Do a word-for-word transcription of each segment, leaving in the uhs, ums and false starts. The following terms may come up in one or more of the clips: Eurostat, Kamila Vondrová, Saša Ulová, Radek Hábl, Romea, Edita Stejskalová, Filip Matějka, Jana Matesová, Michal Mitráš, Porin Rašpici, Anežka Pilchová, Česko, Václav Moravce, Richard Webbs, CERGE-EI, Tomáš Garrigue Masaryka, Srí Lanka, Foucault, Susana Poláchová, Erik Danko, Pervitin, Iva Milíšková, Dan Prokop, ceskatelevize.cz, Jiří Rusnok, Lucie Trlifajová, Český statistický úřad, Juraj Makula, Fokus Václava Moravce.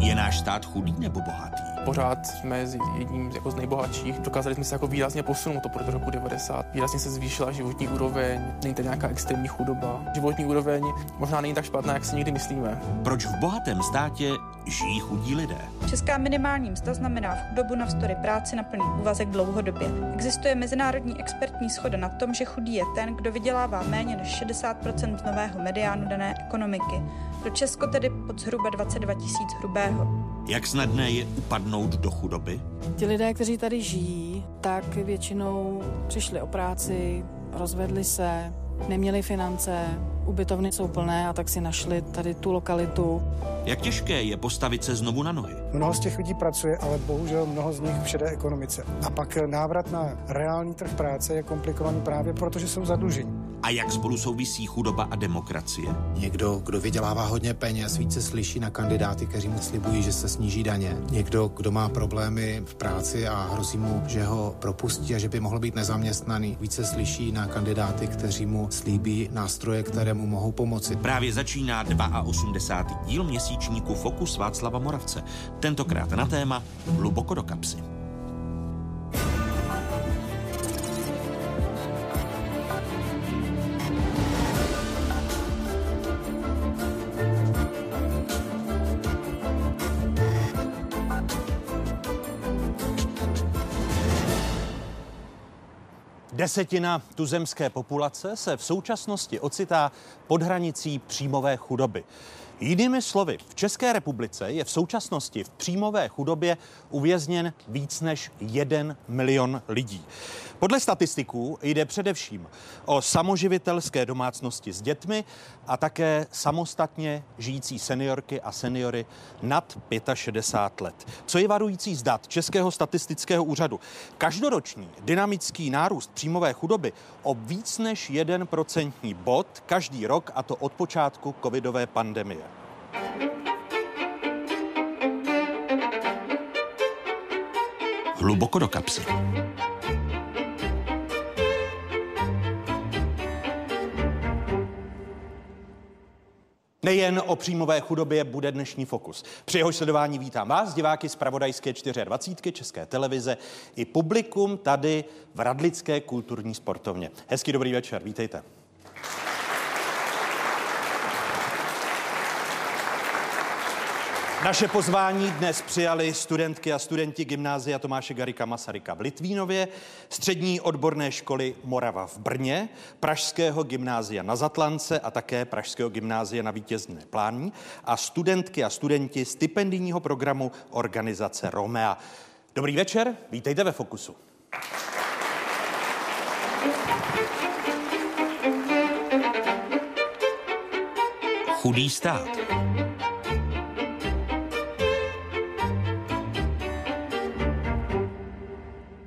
Je náš stát chudý nebo bohatý? Pořád jsme jedním jako z nejbohatších. Dokázali jsme se jako výrazně posunout oproti roku devadesát. Výrazně se zvýšila životní úroveň, není to nějaká extrémní chudoba. Životní úroveň možná není tak špatná, jak si někdy myslíme. Proč v bohatém státě žijí chudí lidé? Česká minimální mzda znamená v chudobu navzdory práci na plný úvazek dlouhodobě. Existuje mezinárodní expertní shoda na tom, že chudý je ten, kdo vydělává méně než šedesát procent nového mediánu dané ekonomiky. Pro Česko tedy pod zhruba dvacet dva tisíc hrubého. Jak snadné je upadnout do chudoby? Ti lidé, kteří tady žijí, tak většinou přišli o práci, rozvedli se, neměli finance, ubytovny jsou plné a tak si našli tady tu lokalitu. Jak těžké je postavit se znovu na nohy? Mnoho z těch lidí pracuje, ale bohužel mnoho z nich v šedé ekonomice. A pak návrat na reálný trh práce je komplikovaný právě proto, že jsou zadlužení. A jak spolu souvisí chudoba a demokracie? Někdo, kdo vydělává hodně peněz, více slyší na kandidáty, kteří mu slibují, že se sníží daně. Někdo, kdo má problémy v práci a hrozí mu, že ho propustí a že by mohl být nezaměstnaný, více slyší na kandidáty, kteří mu slíbí nástroje, které mu mohou pomoci. Právě začíná osmdesátý druhý díl měsíčníku Fokus Václava Moravce. Tentokrát na téma Hluboko do kapsy. Desetina tuzemské populace se v současnosti ocitá pod hranicí příjmové chudoby. Jinými slovy, v České republice je v současnosti v příjmové chudobě uvězněn víc než jeden milion lidí. Podle statistiků jde především o samoživitelské domácnosti s dětmi a také samostatně žijící seniorky a seniory nad šedesáti pěti let. Co je varující z dat Českého statistického úřadu? Každoroční dynamický nárůst příjmové chudoby o víc než jeden procentní bod každý rok, a to od počátku covidové pandemie. Hluboko do kapsy. Nejen o příjmové chudobě bude dnešní Fokus. Při jeho sledování vítám vás, diváky z Pravodajské dvacet čtyři České televize i publikum tady v Radlické kulturní sportovně. Hezký dobrý večer, vítejte. Naše pozvání dnes přijali studentky a studenti Gymnázia Tomáše Garrigua Masaryka v Litvínově, Střední odborné školy Morava v Brně, Pražského gymnázia na Zatlance a také Pražského gymnázia na Vítězné Pláni a studentky a studenti stipendijního programu organizace Romea. Dobrý večer, vítejte ve Fokusu. Chudý stát.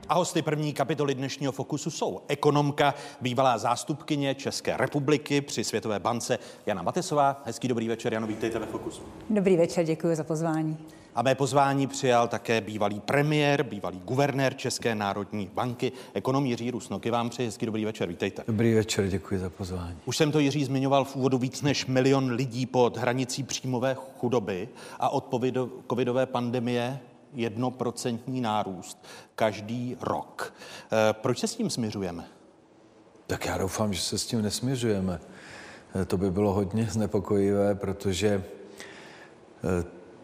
A hosty první kapitoly dnešního Fokusu jsou ekonomka, bývalá zástupkyně České republiky při Světové bance Jana Matesová. Hezký dobrý večer, Jano, vítejte ve Fokusu. Dobrý večer, děkuji za pozvání. A mé pozvání přijal také bývalý premiér, bývalý guvernér České národní banky, ekonom Jiří Rusnok. Vám přeji hezký dobrý večer, vítejte. Dobrý večer, děkuji za pozvání. Už jsem to, Jiří, zmiňoval v úvodu, víc než milion lidí pod hranicí příjmové chudoby a od covidové pandemie jednoprocentní nárůst každý rok. E, proč se s tím směřujeme? Tak já doufám, že se s tím nesměřujeme. E, to by bylo hodně znepokojivé, protože e,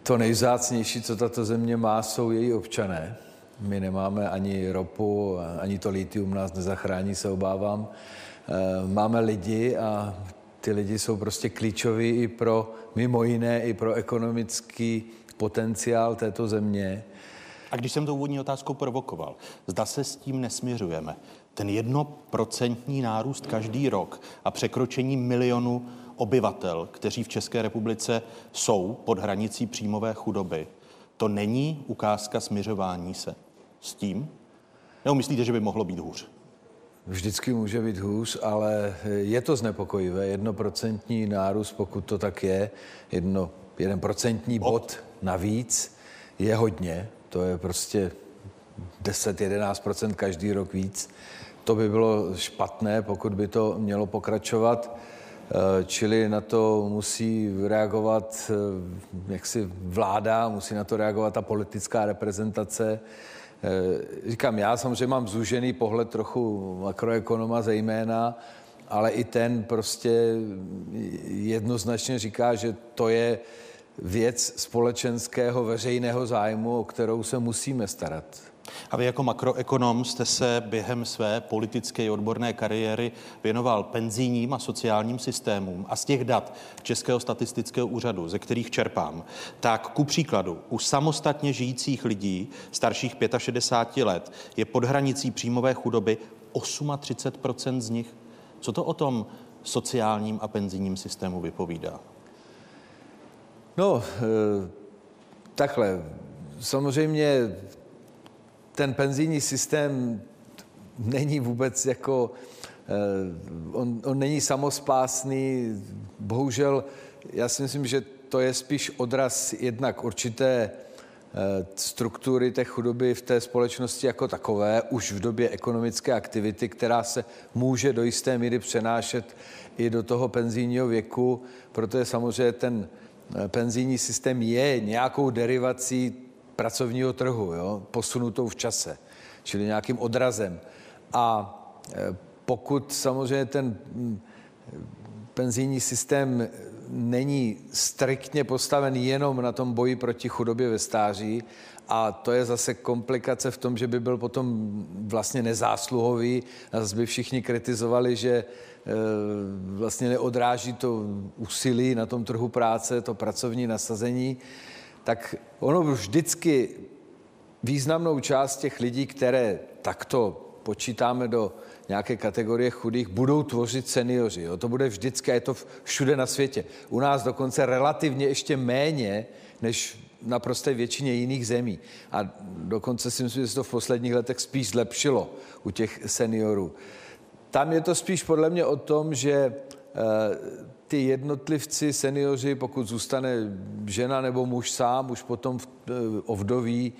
to nejvzácnější, co tato země má, jsou její občané. My nemáme ani ropu, ani to litium nás nezachrání, se obávám. E, máme lidi a ty lidi jsou prostě klíčoví i pro, mimo jiné, i pro ekonomický potenciál této země. A když jsem to úvodní otázkou provokoval, zda se s tím nesměřujeme. Ten jednoprocentní nárůst každý rok a překročení milionu obyvatel, kteří v České republice jsou pod hranicí příjmové chudoby, to není ukázka směřování se s tím? Nebo myslíte, že by mohlo být hůř? Vždycky může být hůř, ale je to znepokojivé. Jednoprocentní nárůst, pokud to tak je, jedno, jeden procentní bod navíc je hodně, to je prostě deset až jedenáct procent každý rok víc. To by bylo špatné, pokud by to mělo pokračovat. Čili na to musí reagovat jaksi vláda, musí na to reagovat ta politická reprezentace. Říkám, já samozřejmě mám zúžený pohled trochu makroekonoma zejména, ale i ten prostě jednoznačně říká, že to je věc společenského veřejného zájmu, o kterou se musíme starat. A vy jako makroekonom jste se během své politické i odborné kariéry věnoval penzijním a sociálním systémům a z těch dat Českého statistického úřadu, ze kterých čerpám, tak ku příkladu u samostatně žijících lidí starších šedesáti pěti let je pod hranicí příjmové chudoby třicet osm procent z nich. Co to o tom sociálním a penzijním systému vypovídá? No, takhle. Samozřejmě ten penzijní systém není vůbec jako... On, on není samospásný. Bohužel, já si myslím, že to je spíš odraz jednak určité struktury té chudoby v té společnosti jako takové, už v době ekonomické aktivity, která se může do jisté míry přenášet i do toho penzijního věku, protože samozřejmě ten penzijní systém je nějakou derivací pracovního trhu, jo, posunutou v čase, čili nějakým odrazem. A pokud samozřejmě ten penzijní systém není striktně postaven jenom na tom boji proti chudobě ve stáří, a to je zase komplikace v tom, že by byl potom vlastně nezásluhový a zase by všichni kritizovali, že vlastně neodráží to úsilí na tom trhu práce, to pracovní nasazení, tak ono vždycky významnou část těch lidí, které takto počítáme do nějaké kategorie chudých, budou tvořit seniori. Jo? To bude vždycky a je to všude na světě. U nás dokonce relativně ještě méně, než na prosté většině jiných zemí. A dokonce si myslím, že se to v posledních letech spíš zlepšilo u těch seniorů. Tam je to spíš podle mě o tom, že e, ty jednotlivci, seniori, pokud zůstane žena nebo muž sám, už potom v, e, ovdoví,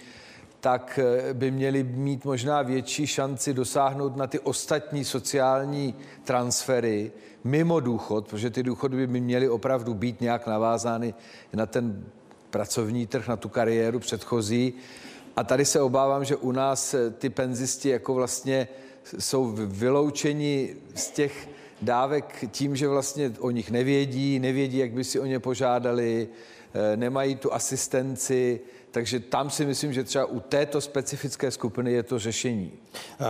tak by měli mít možná větší šanci dosáhnout na ty ostatní sociální transfery mimo důchod, protože ty důchody by měly opravdu být nějak navázány na ten pracovní trh, na tu kariéru předchozí. A tady se obávám, že u nás ty penzisti jako vlastně jsou vyloučeni z těch dávek tím, že vlastně o nich nevědí, nevědí, jak by si o ně požádali, nemají tu asistenci, takže tam si myslím, že třeba u této specifické skupiny je to řešení. Uh,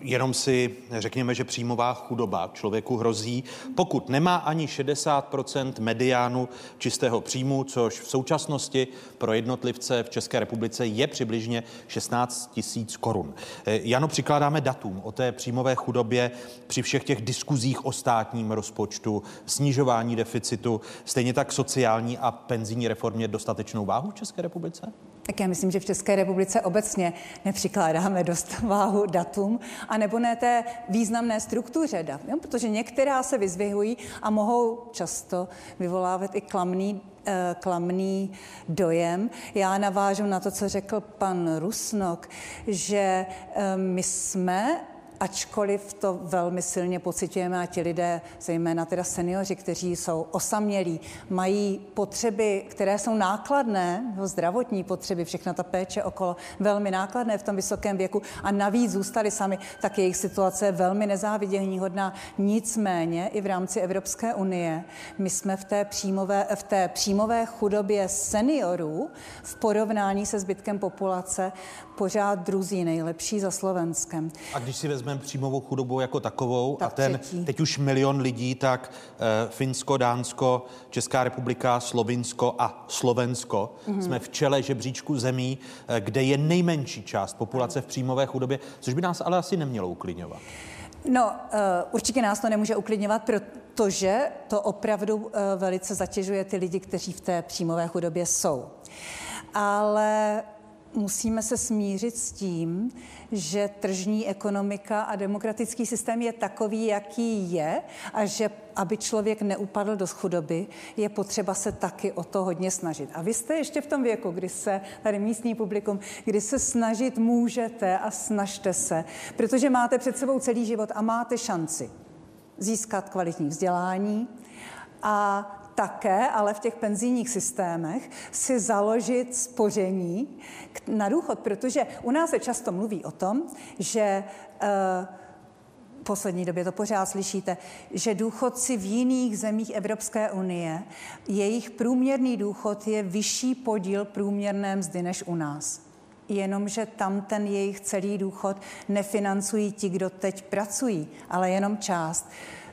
jenom si řekněme, že příjmová chudoba člověku hrozí, pokud nemá ani šedesát procent mediánu čistého příjmu, což v současnosti pro jednotlivce v České republice je přibližně šestnáct tisíc korun. Jano, přikládáme datům o té příjmové chudobě při všech těch diskuzích o státním rozpočtu, snižování deficitu, stejně tak sociální a penzijní reformě dostatečnou váhu v České republice? Tak já myslím, že v České republice obecně nepřikládáme dost váhu datům, anebo ne té významné struktuře dat, jo? Protože některá se vyzvihují a mohou často vyvolávat i klamný, eh, klamný dojem. Já navážu na to, co řekl pan Rusnok, že eh, my jsme, ačkoliv to velmi silně pociťujeme a ti lidé, zejména teda seniori, kteří jsou osamělí, mají potřeby, které jsou nákladné, zdravotní potřeby, všechna ta péče okolo, velmi nákladné v tom vysokém věku a navíc zůstali sami, tak jejich situace je velmi nezáviděníhodná. Nicméně i v rámci Evropské unie my jsme v té příjmové, v té příjmové chudobě seniorů v porovnání se zbytkem populace pořád druzí, nejlepší za Slovenskem. A když si vezmeme příjmovou chudobu jako takovou tak a ten třetí. Teď už milion lidí, tak e, Finsko, Dánsko, Česká republika, Slovinsko a Slovensko mm-hmm. jsme v čele žebříčku zemí, e, kde je nejmenší část populace v příjmové chudobě, což by nás ale asi nemělo uklidňovat. No, určitě nás to nemůže uklidňovat, protože to opravdu velice zatěžuje ty lidi, kteří v té příjmové chudobě jsou. Ale musíme se smířit s tím, že tržní ekonomika a demokratický systém je takový, jaký je, a že aby člověk neupadl do chudoby, je potřeba se taky o to hodně snažit. A vy jste ještě v tom věku, kdy se, tady místní publikum, kdy se snažit můžete a snažte se, protože máte před sebou celý život a máte šanci. získat kvalitní vzdělání a také, ale v těch penzijních systémech, si založit spoření na důchod, protože u nás se často mluví o tom, že v poslední době to pořád slyšíte, že důchodci v jiných zemích Evropské unie, jejich průměrný důchod je vyšší podíl průměrné mzdy než u nás. Jenomže tam ten jejich celý důchod nefinancují ti, kdo teď pracují, ale jenom část.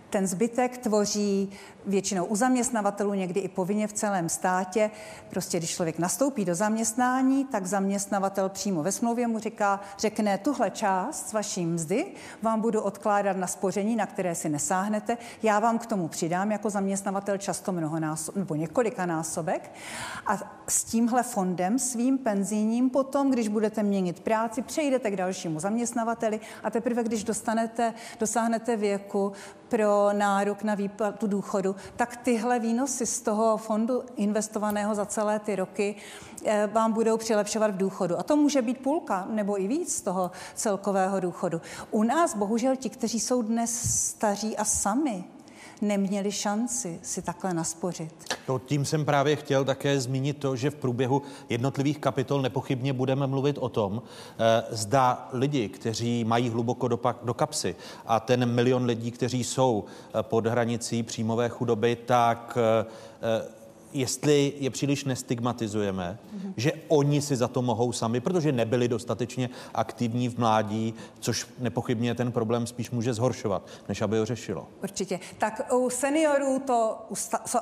Ten zbytek tvoří většinou u zaměstnavatelů, někdy i povinně v celém státě. Prostě když člověk nastoupí do zaměstnání, tak zaměstnavatel přímo ve smlouvě mu říká, řekne, tuhle část z vaší mzdy vám budu odkládat na spoření, na které si nesáhnete. Já vám k tomu přidám jako zaměstnavatel často mnohonásob, nebo několika násobek. A s tímhle fondem, svým penzijním, potom, když budete měnit práci, přejdete k dalšímu zaměstnavateli a teprve, když dostanete, dosáhnete věku pro nárok na výplatu důchodu, tak tyhle výnosy z toho fondu investovaného za celé ty roky vám budou přilepšovat v důchodu. A to může být půlka nebo i víc z toho celkového důchodu. U nás bohužel ti, kteří jsou dnes staří a sami, neměli šanci si takhle naspořit. No, tím jsem právě chtěl také zmínit to, že v průběhu jednotlivých kapitol nepochybně budeme mluvit o tom, zda lidi, kteří mají hluboko do, do kapsy a ten milion lidí, kteří jsou pod hranicí příjmové chudoby, tak jestli je příliš nestigmatizujeme, mhm. že oni si za to mohou sami, protože nebyli dostatečně aktivní v mládí, což nepochybně ten problém spíš může zhoršovat, než aby ho řešilo. Určitě. Tak u seniorů, to, u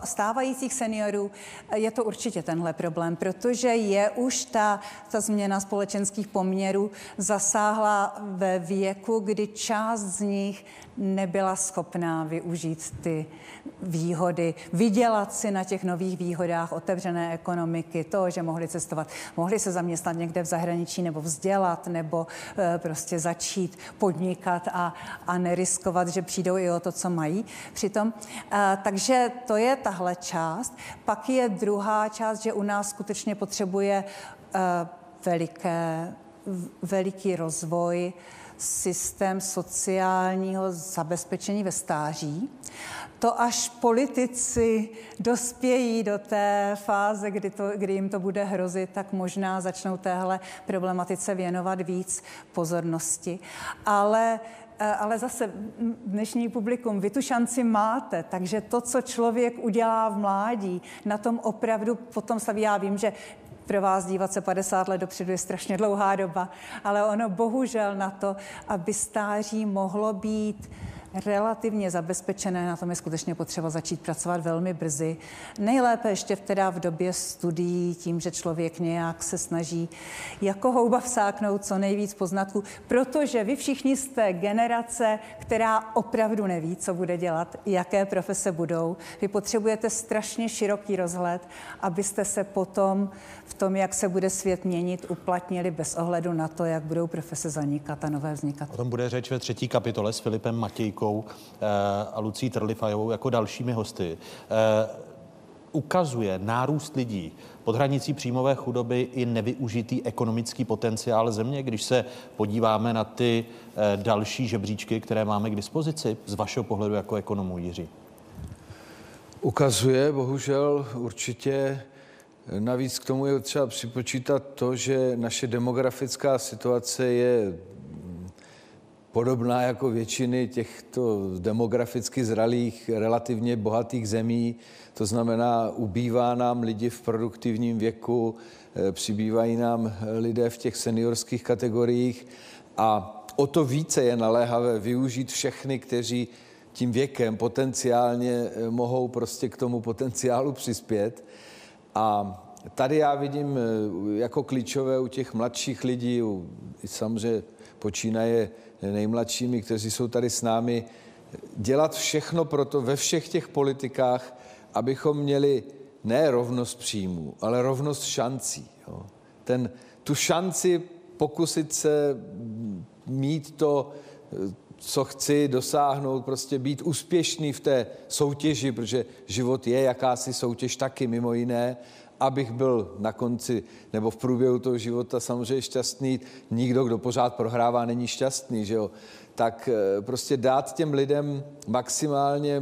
stávajících seniorů je to určitě tenhle problém, protože je už ta, ta změna společenských poměrů zasáhla ve věku, kdy část z nich nebyla schopná využít ty výhody, vydělat si na těch nových výhodách otevřené ekonomiky, to, že mohli cestovat, mohli se zaměstnat někde v zahraničí nebo vzdělat, nebo e, prostě začít podnikat a, a neriskovat, že přijdou i o to, co mají přitom. E, takže to je tahle část. Pak je druhá část, že u nás skutečně potřebuje e, veliké, veliký rozvoj systém sociálního zabezpečení ve stáří. To až politici dospějí do té fáze, kdy, to, kdy jim to bude hrozit, tak možná začnou téhle problematice věnovat víc pozornosti. Ale Ale zase dnešní publikum, vy tu šanci máte, takže to, co člověk udělá v mládí, na tom opravdu potom staví. Já vím, že pro vás dívat se padesát let dopředu je strašně dlouhá doba, ale ono bohužel na to, aby stáří mohlo být relativně zabezpečené, na tom je skutečně potřeba začít pracovat velmi brzy. Nejlépe ještě teda v době studií, tím, že člověk nějak se snaží jako houba vsáknout co nejvíc poznatků, protože vy všichni jste generace, která opravdu neví, co bude dělat, jaké profese budou. Vy potřebujete strašně široký rozhled, abyste se potom v tom, jak se bude svět měnit, uplatnili bez ohledu na to, jak budou profese zanikat a nové vznikat. O tom bude řeč ve třetí kapitole s Filipem Matějkou a Lucí Trlifajovou jako dalšími hosty. Ukazuje nárůst lidí pod hranicí příjmové chudoby i nevyužitý ekonomický potenciál země, když se podíváme na ty další žebříčky, které máme k dispozici, z vašeho pohledu jako ekonomů, Jiří? Ukazuje, bohužel, určitě. Navíc k tomu je třeba připočítat to, že naše demografická situace je podobná jako většiny těchto demograficky zralých, relativně bohatých zemí. To znamená, ubývá nám lidi v produktivním věku, přibývají nám lidé v těch seniorských kategoriích a o to více je naléhavé využít všechny, kteří tím věkem potenciálně mohou prostě k tomu potenciálu přispět. A tady já vidím jako klíčové u těch mladších lidí, samozřejmě počínaje nejmladšími, kteří jsou tady s námi, dělat všechno proto ve všech těch politikách, abychom měli ne rovnost příjmů, ale rovnost šancí. Jo. Ten, tu šanci pokusit se mít to, co chci dosáhnout, prostě být úspěšný v té soutěži, protože život je jakási soutěž taky mimo jiné, abych byl na konci nebo v průběhu toho života samozřejmě šťastný. Nikdo, kdo pořád prohrává, není šťastný, že jo. tak prostě dát těm lidem maximálně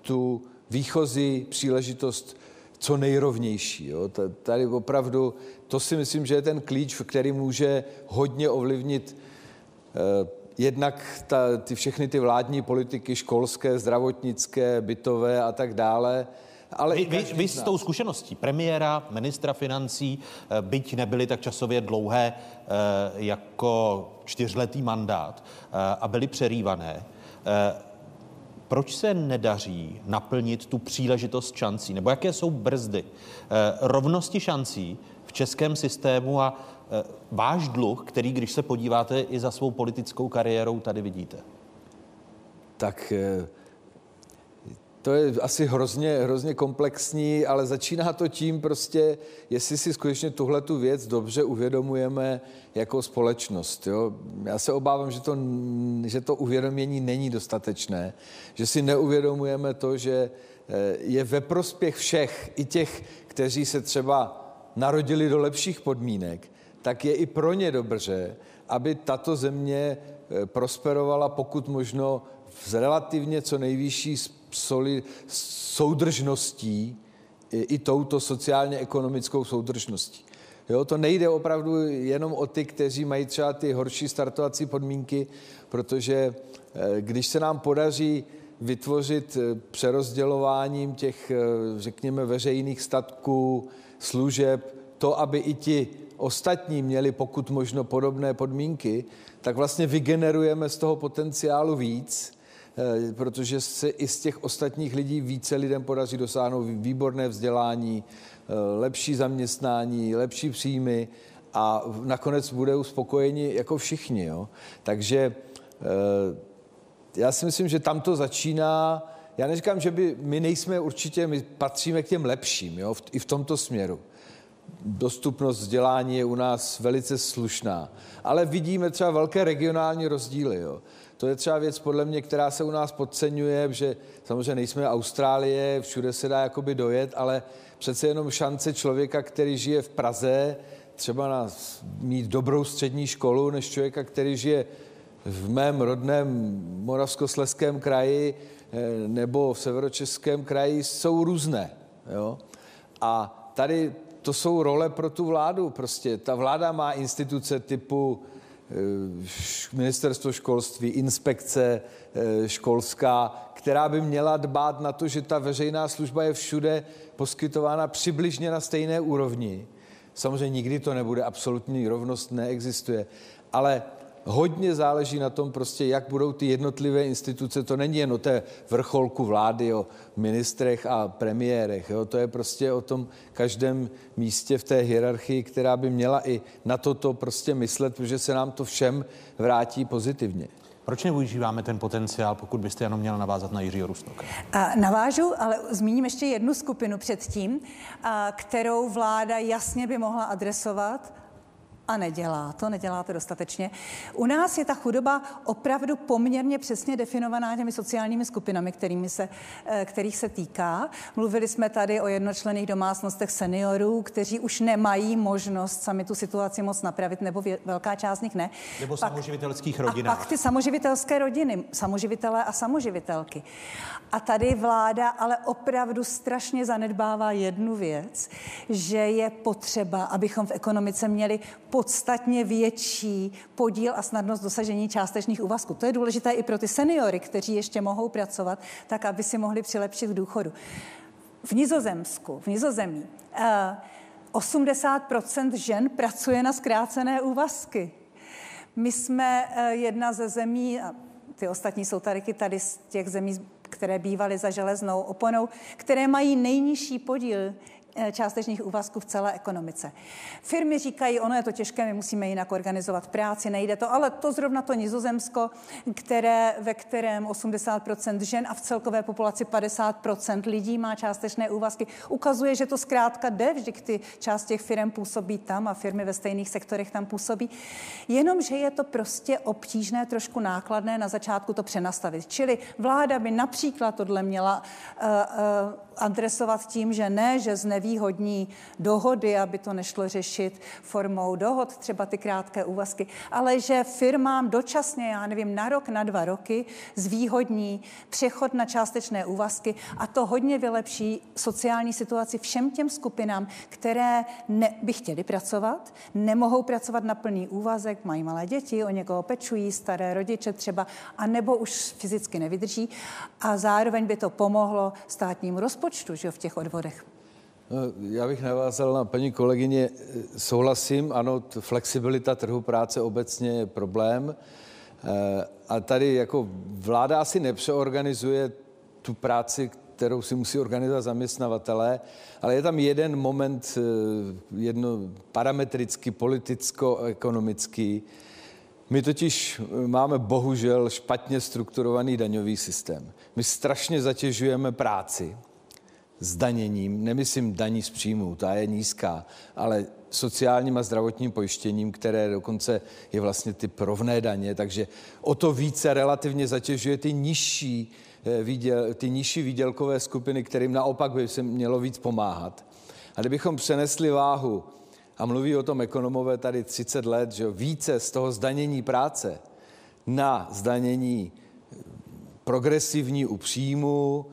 tu výchozí příležitost co nejrovnější. Jo. Tady opravdu, to si myslím, že je ten klíč, který může hodně ovlivnit eh, jednak ta, ty, všechny ty vládní politiky, školské, zdravotnické, bytové a tak dále. Ale vy, vy, vy s tou zkušeností premiéra, ministra financí, byť nebyly tak časově dlouhé jako čtyřletý mandát a byly přerývané, proč se nedaří naplnit tu příležitost šancí? Nebo jaké jsou brzdy rovnosti šancí v českém systému a váš dluh, který, když se podíváte i za svou politickou kariérou, tady vidíte? Tak... To je asi hrozně, hrozně komplexní, ale začíná to tím prostě, jestli si skutečně tuhle tu věc dobře uvědomujeme jako společnost. Jo? Já se obávám, že to, že to uvědomění není dostatečné, že si neuvědomujeme to, že je ve prospěch všech, i těch, kteří se třeba narodili do lepších podmínek, tak je i pro ně dobře, aby tato země prosperovala pokud možno v relativně co nejvyšší Soli, soudržností, i, i touto sociálně-ekonomickou soudržností. Jo, to nejde opravdu jenom o ty, kteří mají třeba ty horší startovací podmínky, protože když se nám podaří vytvořit přerozdělováním těch, řekněme, veřejných statků, služeb, to, aby i ti ostatní měli pokud možno podobné podmínky, tak vlastně vygenerujeme z toho potenciálu víc, protože se i z těch ostatních lidí více lidem podaří dosáhnout výborné vzdělání, lepší zaměstnání, lepší příjmy a nakonec bude uspokojeni jako všichni. Jo? Takže já si myslím, že tam to začíná. Já neříkám, že by, my nejsme určitě, my patříme k těm lepším, jo? I v tomto směru. Dostupnost vzdělání je u nás velice slušná, ale vidíme třeba velké regionální rozdíly. Jo? To je třeba věc, podle mě, která se u nás podceňuje, že samozřejmě nejsme Austrálie, všude se dá jakoby dojet, ale přece jenom šance člověka, který žije v Praze, třeba na, mít dobrou střední školu, než člověka, který žije v mém rodném Moravskoslezském kraji nebo v Severočeském kraji, jsou různé. Jo? A tady to jsou role pro tu vládu. Prostě ta vláda má instituce typu ministerstvo školství, inspekce školská, která by měla dbát na to, že ta veřejná služba je všude poskytována přibližně na stejné úrovni. Samozřejmě nikdy to nebude, absolutní rovnost neexistuje, ale hodně záleží na tom prostě, jak budou ty jednotlivé instituce, to není jen o té vrcholku vlády, o ministrech a premiérech, jo? To je prostě o tom každém místě v té hierarchii, která by měla i na toto prostě myslet, protože se nám to všem vrátí pozitivně. Proč nevyužíváme ten potenciál, pokud byste jenom měla navázat na Jiřího Rusnoka? Navážu, ale zmíním ještě jednu skupinu předtím, kterou vláda jasně by mohla adresovat, a nedělá to, nedělá to dostatečně. U nás je ta chudoba opravdu poměrně přesně definovaná těmi sociálními skupinami, kterými se, kterých se týká. Mluvili jsme tady o jednočlenných domácnostech seniorů, kteří už nemají možnost sami tu situaci moc napravit, nebo vě, velká část z nich ne. Nebo pak, samoživitelských rodinách. A pak ty samoživitelské rodiny, samoživitelé a samoživitelky. A tady vláda ale opravdu strašně zanedbává jednu věc, že je potřeba, abychom v ekonomice měli podstatně větší podíl a snadnost dosažení částečných úvazků. To je důležité i pro ty seniory, kteří ještě mohou pracovat, tak aby si mohli přilepšit k důchodu. V Nizozemsku, v Nizozemí, osmdesát procent žen pracuje na zkrácené úvazky. My jsme jedna ze zemí, a ty ostatní jsou tady, tady z těch zemí, které bývaly za železnou oponou, které mají nejnižší podíl částečných úvazků v celé ekonomice. Firmy říkají, ono je to těžké, my musíme jinak organizovat práci, nejde to, ale to zrovna to Nizozemsko, které, ve kterém osmdesát procent žen a v celkové populaci padesát procent lidí má částečné úvazky, ukazuje, že to zkrátka jde, vždyť ty část těch firm působí tam a firmy ve stejných sektorech tam působí, jenomže je to prostě obtížné, trošku nákladné na začátku to přenastavit. Čili vláda by například tohle měla uh, uh, adresovat tím, že ne, že znevýhodní dohody, aby to nešlo řešit formou dohod, třeba ty krátké úvazky, ale že firmám dočasně, já nevím, na rok, na dva roky zvýhodní přechod na částečné úvazky a to hodně vylepší sociální situaci všem těm skupinám, které ne, by chtěly pracovat, nemohou pracovat na plný úvazek, mají malé děti, o někoho pečují, staré rodiče třeba, anebo už fyzicky nevydrží a zároveň by to pomohlo státnímu rozpočtu, že jo, v těch odvodech. Já bych navázal na paní kolegyně, souhlasím, ano, flexibilita trhu práce obecně je problém a tady jako vláda asi nepřeorganizuje tu práci, kterou si musí organizovat zaměstnavatelé, ale je tam jeden moment, jedno parametrický, politicko-ekonomický. My totiž máme bohužel špatně strukturovaný daňový systém. My strašně zatěžujeme práci zdaněním, nemyslím daní z příjmů, ta je nízká, ale sociálním a zdravotním pojištěním, které dokonce je vlastně ty rovné daně, takže o to více relativně zatěžuje ty nižší, výděl, ty nižší výdělkové skupiny, kterým naopak by se mělo víc pomáhat. A kdybychom přenesli váhu, a mluví o tom ekonomové tady třicet let, že více z toho zdanění práce na zdanění progresivní u příjmu,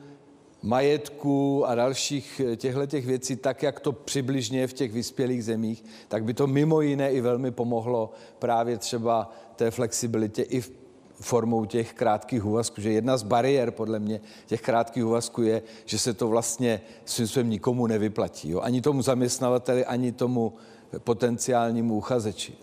majetku a dalších těchhletěch věcí, tak jak to přibližně v těch vyspělých zemích, tak by to mimo jiné i velmi pomohlo právě třeba té flexibilitě i v formou těch krátkých úvazků, že jedna z bariér podle mě těch krátkých úvazků je, že se to vlastně svým způsobem nikomu nevyplatí. Jo? Ani tomu zaměstnavateli, ani tomu potenciálnímu uchazeči.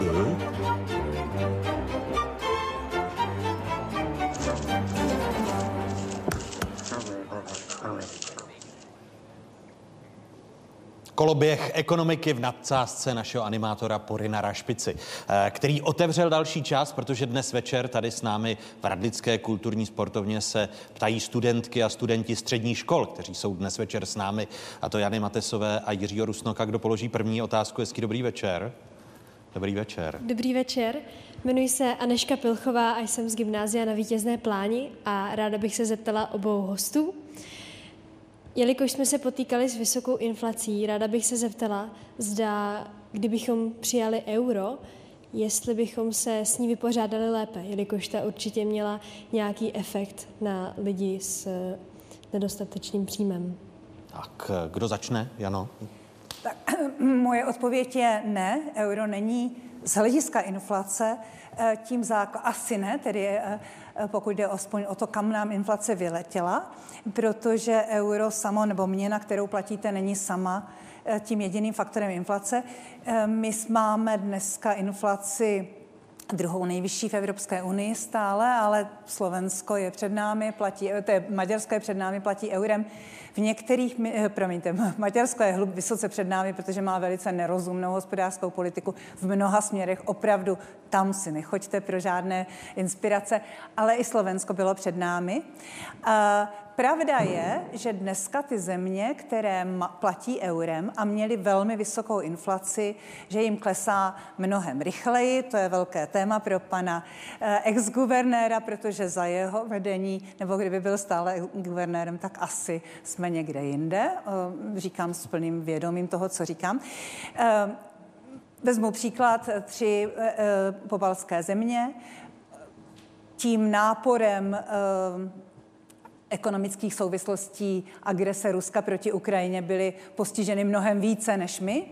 Jo? Koloběh ekonomiky v nadsázce našeho animátora Porina Rašpici, který otevřel další čas, protože dnes večer tady s námi v Radlické kulturní sportovně se ptají studentky a studenti středních škol, kteří jsou dnes večer s námi, a to Jany Matesové a Jiřího Rusnoka. Kdo položí první otázku? Hezký dobrý večer. Dobrý večer. Dobrý večer. Jmenuji se Anežka Pilchová a jsem z gymnázia na Vítězné pláni a ráda bych se zeptala obou hostů. Jelikož jsme se potýkali s vysokou inflací, ráda bych se zeptala, zda, kdybychom přijali euro, jestli bychom se s ní vypořádali lépe, jelikož ta určitě měla nějaký efekt na lidi s nedostatečným příjmem. Tak kdo začne, Jano? Tak, moje odpověď je ne, euro není z hlediska inflace tím základem, asi ne, tedy pokud jde aspoň o to, kam nám inflace vyletěla, protože euro samo nebo měna, kterou platíte, není sama tím jediným faktorem inflace. My máme dneska inflaci druhou nejvyšší v Evropské unii stále, ale Slovensko je před námi, platí, to je Maďarsko je před námi, platí eurem. V některých, promiňte, Maďarsko je hlub, vysoce před námi, protože má velice nerozumnou hospodářskou politiku v mnoha směrech. Opravdu tam si nechoďte pro žádné inspirace, ale i Slovensko bylo před námi. A Pravda je, že dneska ty země, které platí eurem a měly velmi vysokou inflaci, že jim klesá mnohem rychleji. To je velké téma pro pana exguvernéra, protože za jeho vedení, nebo kdyby byl stále guvernérem, tak asi jsme někde jinde. Říkám s plným vědomím toho, co říkám. Vezmu příklad tři pobaltské země. Tím náporem ekonomických souvislostí agrese Ruska proti Ukrajině byly postiženy mnohem více než my.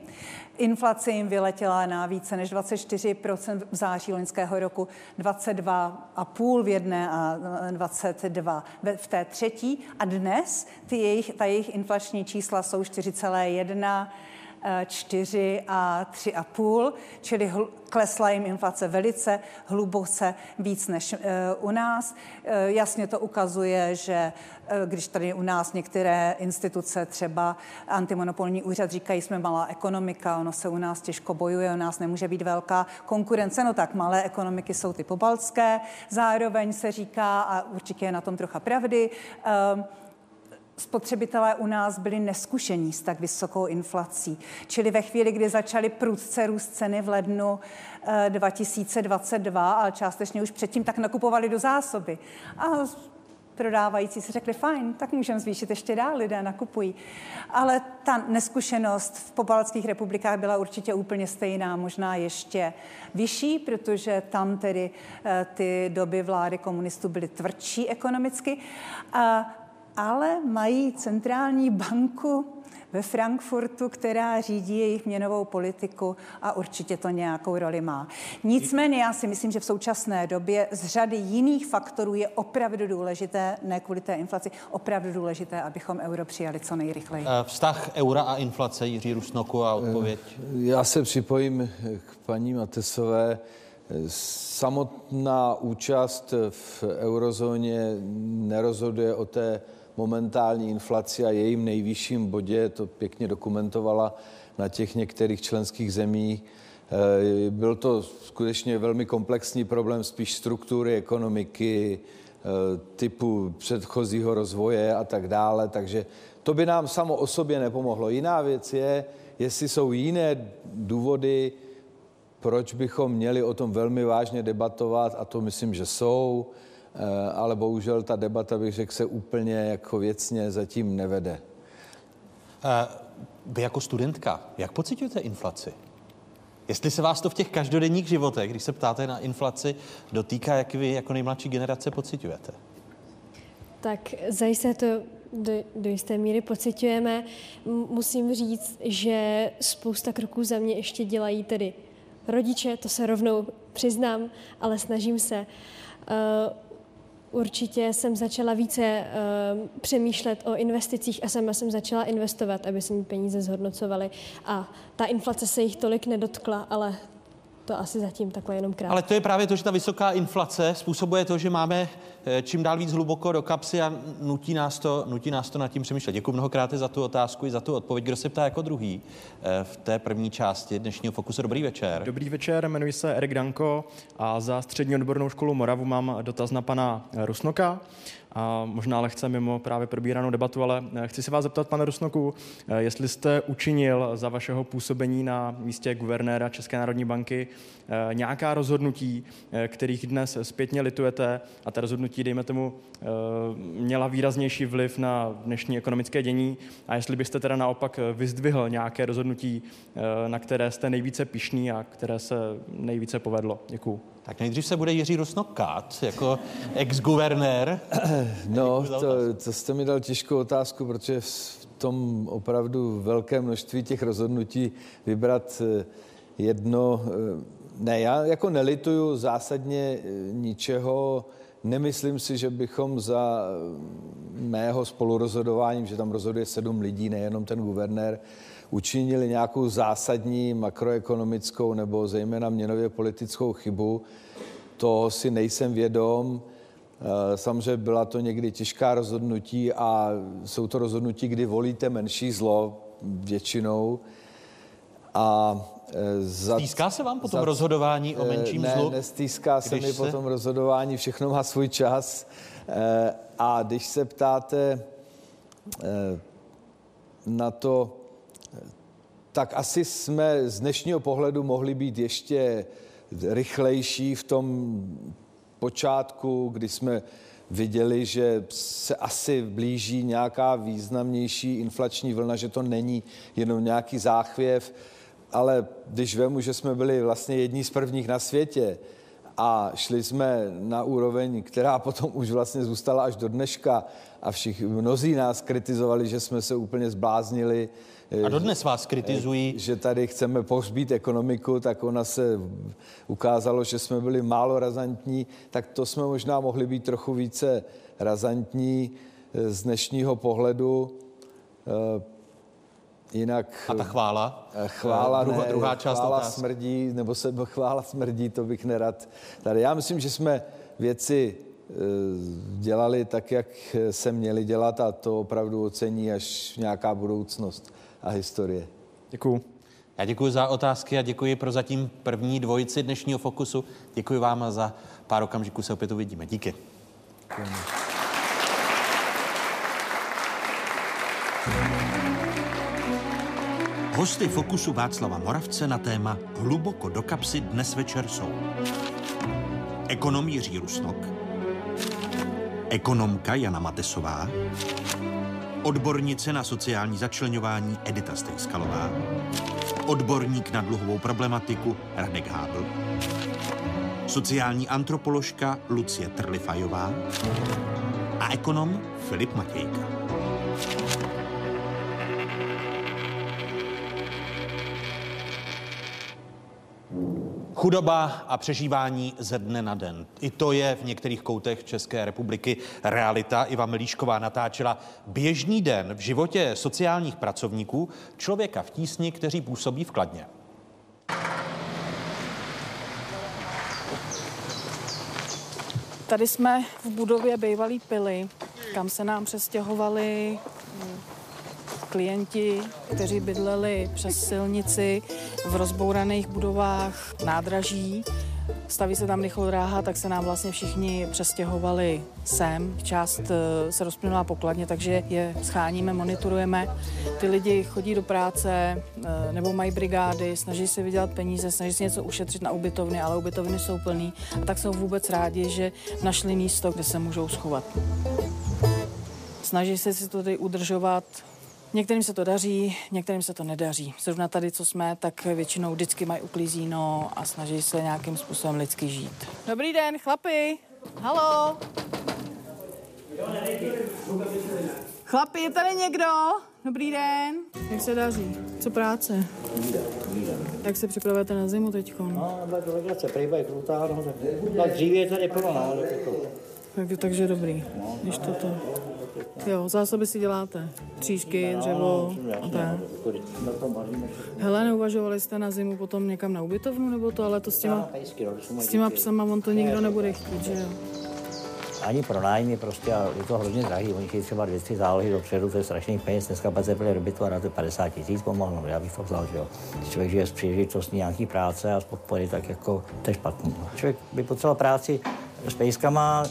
Inflace jim vyletěla na více než dvacet čtyři procent v září loňského roku, dvacet dva celá pět v jedné a dvacet dva v té třetí. A dnes ty jejich, ta jejich inflační čísla jsou čtyři celá jedna, čtyři a tři a půl, čili hl- klesla jim inflace velice hluboce, víc než e, u nás. E, jasně to ukazuje, že e, když tady u nás některé instituce, třeba antimonopolní úřad, říkají, jsme malá ekonomika, ono se u nás těžko bojuje, u nás nemůže být velká konkurence, no tak malé ekonomiky jsou ty pobaltské. Zároveň se říká, a určitě je na tom trocha pravdy, e, spotřebitelé u nás byli neskušení s tak vysokou inflací. Čili ve chvíli, kdy začaly prudce růst ceny v lednu dva tisíce dvacet dva, ale částečně už předtím, tak nakupovali do zásoby. A prodávající si řekli, fajn, tak můžeme zvýšit ještě dál, lidé nakupují. Ale ta neskušenost v pobaltských republikách byla určitě úplně stejná, možná ještě vyšší, protože tam tedy ty doby vlády komunistů byly tvrdší ekonomicky. A ale mají centrální banku ve Frankfurtu, která řídí jejich měnovou politiku a určitě to nějakou roli má. Nicméně já si myslím, že v současné době z řady jiných faktorů je opravdu důležité, ne kvůli té inflaci, opravdu důležité, abychom euro přijali co nejrychleji. Vztah eura a inflace, Jiří Rusnoku, a odpověď. Já se připojím k paní Matesové. Samotná účast v eurozóně nerozhoduje o té momentální inflaci a jejím nejvyšším bodě, to pěkně dokumentovala na těch některých členských zemích. Byl to skutečně velmi komplexní problém spíš struktury ekonomiky, typu předchozího rozvoje a tak dále, takže to by nám samo o sobě nepomohlo. Jiná věc je, jestli jsou jiné důvody, proč bychom měli o tom velmi vážně debatovat, a to myslím, že jsou, ale bohužel ta debata, bych řekl, se úplně jako věcně zatím nevede. Vy jako studentka, jak pociťujete inflaci? Jestli se vás to v těch každodenních životech, když se ptáte na inflaci, dotýká, jak vy jako nejmladší generace pociťujete? Tak zajisté to do, do jisté míry pociťujeme. Musím říct, že spousta kroků za mě ještě dělají tedy rodiče, to se rovnou přiznám, ale snažím se. Určitě jsem začala více přemýšlet o investicích a sama jsem začala investovat, aby se mi peníze zhodnocovaly. A ta inflace se jich tolik nedotkla, ale to asi zatím takhle jenom krátce. Ale to je právě to, že ta vysoká inflace způsobuje to, že máme čím dál víc hluboko do kapsy a nutí nás to, nutí nás to nad tím přemýšlet. Děkuji mnohokrát za tu otázku i za tu odpověď. Kdo se ptá jako druhý v té první části dnešního Fokusu? Dobrý večer. Dobrý večer, jmenuji se Erik Danko a za Střední odbornou školu Moravu mám dotaz na pana Rusnoka. A možná lehce mimo právě probíranou debatu, ale chci se vás zeptat, pane Rusnoku, jestli jste učinil za vašeho působení na místě guvernéra České národní banky nějaká rozhodnutí, kterých dnes zpětně litujete, a ta rozhodnutí, dejme tomu, měla výraznější vliv na dnešní ekonomické dění, a jestli byste teda naopak vyzdvihl nějaké rozhodnutí, na které jste nejvíce pyšný a které se nejvíce povedlo. Děkuju. Tak nejdřív se bude Jiří Rusnok kát jako ex-guvernér. No, to, to jste mi dal těžkou otázku, protože v tom opravdu velké množství těch rozhodnutí vybrat jedno... Ne, já jako nelituju zásadně ničeho. Nemyslím si, že bychom za mého spolurozhodování, že tam rozhoduje sedm lidí, nejenom ten guvernér, učinili nějakou zásadní makroekonomickou nebo zejména měnově politickou chybu. Toho si nejsem vědom. Samozřejmě byla to někdy těžká rozhodnutí a jsou to rozhodnutí, kdy volíte menší zlo většinou. A za... Stýská se vám potom za... rozhodování o menším ne, zlu? Ne, nestýská se mi se... potom rozhodování, všechno má svůj čas. A když se ptáte na to, tak asi jsme z dnešního pohledu mohli být ještě rychlejší v tom počátku, kdy jsme viděli, že se asi blíží nějaká významnější inflační vlna, že to není jenom nějaký záchvěv, ale když vemu, že jsme byli vlastně jedni z prvních na světě a šli jsme na úroveň, která potom už vlastně zůstala až do dneška a všichni, mnozí nás kritizovali, že jsme se úplně zbláznili. A dodnes vás kritizují. Že tady chceme pohřbít ekonomiku, tak ona se ukázalo, že jsme byli málo razantní, tak to jsme možná mohli být trochu více razantní z dnešního pohledu. Jinak... A ta chvála? Chvála ne, druhá část chvála otázky. Smrdí, nebo se chvála smrdí, to bych nerad tady. Já myslím, že jsme věci dělali tak, jak se měli dělat a to opravdu ocení až nějaká budoucnost a historie. Děkuju. Já děkuji za otázky a děkuji pro zatím první dvojici dnešního Fokusu. Děkuji vám a za pár okamžiků se opět uvidíme. Díky. Děkuji. Hosty Fokusu Václava Moravce na téma Hluboko do kapsy dnes večer jsou ekonom Jiří Rusnok, ekonomka Jana Matesová, odbornice na sociální začleňování Edita Stejskalová, odborník na dluhovou problematiku Radek Hábl, sociální antropoložka Lucie Trlifajová a ekonom Filip Matějka. Chudoba a přežívání ze dne na den. I to je v některých koutech České republiky realita. Iva Milíšková natáčela běžný den v životě sociálních pracovníků, člověka v tísni, kteří působí v Kladně. Tady jsme v budově bývalý Pily, kam se nám přestěhovali klienti, kteří bydleli přes silnici v rozbouraných budovách nádraží. Staví se tam rychlodráha, tak se nám vlastně všichni přestěhovali sem. Část se rozplynula pokladně, takže je scháníme, monitorujeme. Ty lidi chodí do práce nebo mají brigády, snaží se vydělat peníze, snaží se něco ušetřit na ubytovny, ale ubytovny jsou plný. A tak jsou vůbec rádi, že našli místo, kde se můžou schovat. Snaží se si to tady udržovat. Některým se to daří, některým se to nedaří. Zrovna tady, co jsme, tak většinou vždycky mají uklízíno a snaží se nějakým způsobem lidsky žít. Dobrý den, chlapi. Haló. Chlapi, je tady někdo? Dobrý den. Jak se daří? Co práce? Jak se připravujete na zimu teďko? No, do legrace, prejbej krutá, no. Tak dřív je tady plná, no. Takže dobrý, když toto... Jo, zásoby si děláte. Tříšky, dřevo. Hele, neuvažovali jste na zimu potom někam na ubytovnu, nebo to, ale to s těma, s těma psama, on to nikdo nebude chtít, že jo? Ani pro nájmy prostě, je to hrozně drahý, oni chtějí třeba dvě stě zálohy dopředu, to je strašných peněz, dneska pace byly do bytu a dáte padesát tisíc pomalu, no, já bych to vzal, že jo. Když člověk žije z příležitosti nějaký práce a z podpory, tak jako, to je špatný. Člověk by potřeboval práci s pejskama,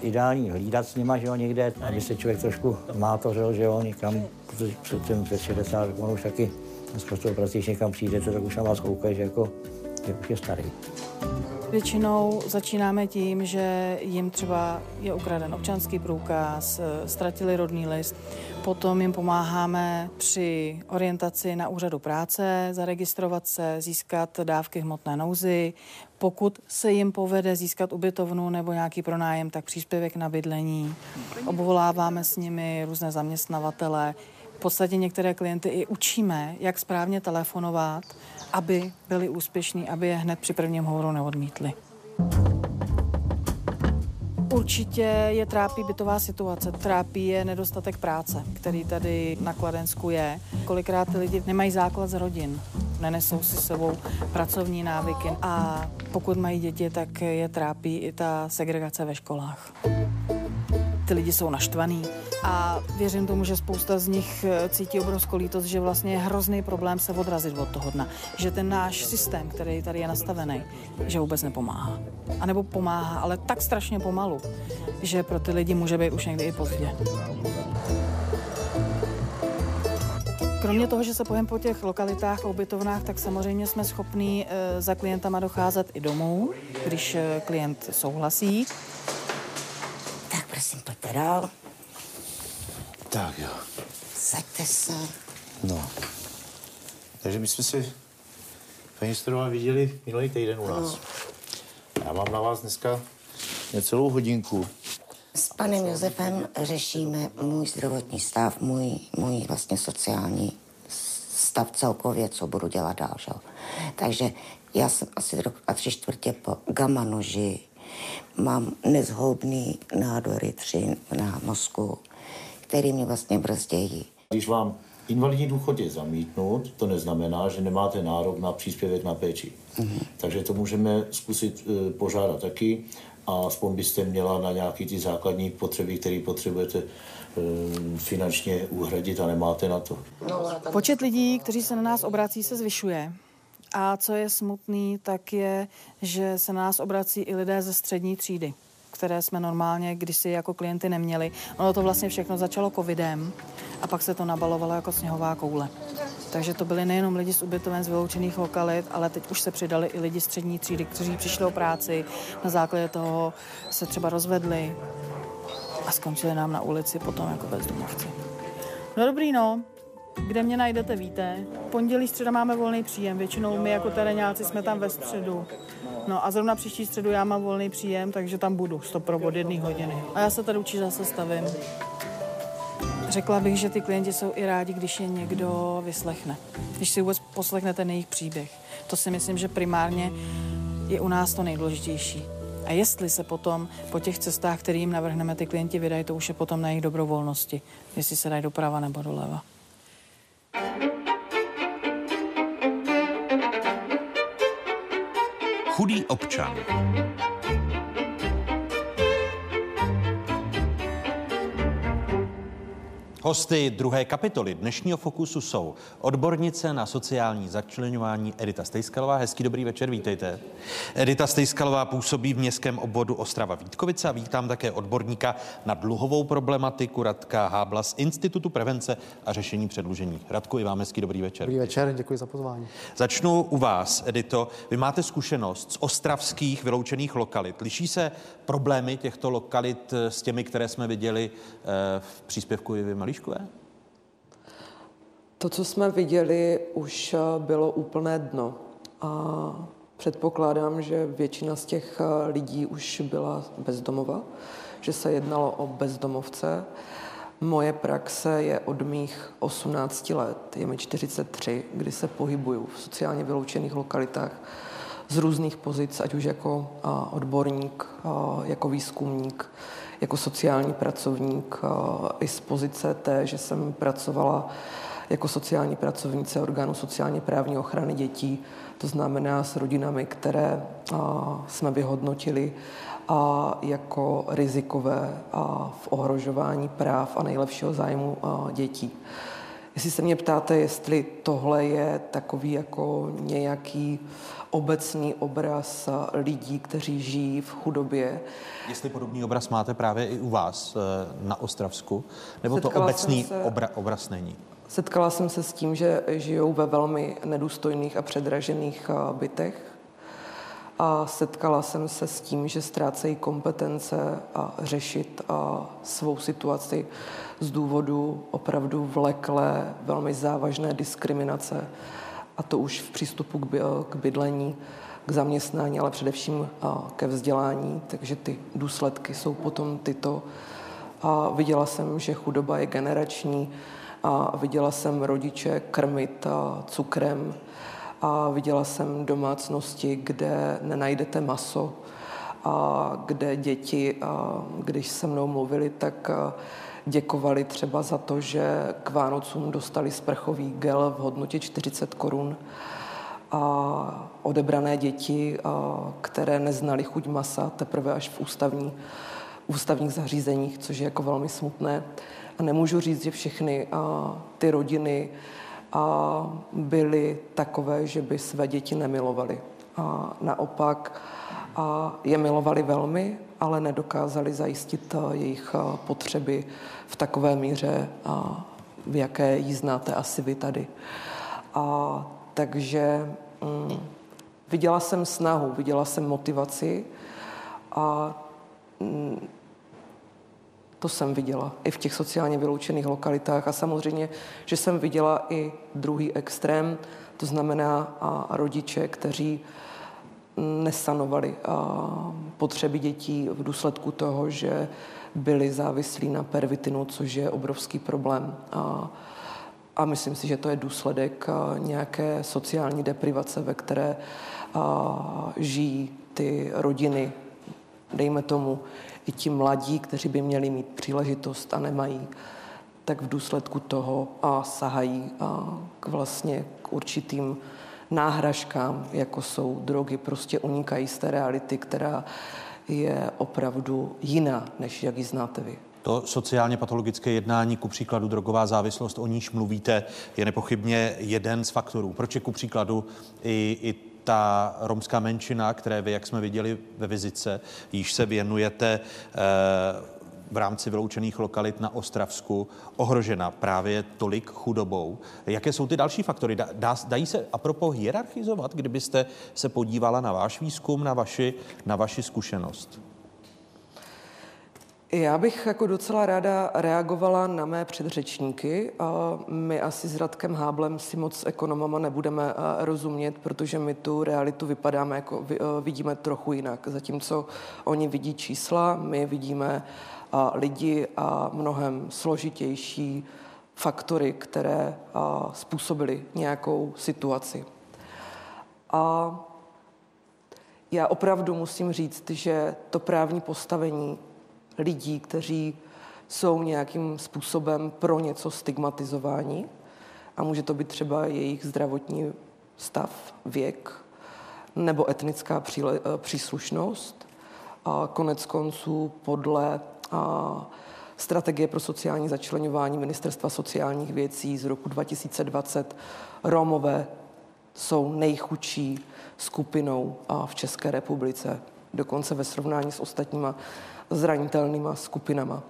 ideální hlídat s nima, že jo, někde, aby se člověk trošku mátořil, že jo, někam, protože před tím před šedesát, on už taky z prostou prací, když někam přijdete, tak už na vás koukají, že jako, že už je starý. Většinou začínáme tím, že jim třeba je ukraden občanský průkaz, ztratili rodný list, potom jim pomáháme při orientaci na úřadu práce, zaregistrovat se, získat dávky hmotné nouzy. Pokud se jim povede získat ubytovnu nebo nějaký pronájem, tak příspěvek na bydlení. Obvoláváme s nimi různé zaměstnavatele. V podstatě některé klienty i učíme, jak správně telefonovat, aby byli úspěšní, aby je hned při prvním hovoru neodmítli. Určitě je trápí bytová situace, trápí je nedostatek práce, který tady na Kladensku je. Kolikrát ty lidi nemají základ z rodin, nenesou si sebou pracovní návyky a pokud mají děti, tak je trápí i ta segregace ve školách. ty lidi jsou naštvaný a věřím tomu, že spousta z nich cítí obrovskou lítost, že vlastně je hrozný problém se odrazit od toho dna, že ten náš systém, který tady je nastavený, že vůbec nepomáhá. A nebo pomáhá, ale tak strašně pomalu, že pro ty lidi může být už někdy i pozdě. Kromě toho, že se pojem po těch lokalitách a ubytovnách, tak samozřejmě jsme schopní e, za klientama docházet i domů, když e, klient souhlasí. Tak prosím, pojďte dál. Tak jo. Saďte se. No. Takže my jsme si, paní Storová, viděli minulý týden u nás. No. Já mám na vás dneska necelou hodinku. S panem Josefem řešíme můj zdravotní stav, můj, můj vlastně sociální stav celkově, co budu dělat dál. Že? Takže já jsem asi rok a tři čtvrtě po gamma noži, mám nezhoubný nádory tři na mozku, který mě vlastně brzdějí. Když vám invalidní důchod je zamítnut, to neznamená, že nemáte nárok na příspěvek na péči. Mhm. Takže to můžeme zkusit e, požádat taky. A aspoň byste měla na nějaké ty základní potřeby, které potřebujete e, finančně uhradit a nemáte na to. Počet lidí, kteří se na nás obrací, se zvyšuje. A co je smutný, tak je, že se na nás obrací i lidé ze střední třídy, které jsme normálně kdysi jako klienty neměli. Ono to vlastně všechno začalo covidem a pak se to nabalovalo jako sněhová koule. Takže to byly nejenom lidi z ubytoven z vyloučených lokalit, ale teď už se přidali i lidi střední třídy, kteří přišli o práci, na základě toho se třeba rozvedli a skončili nám na ulici potom jako bezdomovci. No dobrý, no. Kde mě najdete, víte. Pondělí, středa máme volný příjem. Většinou my jako teréňáci jsme tam ve středu. No a zrovna příští středu já mám volný příjem, takže tam budu stopro od jedné hodiny. A já se tady učí zase stavím. Řekla bych, že ty klienti jsou i rádi, když je někdo vyslechne. Když si vůbec poslechne ten jejich příběh. To si myslím, že primárně je u nás to nejdůležitější. A jestli se potom po těch cestách, které jim navrhneme, ty klienti vydají, to už je potom na jejich dobrovolnosti. Jestli se dají doprava nebo doleva. Chudý občan. Hosty druhé kapitoly dnešního Fokusu jsou odbornice na sociální začleňování Edita Stejskalová. Hezký dobrý večer, vítejte. Edita Stejskalová působí v městském obvodu Ostrava-Vítkovice a vítám také odborníka na dluhovou problematiku Radka Hábla z Institutu prevence a řešení předlužení. Radku, i vám hezký dobrý večer. Dobrý večer, děkuji za pozvání. Začnu u vás, Edito. Vy máte zkušenost z ostravských vyloučených lokalit. Liší se problémy těchto lokalit s těmi, které jsme viděli v příspěvku Jivy Malíš? To, co jsme viděli, už bylo úplné dno. A předpokládám, že většina z těch lidí už byla bezdomova, že se jednalo o bezdomovce. Moje praxe je od mých osmnácti let, je mi čtyřicet tři, kdy se pohybuju v sociálně vyloučených lokalitách z různých pozic, ať už jako odborník, jako výzkumník, jako sociální pracovník, i z pozice té, že jsem pracovala jako sociální pracovnice orgánu sociálně právní ochrany dětí, to znamená s rodinami, které jsme vyhodnotili jako rizikové v ohrožování práv a nejlepšího zájmu dětí. Jestli se mě ptáte, jestli tohle je takový jako nějaký obecný obraz lidí, kteří žijí v chudobě. Jestli podobný obraz máte právě i u vás na Ostravsku, nebo setkala to obecný se, obra, obraz není? Setkala jsem se s tím, že žijou ve velmi nedůstojných a předražených bytech. A setkala jsem se s tím, že ztrácejí kompetence a řešit a svou situaci z důvodu opravdu vleklé, velmi závažné diskriminace. A to už v přístupu k bydlení, k zaměstnání, ale především ke vzdělání. Takže ty důsledky jsou potom tyto. A viděla jsem, že chudoba je generační. A viděla jsem rodiče krmit cukrem. A viděla jsem domácnosti, kde nenajdete maso. A kde děti, když se mnou mluvili, tak děkovali třeba za to, že k Vánocům dostali sprchový gel v hodnotě čtyřicet korun a odebrané děti, které neznali chuť masa, teprve až v ústavní ústavních zařízeních, což je jako velmi smutné. A nemůžu říct, že všechny a, ty rodiny a, byly takové, že by své děti nemilovaly. A naopak a, je milovali velmi, ale nedokázali zajistit a, jejich a, potřeby v takové míře, a, v jaké ji znáte asi vy tady. A, takže mm, viděla jsem snahu, viděla jsem motivaci a mm, to jsem viděla i v těch sociálně vyloučených lokalitách a samozřejmě, že jsem viděla i druhý extrém, to znamená a, a rodiče, kteří nesanovali a, potřeby dětí v důsledku toho, že byli závislí na pervitinu, což je obrovský problém. A, a myslím si, že to je důsledek a, nějaké sociální deprivace, ve které a, žijí ty rodiny, dejme tomu, i ti mladí, kteří by měli mít příležitost a nemají, tak v důsledku toho a sahají a k vlastně k určitým náhražkám, jako jsou drogy, prostě unikají z té reality, která je opravdu jiná, než jak ji znáte vy. To sociálně patologické jednání, ku příkladu drogová závislost, o níž mluvíte, je nepochybně jeden z faktorů. Proč je ku příkladu i, i ta romská menšina, které vy, jak jsme viděli ve vizitce, již se věnujete v rámci vyloučených lokalit na Ostravsku, ohrožena právě tolik chudobou. Jaké jsou ty další faktory? Dá, dají se apropos hierarchizovat, kdybyste se podívala na váš výzkum, na vaši, na vaši zkušenost? Já bych jako docela ráda reagovala na mé předřečníky. My asi s Radkem Háblem si moc s ekonomama nebudeme rozumět, protože my tu realitu vypadáme jako, vidíme trochu jinak. Zatímco oni vidí čísla, my vidíme lidi a mnohem složitější faktory, které způsobily nějakou situaci. A já opravdu musím říct, že to právní postavení lidí, kteří jsou nějakým způsobem pro něco stigmatizováni a může to být třeba jejich zdravotní stav, věk nebo etnická příle, příslušnost. A konec konců podle a, strategie pro sociální začleňování Ministerstva sociálních věcí z roku dva tisíce dvacet Romové jsou nejchudší skupinou a, v České republice, dokonce ve srovnání s ostatníma zranitelnýma skupinama.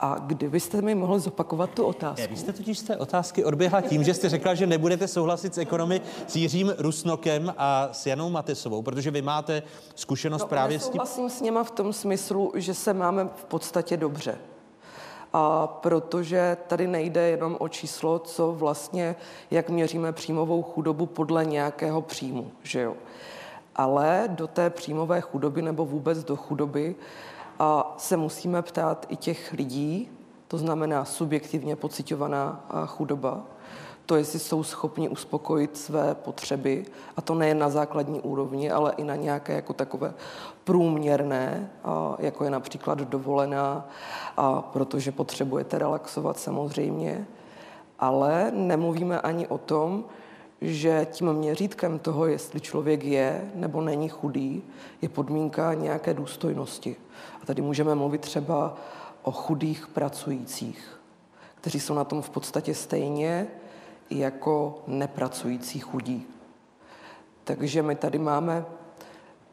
A kdybyste mi mohl zopakovat tu otázku? Vy jste totiž z té otázky odběhla tím, že jste řekla, že nebudete souhlasit s ekonomy s Jiřím Rusnokem a s Janou Matesovou, protože vy máte zkušenost no, právě s tím. Souhlasím s něma v tom smyslu, že se máme v podstatě dobře. A protože tady nejde jenom o číslo, co vlastně, jak měříme příjmovou chudobu podle nějakého příjmu, že jo? Ale do té příjmové chudoby nebo vůbec do chudoby a se musíme ptát i těch lidí, to znamená subjektivně pociťovaná chudoba, to jestli jsou schopni uspokojit své potřeby, a to nejen na základní úrovni, ale i na nějaké jako takové průměrné, a jako je například dovolená, a protože potřebujete relaxovat samozřejmě, ale nemluvíme ani o tom, že tím měřítkem toho, jestli člověk je nebo není chudý, je podmínka nějaké důstojnosti. A tady můžeme mluvit třeba o chudých pracujících, kteří jsou na tom v podstatě stejně jako nepracující chudí. Takže my tady máme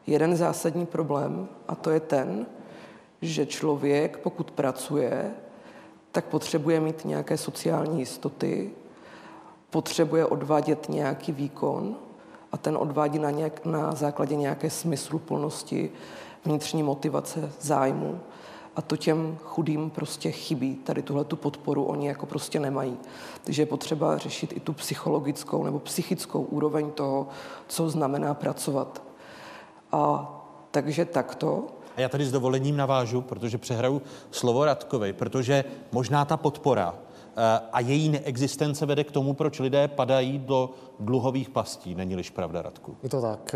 jeden zásadní problém, a to je ten, že člověk, pokud pracuje, tak potřebuje mít nějaké sociální jistoty, potřebuje odvádět nějaký výkon a ten odvádí na, nějak, na základě nějaké smysluplnosti, vnitřní motivace, zájmu. A to těm chudým prostě chybí. Tady tuhle tu podporu oni jako prostě nemají. Takže je potřeba řešit i tu psychologickou nebo psychickou úroveň toho, co znamená pracovat. A takže takto. A já tady s dovolením navážu, protože přehraju slovo Radkovi, protože možná ta podpora a její neexistence vede k tomu, proč lidé padají do dluhových pastí. Není-liž pravda, Radku? Je to tak.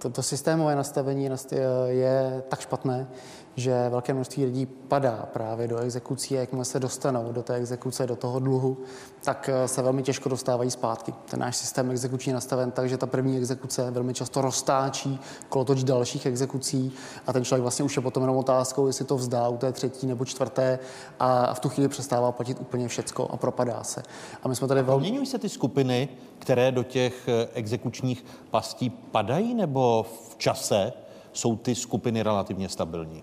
To, to systémové nastavení je tak špatné, že velké množství lidí padá právě do exekucí a jakmile se dostanou do té exekuce, do toho dluhu, tak se velmi těžko dostávají zpátky. Ten náš systém exekuční je nastaven tak, že ta první exekuce velmi často roztáčí kolotoč dalších exekucí a ten člověk vlastně už je potom jenom otázkou, jestli to vzdá u té třetí nebo čtvrté a v tu chvíli přestává platit úplně všecko a propadá se. A my jsme tady velmi... Mění se ty skupiny, které do těch exekučních pastí padají, nebo v čase jsou ty skupiny relativně stabilní?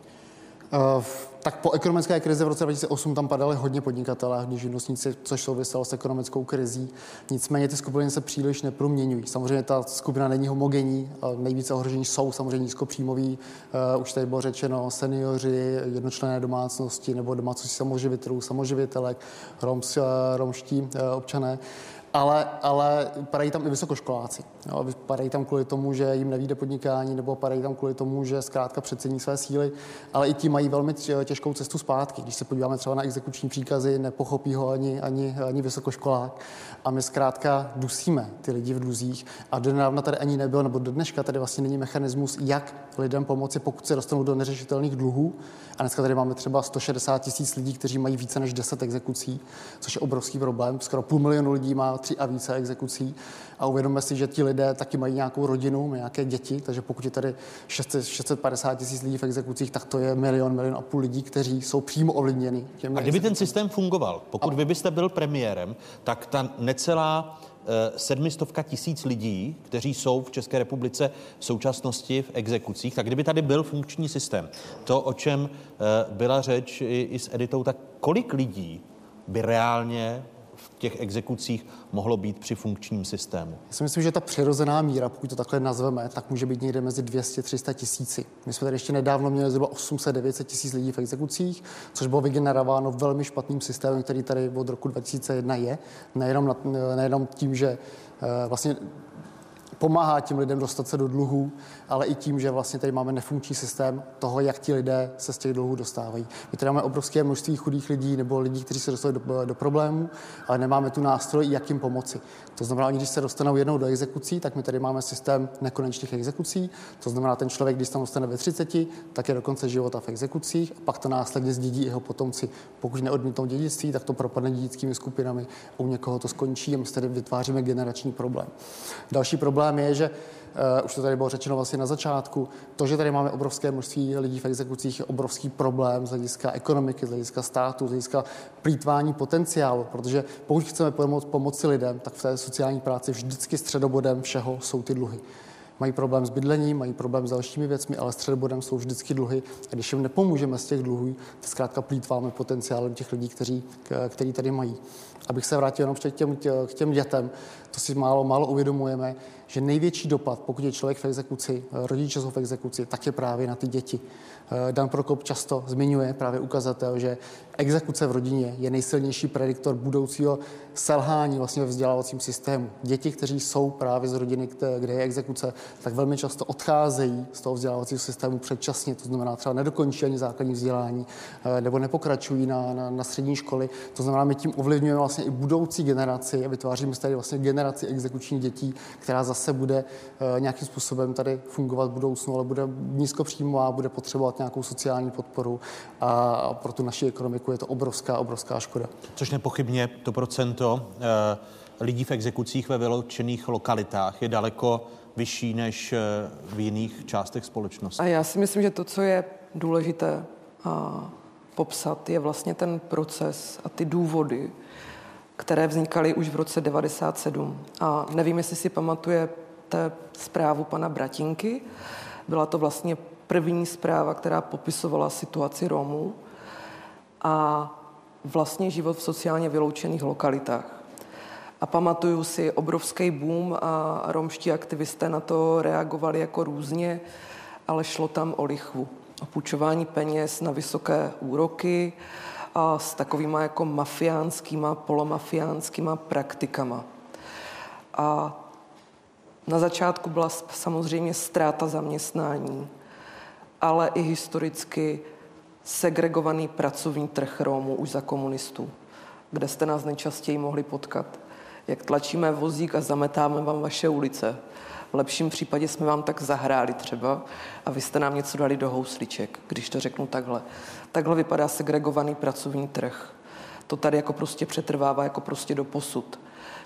Uh, tak po ekonomické krizi v roce dva tisíce osm tam padaly hodně podnikatelé, hodně živnostníci, což souviselo s ekonomickou krizí. Nicméně ty skupiny se příliš neproměňují. Samozřejmě ta skupina není homogenní, nejvíce ohrožení jsou samozřejmě nízkopříjmoví, uh, už tady bylo řečeno seniori, jednočlenné domácnosti nebo domácnosti samoživitelů, samoživitelek, roms, uh, romští uh, občané. Ale, ale padají tam i vysokoškoláci. Jo, padají tam kvůli tomu, že jim nevyjde podnikání, nebo padají tam kvůli tomu, že zkrátka přecení své síly, ale i ti mají velmi těžkou cestu zpátky. Když se podíváme třeba na exekuční příkazy, nepochopí ho ani, ani, ani vysokoškolák. A my zkrátka dusíme ty lidi v dluzích. A dodnedávna tady ani nebyl, nebo do dneška tady vlastně není mechanismus, jak lidem pomoci, pokud se dostanou do neřešitelných dluhů. A dneska tady máme třeba sto šedesát tisíc lidí, kteří mají více než deset exekucí, což je obrovský problém. Skoro půl milionu lidí má tři a více exekucí. A uvědomme si, že ti lidé taky mají nějakou rodinu, nějaké děti, takže pokud je tady šest set padesát tisíc lidí v exekucích, tak to je milion, milion a půl lidí, kteří jsou přímo ovlivněni. A kdyby exekucí. Ten systém fungoval, pokud a... vy byste byl premiérem, tak ta necelá sedmistovka tisíc lidí, kteří jsou v České republice v současnosti v exekucích, tak kdyby tady byl funkční systém, to, o čem byla řeč i s Editou, tak kolik lidí by reálně v těch exekucích mohlo být při funkčním systému? Já si myslím, že ta přirozená míra, pokud to takhle nazveme, tak může být někde mezi dvě stě až tři sta tisíci. My jsme tady ještě nedávno měli zhruba osm set až devět set tisíc lidí v exekucích, což bylo vygenerováno velmi špatným systémem, který tady od roku dva tisíce jedna je. Nejenom, nejenom tím, že vlastně pomáhá tím lidem dostat se do dluhů, ale i tím, že vlastně tady máme nefunkční systém toho, jak ti lidé se z těch dluhů dostávají. My tady máme obrovské množství chudých lidí nebo lidí, kteří se dostali do, do problémů, ale nemáme tu nástroj, jak jim pomoci. To znamená, když se dostanou jednou do exekucí, tak my tady máme systém nekonečných exekucí. To znamená, ten člověk, když se dostane ve třiceti, tak je do konce života v exekucích a pak to následně zdědí jeho potomci. Pokud neodmítnou dědictví, tak to propadne dědickými skupinami. U někoho to skončí a my tady vytváříme generační problém. Další problém je, že uh, už to tady bylo řečeno vlastně na začátku, to, že tady máme obrovské množství lidí v exekucích, je obrovský problém z hlediska ekonomiky, z hlediska státu, z hlediska plýtvání potenciálu, protože pokud chceme pomoct, pomoci lidem, tak v té sociální práci vždycky středobodem všeho jsou ty dluhy. Mají problém s bydlením, mají problém s dalšími věcmi, ale středobodem jsou vždycky dluhy. A když jim nepomůžeme z těch dluhů, tak zkrátka plýtváme potenciálem těch lidí, kteří, kteří tady mají. Abych se vrátil jenom k těm, k těm dětem, to si málo, málo uvědomujeme, že největší dopad, pokud je člověk v exekuci, rodiče jsou v exekuci, tak je právě na ty děti. Dan Prokop často zmiňuje právě ukazatel, že exekuce v rodině je nejsilnější prediktor budoucího selhání vlastně ve vzdělávacím systému. Děti, kteří jsou právě z rodiny, kde je exekuce, tak velmi často odcházejí z toho vzdělávacího systému předčasně, to znamená třeba nedokončí ani základní vzdělání nebo nepokračují na, na, na střední školy. To znamená, my tím ovlivňujeme vlastně i budoucí generaci a vytváříme tady vlastně generaci exekučních dětí, která zase bude nějakým způsobem tady fungovat v budoucnu, ale bude nízkopříjmová, bude potřebovat nějakou sociální podporu a pro tu naši ekonomiku je to obrovská, obrovská škoda. Což nepochybně to procento eh, lidí v exekucích ve vyloučených lokalitách je daleko vyšší než v jiných částech společnosti. A já si myslím, že to, co je důležité a popsat, je vlastně ten proces a ty důvody, které vznikaly už v roce devadesát sedm. A nevím, jestli si pamatujete zprávu pana Bratinky. Byla to vlastně první zpráva, která popisovala situaci Romů a vlastně život v sociálně vyloučených lokalitách. A pamatuju si obrovský boom a romští aktivisté na to reagovali jako různě, ale šlo tam o lichvu, o půjčování peněz na vysoké úroky a s takovýma jako mafiánskýma, polomafiánskýma praktikama. A na začátku byla samozřejmě ztráta zaměstnání, ale i historicky segregovaný pracovní trh Romů už za komunistů, kde jste nás nejčastěji mohli potkat. jak tlačíme vozík a zametáme vám vaše ulice. V lepším případě jsme vám tak zahráli třeba a vy jste nám něco dali do housliček, když to řeknu takhle. Takhle vypadá segregovaný pracovní trh. To tady jako prostě přetrvává jako prostě do posud.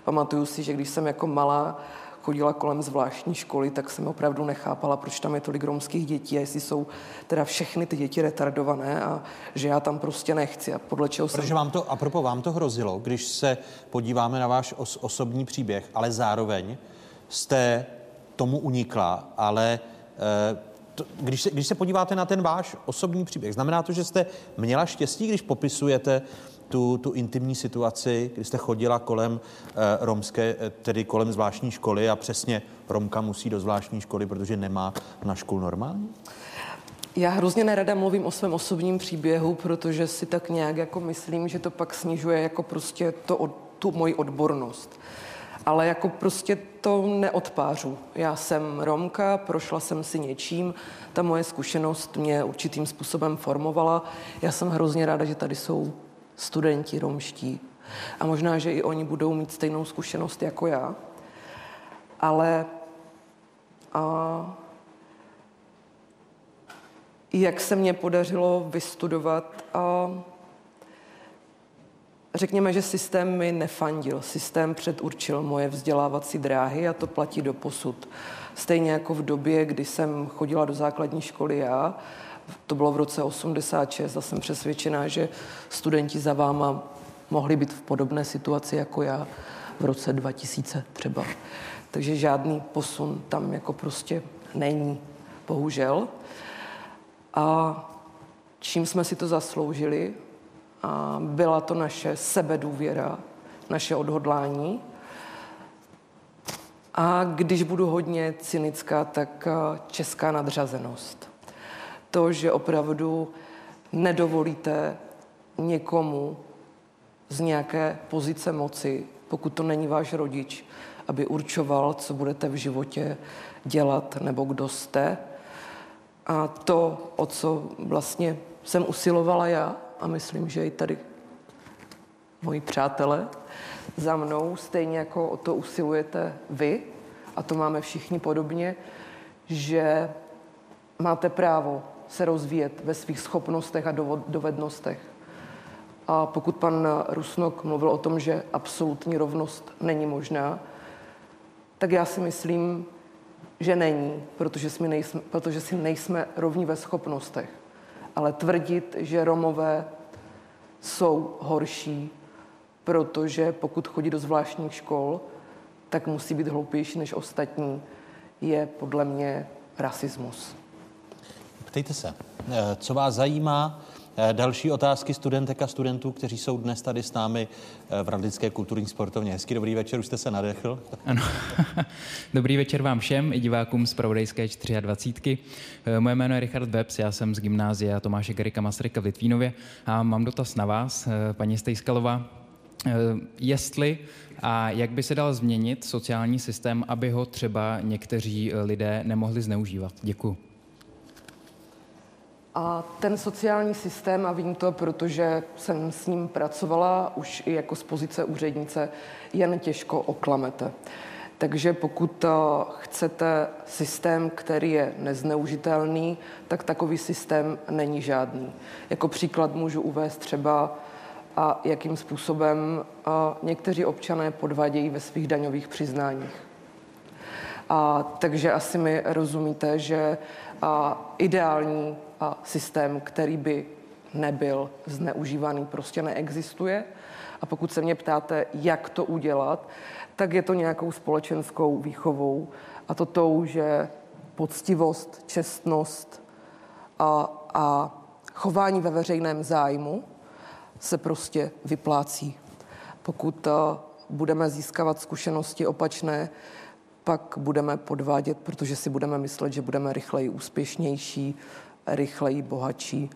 Pamatuju si, že když jsem jako malá chodila kolem zvláštní školy, tak jsem opravdu nechápala, proč tam je tolik romských dětí a jestli jsou teda všechny ty děti retardované a že já tam prostě nechci. A podle čeho Protože jsem... vám to, a propos, vám to hrozilo, když se podíváme na váš os, osobní příběh, ale zároveň jste tomu unikla, ale e, to, když, se, když se podíváte na ten váš osobní příběh, znamená to, že jste měla štěstí, když popisujete Tu, tu intimní situaci, kdy jste chodila kolem eh, romské, tedy kolem zvláštní školy a přesně Romka musí do zvláštní školy, protože nemá na školu normální? Já hrozně nerada mluvím o svém osobním příběhu, protože si tak nějak jako myslím, že to pak snižuje jako prostě to, od, tu moji odbornost. Ale jako prostě to neodpářu. Já jsem Romka, prošla jsem si něčím, ta moje zkušenost mě určitým způsobem formovala. Já jsem hrozně ráda, že tady jsou studenti romští. A možná, že i oni budou mít stejnou zkušenost jako já. Ale a, jak se mně podařilo vystudovat, a, řekněme, že systém mi nefandil. Systém předurčil moje vzdělávací dráhy a to platí doposud. Stejně jako v době, kdy jsem chodila do základní školy já, to bylo v roce osmdesát šest a jsem přesvědčená, že studenti za váma mohli být v podobné situaci jako já v roce dva tisíce třeba. Takže žádný posun tam jako prostě není, bohužel. A čím jsme si to zasloužili? A byla to naše sebedůvěra, naše odhodlání. A když budu hodně cynická, tak česká nadřazenost. To, že opravdu nedovolíte někomu z nějaké pozice moci, pokud to není váš rodič, aby určoval, co budete v životě dělat nebo kdo jste. A to, o co vlastně jsem usilovala já, a myslím, že i tady moji přátelé za mnou, stejně jako o to usilujete vy, a to máme všichni podobně, že máte právo se rozvíjet ve svých schopnostech a dovednostech. A pokud pan Rusnok mluvil o tom, že absolutní rovnost není možná, tak já si myslím, že není, protože, jsme nejsme, protože si nejsme rovní ve schopnostech. Ale tvrdit, že Romové jsou horší, protože pokud chodí do zvláštních škol, tak musí být hloupější než ostatní, je podle mě rasismus. Ptejte se, co vás zajímá. Další otázky studentek a studentů, kteří jsou dnes tady s námi v Radlické kulturní sportovně. Hezký dobrý večer, už jste se nadechl. Ano, dobrý večer vám všem i divákům z Pravodejské dvacet čtyři. Moje jméno je Richard Webbs, já jsem z gymnázia Tomáše Garrigua Masaryka v Litvínově a mám dotaz na vás, paní Stejskalová. Jestli a jak by se dal změnit sociální systém, aby ho třeba někteří lidé nemohli zneužívat? Děkuju. A ten sociální systém, a vím to, protože jsem s ním pracovala už i jako z pozice úřednice, jen těžko oklamete. Takže pokud chcete systém, který je nezneužitelný, tak takový systém není žádný. Jako příklad můžu uvést třeba, a jakým způsobem a někteří občané podvádějí ve svých daňových přiznáních. A takže asi mi rozumíte, že a ideální a systém, který by nebyl zneužívaný, prostě neexistuje. A pokud se mě ptáte, jak to udělat, tak je to nějakou společenskou výchovou. A to tou, že poctivost, čestnost a, a chování ve veřejném zájmu se prostě vyplácí. Pokud budeme získávat zkušenosti opačné, pak budeme podvádět, protože si budeme myslet, že budeme rychleji úspěšnější, rychleji bohatší,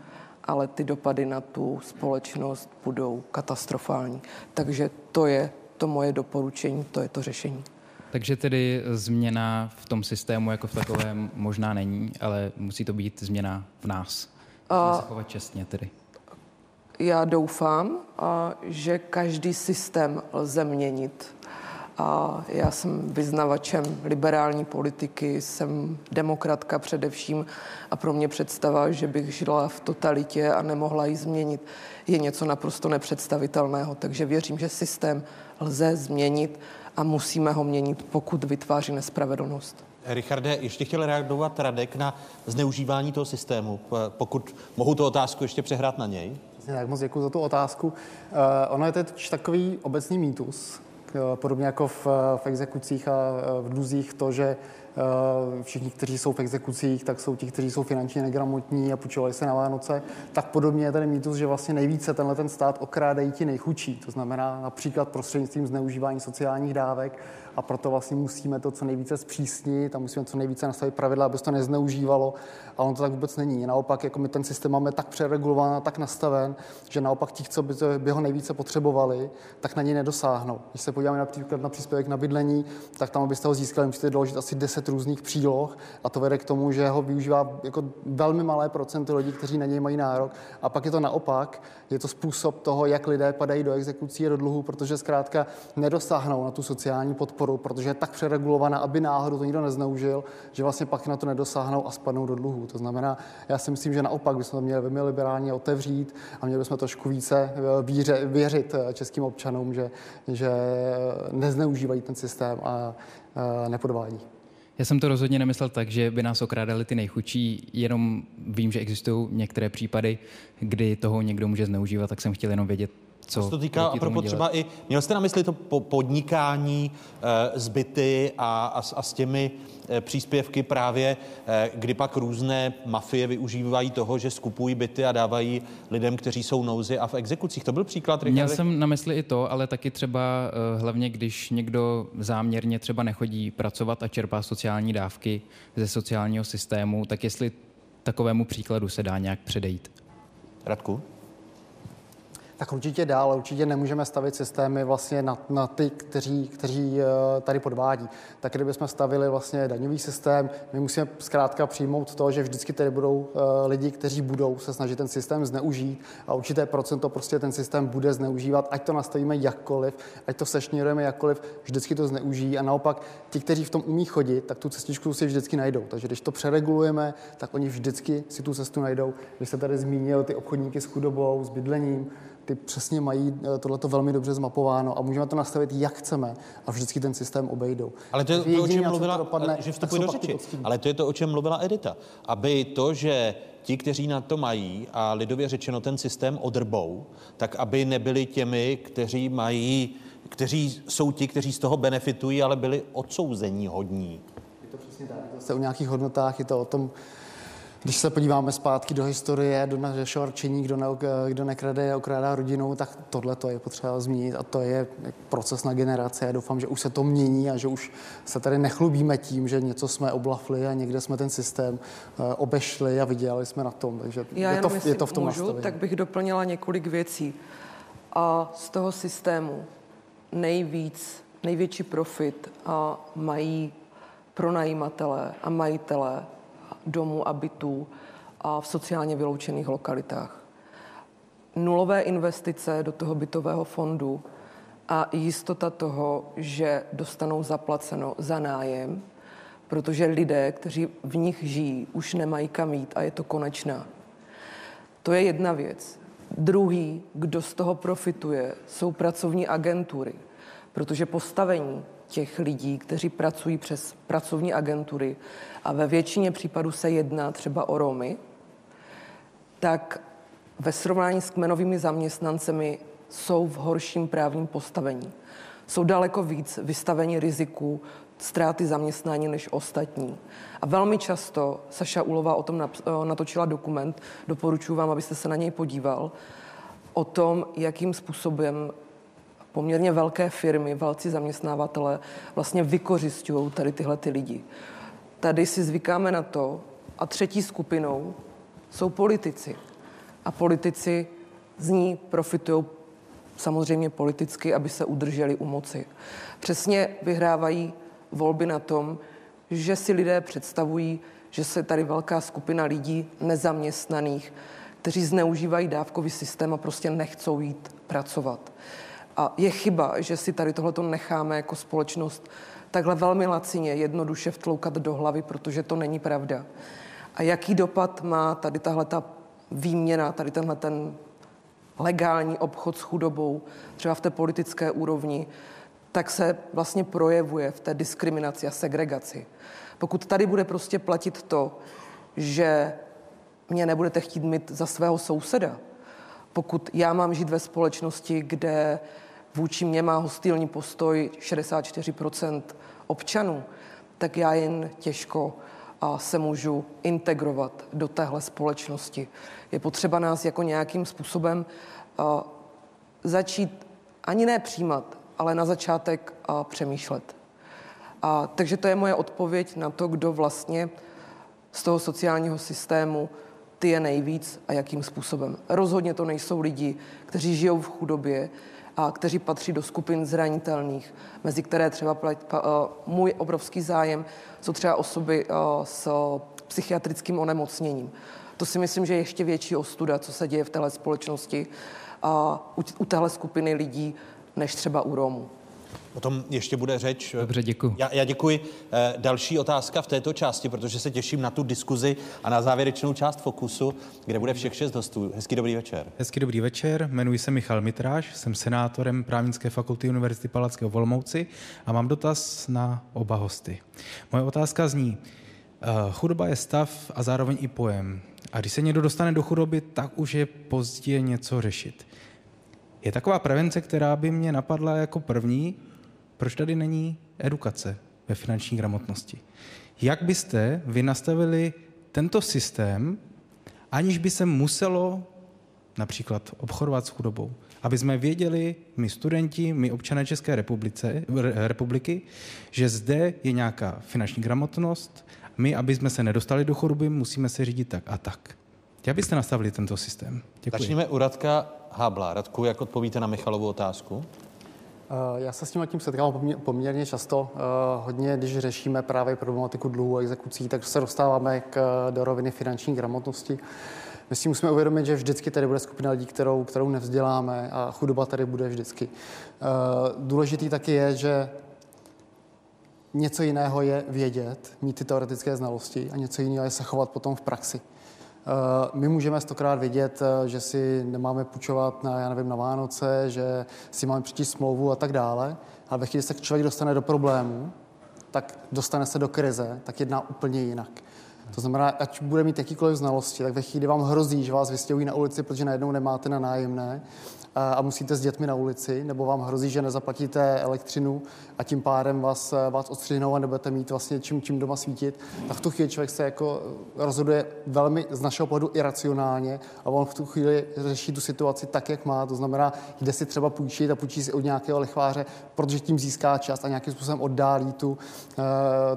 ale ty dopady na tu společnost budou katastrofální. Takže to je to moje doporučení, to je to řešení. Takže tedy změna v tom systému jako v takovém možná není, ale musí to být změna v nás. Musíme se chovat čestně tedy. Já doufám, a, že každý systém lze měnit. A já jsem vyznavačem liberální politiky, jsem demokratka především a pro mě představa, že bych žila v totalitě a nemohla ji změnit, je něco naprosto nepředstavitelného. Takže věřím, že systém lze změnit a musíme ho měnit, pokud vytváří nespravedlnost. Richarde, ještě chtěl reagovat Radek na zneužívání toho systému, pokud mohu tu otázku ještě přehrát na něj. Tak moc děkuji za tu otázku. Uh, ono je teď takový obecný mýtus, podobně jako v, v exekucích a v dluzích, to, že uh, všichni, kteří jsou v exekucích, tak jsou ti, kteří jsou finančně negramotní a půjčovali se na Vánoce. Tak podobně je tady mýtus, že vlastně nejvíce tenhle ten stát okrádají ti nejchudší. To znamená například prostřednictvím zneužívání sociálních dávek, a proto vlastně musíme to co nejvíce zpřísnit a musíme co nejvíce nastavit pravidla, aby se to nezneužívalo. A ono to tak vůbec není. Naopak, jako my ten systém máme tak přeregulován a tak nastaven, že naopak ti, co by, by ho nejvíce potřebovali, tak na něj nedosáhnou. Když se podíváme například na příspěvek na bydlení, tak tam, abyste ho získali, musíte doložit asi deset různých příloh a to vede k tomu, že ho využívá jako velmi malé procento lidí, kteří na něj mají nárok. A pak je to naopak, je to způsob toho, jak lidé padají do exekucí a do dluhu, protože zkrátka nedosáhnou na tu sociální podporu, protože je tak přeregulovaná, aby náhodou to nikdo nezneužil, že vlastně pak na to nedosáhnou a spadnou do dluhů. To znamená, já si myslím, že naopak bychom to měli velmi liberálně otevřít a měli bychom trošku více víře, věřit českým občanům, že, že nezneužívají ten systém a, a nepodvádí. Já jsem to rozhodně nemyslel tak, že by nás okrádali ty nejchudší, jenom vím, že existují některé případy, kdy toho někdo může zneužívat, tak jsem chtěl jenom vědět, co se to týká, a propos třeba i, měl jste na mysli to po podnikání e, zbyty a, a, a s těmi e, příspěvky právě, e, kdy pak různé mafie využívají toho, že skupují byty a dávají lidem, kteří jsou nouzi a v exekucích. To byl příklad, Richard? Měl jsem na mysli i to, ale taky třeba e, hlavně, když někdo záměrně třeba nechodí pracovat a čerpá sociální dávky ze sociálního systému, tak jestli takovému příkladu se dá nějak předejít. Radku? Tak určitě dál, určitě nemůžeme stavit systémy vlastně na, na ty, kteří, kteří tady podvádí. Tak kdybychom stavili vlastně daňový systém, my musíme zkrátka přijmout to, že vždycky tady budou lidi, kteří budou se snažit ten systém zneužít a určité procento prostě ten systém bude zneužívat, ať to nastavíme jakkoliv, ať to sešněrujeme jakkoliv, vždycky to zneužijí a naopak ti, kteří v tom umí chodit, tak tu cestičku si vždycky najdou. Takže když to přeregulujeme, tak oni vždycky si tu cestu najdou. Když se tady zmínil ty obchodníky s chudobou, s bydlením, ty přesně mají tohleto velmi dobře zmapováno a můžeme to nastavit, jak chceme a vždycky ten systém obejdou. Ale to je to, o čem mluvila, dopadne, že vstupuji do řeči, ale to je to, o čem mluvila Edita. Aby to, že ti, kteří na to mají a lidově řečeno ten systém odrbou, tak aby nebyli těmi, kteří mají, kteří jsou ti, kteří z toho benefitují, ale byli odsouzení hodní. Je to přesně tak, je to o nějakých hodnotách, je to o tom. Když se podíváme zpátky do historie, do našeho rčení, kdo, ne, kdo nekrade, okrádá rodinu, tak tohle to je potřeba změnit a to je proces na generace. Já doufám, že už se to mění a že už se tady nechlubíme tím, že něco jsme oblafli a někde jsme ten systém obešli a vydělali jsme na tom. Takže Já je, to, myslím, je to v tom můžu, nastavení. Tak bych doplnila několik věcí. A z toho systému nejvíc, největší profit a mají pronajímatelé a majitelé domů a bytů a v sociálně vyloučených lokalitách. Nulové investice do toho bytového fondu a jistota toho, že dostanou zaplaceno za nájem, protože lidé, kteří v nich žijí, už nemají kam jít a je to konečná. To je jedna věc. Druhý, kdo z toho profituje, jsou pracovní agentury, protože postavení těch lidí, kteří pracují přes pracovní agentury a ve většině případů se jedná třeba o Romy, tak ve srovnání s kmenovými zaměstnancemi jsou v horším právním postavení. Jsou daleko víc vystaveni riziku ztráty zaměstnání než ostatní. A velmi často, Saša Ulová o tom natočila dokument, doporučuji vám, abyste se na něj podíval, o tom, jakým způsobem poměrně velké firmy, velcí zaměstnavatelé vlastně vykořisťují tady tyhle ty lidi. Tady si zvykáme na to a třetí skupinou jsou politici. A politici z ní profitují samozřejmě politicky, aby se udrželi u moci. Přesně vyhrávají volby na tom, že si lidé představují, že se tady velká skupina lidí nezaměstnaných, kteří zneužívají dávkový systém a prostě nechcou jít pracovat. A je chyba, že si tady tohleto necháme jako společnost takhle velmi lacině, jednoduše vtloukat do hlavy, protože to není pravda. A jaký dopad má tady tahleta výměna, tady tenhle ten legální obchod s chudobou, třeba v té politické úrovni, tak se vlastně projevuje v té diskriminaci a segregaci. Pokud tady bude prostě platit to, že mě nebudete chtít mít za svého souseda, pokud já mám žít ve společnosti, kde vůči mě má hostilní postoj šedesát čtyři procent občanů, tak já jen těžko a se můžu integrovat do téhle společnosti. Je potřeba nás jako nějakým způsobem a, začít ani ne přijímat, ale na začátek a, přemýšlet. A, takže to je moje odpověď na to, kdo vlastně z toho sociálního systému ty je nejvíc a jakým způsobem. Rozhodně to nejsou lidi, kteří žijou v chudobě a kteří patří do skupin zranitelných, mezi které třeba můj obrovský zájem jsou třeba osoby s psychiatrickým onemocněním. To si myslím, že je ještě větší ostuda, co se děje v téhle společnosti a u téhle skupiny lidí, než třeba u Romů. O tom ještě bude řeč. Dobře, děkuji. Já, já děkuji. E, další otázka v této části, protože se těším na tu diskuzi a na závěrečnou část Fokusu, kde bude všech šest hostů. Hezký dobrý večer. Hezký dobrý večer. Jmenuji se Michal Mitráš, jsem senátorem Právnické fakulty Univerzity Palackého v Olomouci a mám dotaz na oba hosty. Moje otázka zní, e, chudoba je stav a zároveň i pojem. A když se někdo dostane do chudoby, tak už je pozdě něco řešit. Je taková prevence, která by mě napadla jako první, proč tady není edukace ve finanční gramotnosti? Jak byste vy nastavili tento systém, aniž by se muselo například obchodovat s chudobou? Aby jsme věděli, my studenti, my občané České republice, republiky, že zde je nějaká finanční gramotnost, my, aby jsme se nedostali do chudoby, musíme se řídit tak a tak. Jak byste nastavili tento systém? Děkuji. Začněme u Radka Hábla. Radku, jak odpovíte na Michalovu otázku? Já se s tím tím setkávám poměrně často. Hodně, když řešíme právě problematiku dluhu a exekucí, tak se dostáváme k, do roviny finanční gramotnosti. My si musíme uvědomit, že vždycky tady bude skupina lidí, kterou, kterou nevzděláme a chudoba tady bude vždycky. Důležitý taky je, že něco jiného je vědět, mít ty teoretické znalosti a něco jiného je se chovat potom v praxi. My můžeme stokrát vědět, že si nemáme půjčovat na, já nevím, na Vánoce, že si máme přečíst smlouvu a tak dále. Ale ve chvíli, když se člověk dostane do problému, tak dostane se do krize, tak jedná úplně jinak. To znamená, ať bude mít jakýkoliv znalosti, tak ve chvíli vám hrozí, že vás vystěhují na ulici, protože najednou nemáte na nájemné a musíte s dětmi na ulici, nebo vám hrozí, že nezaplatíte elektřinu a tím pádem vás, vás odstřihnou a nebudete mít vlastně čím, čím doma svítit, tak v tu chvíli člověk se jako rozhoduje velmi z našeho pohledu iracionálně a on v tu chvíli řeší tu situaci tak, jak má. To znamená, jde si třeba půjčit a půjčí si od nějakého lichváře, protože tím získá čas a nějakým způsobem oddálí tu,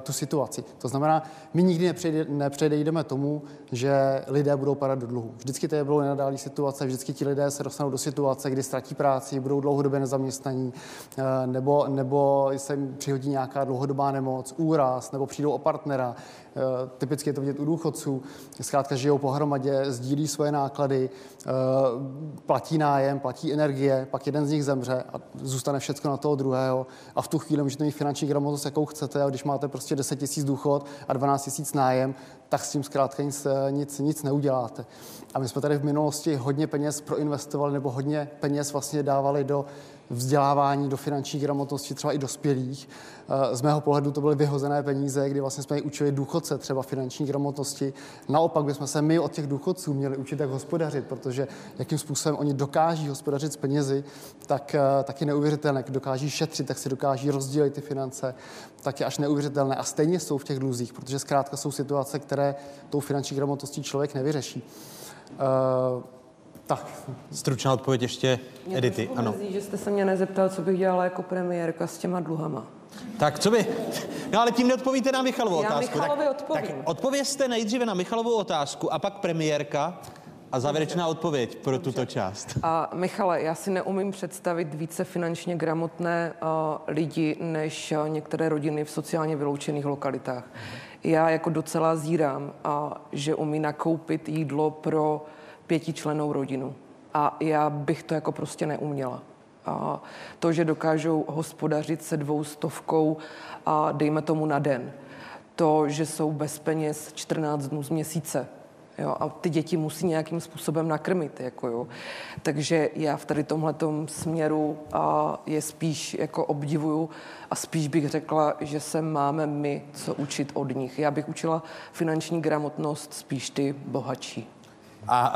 tu situaci. To znamená, my nikdy nepředejdeme tomu, že lidé budou padat do dluhu. Vždycky to je bylo nenadálý situace, vždycky ti lidé se dostanou do situace, kdy ztratí práci, budou dlouhodobě nezaměstnaní, nebo, nebo se jim přihodí nějaká dlouhodobá nemoc, úraz, nebo přijdou o partnera. Typicky je to vidět u důchodců. Zkrátka žijou pohromadě, sdílí svoje náklady, platí nájem, platí energie, pak jeden z nich zemře a zůstane všechno na toho druhého. A v tu chvíli můžete mít finanční gramotnost, jakou chcete, a když máte prostě deset tisíc důchod a dvanáct tisíc nájem, tak s tím zkrátka nic, nic, nic neuděláte. A my jsme tady v minulosti hodně peněz proinvestovali nebo hodně peněz vlastně dávali do vzdělávání, do finanční gramotnosti, třeba i dospělých. Z mého pohledu to byly vyhozené peníze, kdy vlastně jsme ji učili důchodce třeba finanční gramotnosti. Naopak bychom se my od těch důchodců měli učit, jak hospodařit, protože jakým způsobem oni dokáží hospodařit s penězi, tak taky neuvěřitelné. Když dokáží šetřit, tak si dokáží rozdělit ty finance, tak je až neuvěřitelné. A stejně jsou v těch dluzích, protože zkrátka jsou situace, které tou finanční gramotností člověk nevyřeší. Uh, Tak. Stručná odpověď ještě Edity. Mě ano. Mrzí, že jste se mě nezeptal, co bych dělala jako premiérka s těma dluhama. Tak co by... No ale tím neodpovíte na Michalovu Já otázku. Já Michalovi odpovím. Tak, tak odpovězte nejdříve na Michalovu otázku a pak premiérka a závěrečná odpověď pro Dobře. tuto část. A Michale, já si neumím představit více finančně gramotné uh, lidi, než uh, některé rodiny v sociálně vyloučených lokalitách. Já jako docela zírám, uh, že umí nakoupit jídlo pro pětičlennou rodinu. A já bych to jako prostě neuměla. A to, že dokážou hospodařit se dvou stovkou a dejme tomu na den. To, že jsou bez peněz čtrnáct dnů z měsíce. Jo, a ty děti musí nějakým způsobem nakrmit. Jako jo. Takže já v tady tomhletom směru a je spíš jako obdivuju a spíš bych řekla, že se máme my co učit od nich. Já bych učila finanční gramotnost spíš ty bohatší. A,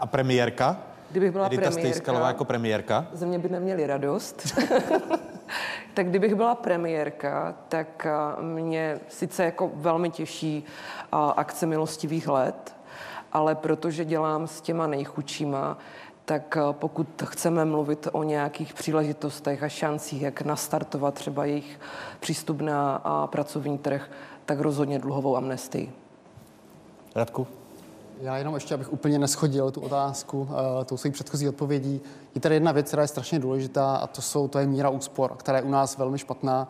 a premiérka? Kdybych byla Edita premiérka, Stejskalová jako premiérka? Ze mě by neměli radost. Tak kdybych byla premiérka, tak mě sice jako velmi těší akce milostivých let, ale protože dělám s těma nejchudšíma, tak pokud chceme mluvit o nějakých příležitostech a šancích, jak nastartovat třeba jejich přístup na pracovní trh, tak rozhodně dluhovou amnestii. Radku? Já jenom ještě, abych úplně neschodil tu otázku, uh, tou svojí předchozí odpovědí. Je tady jedna věc, která je strašně důležitá, a to, jsou, to je míra úspor, která je u nás velmi špatná.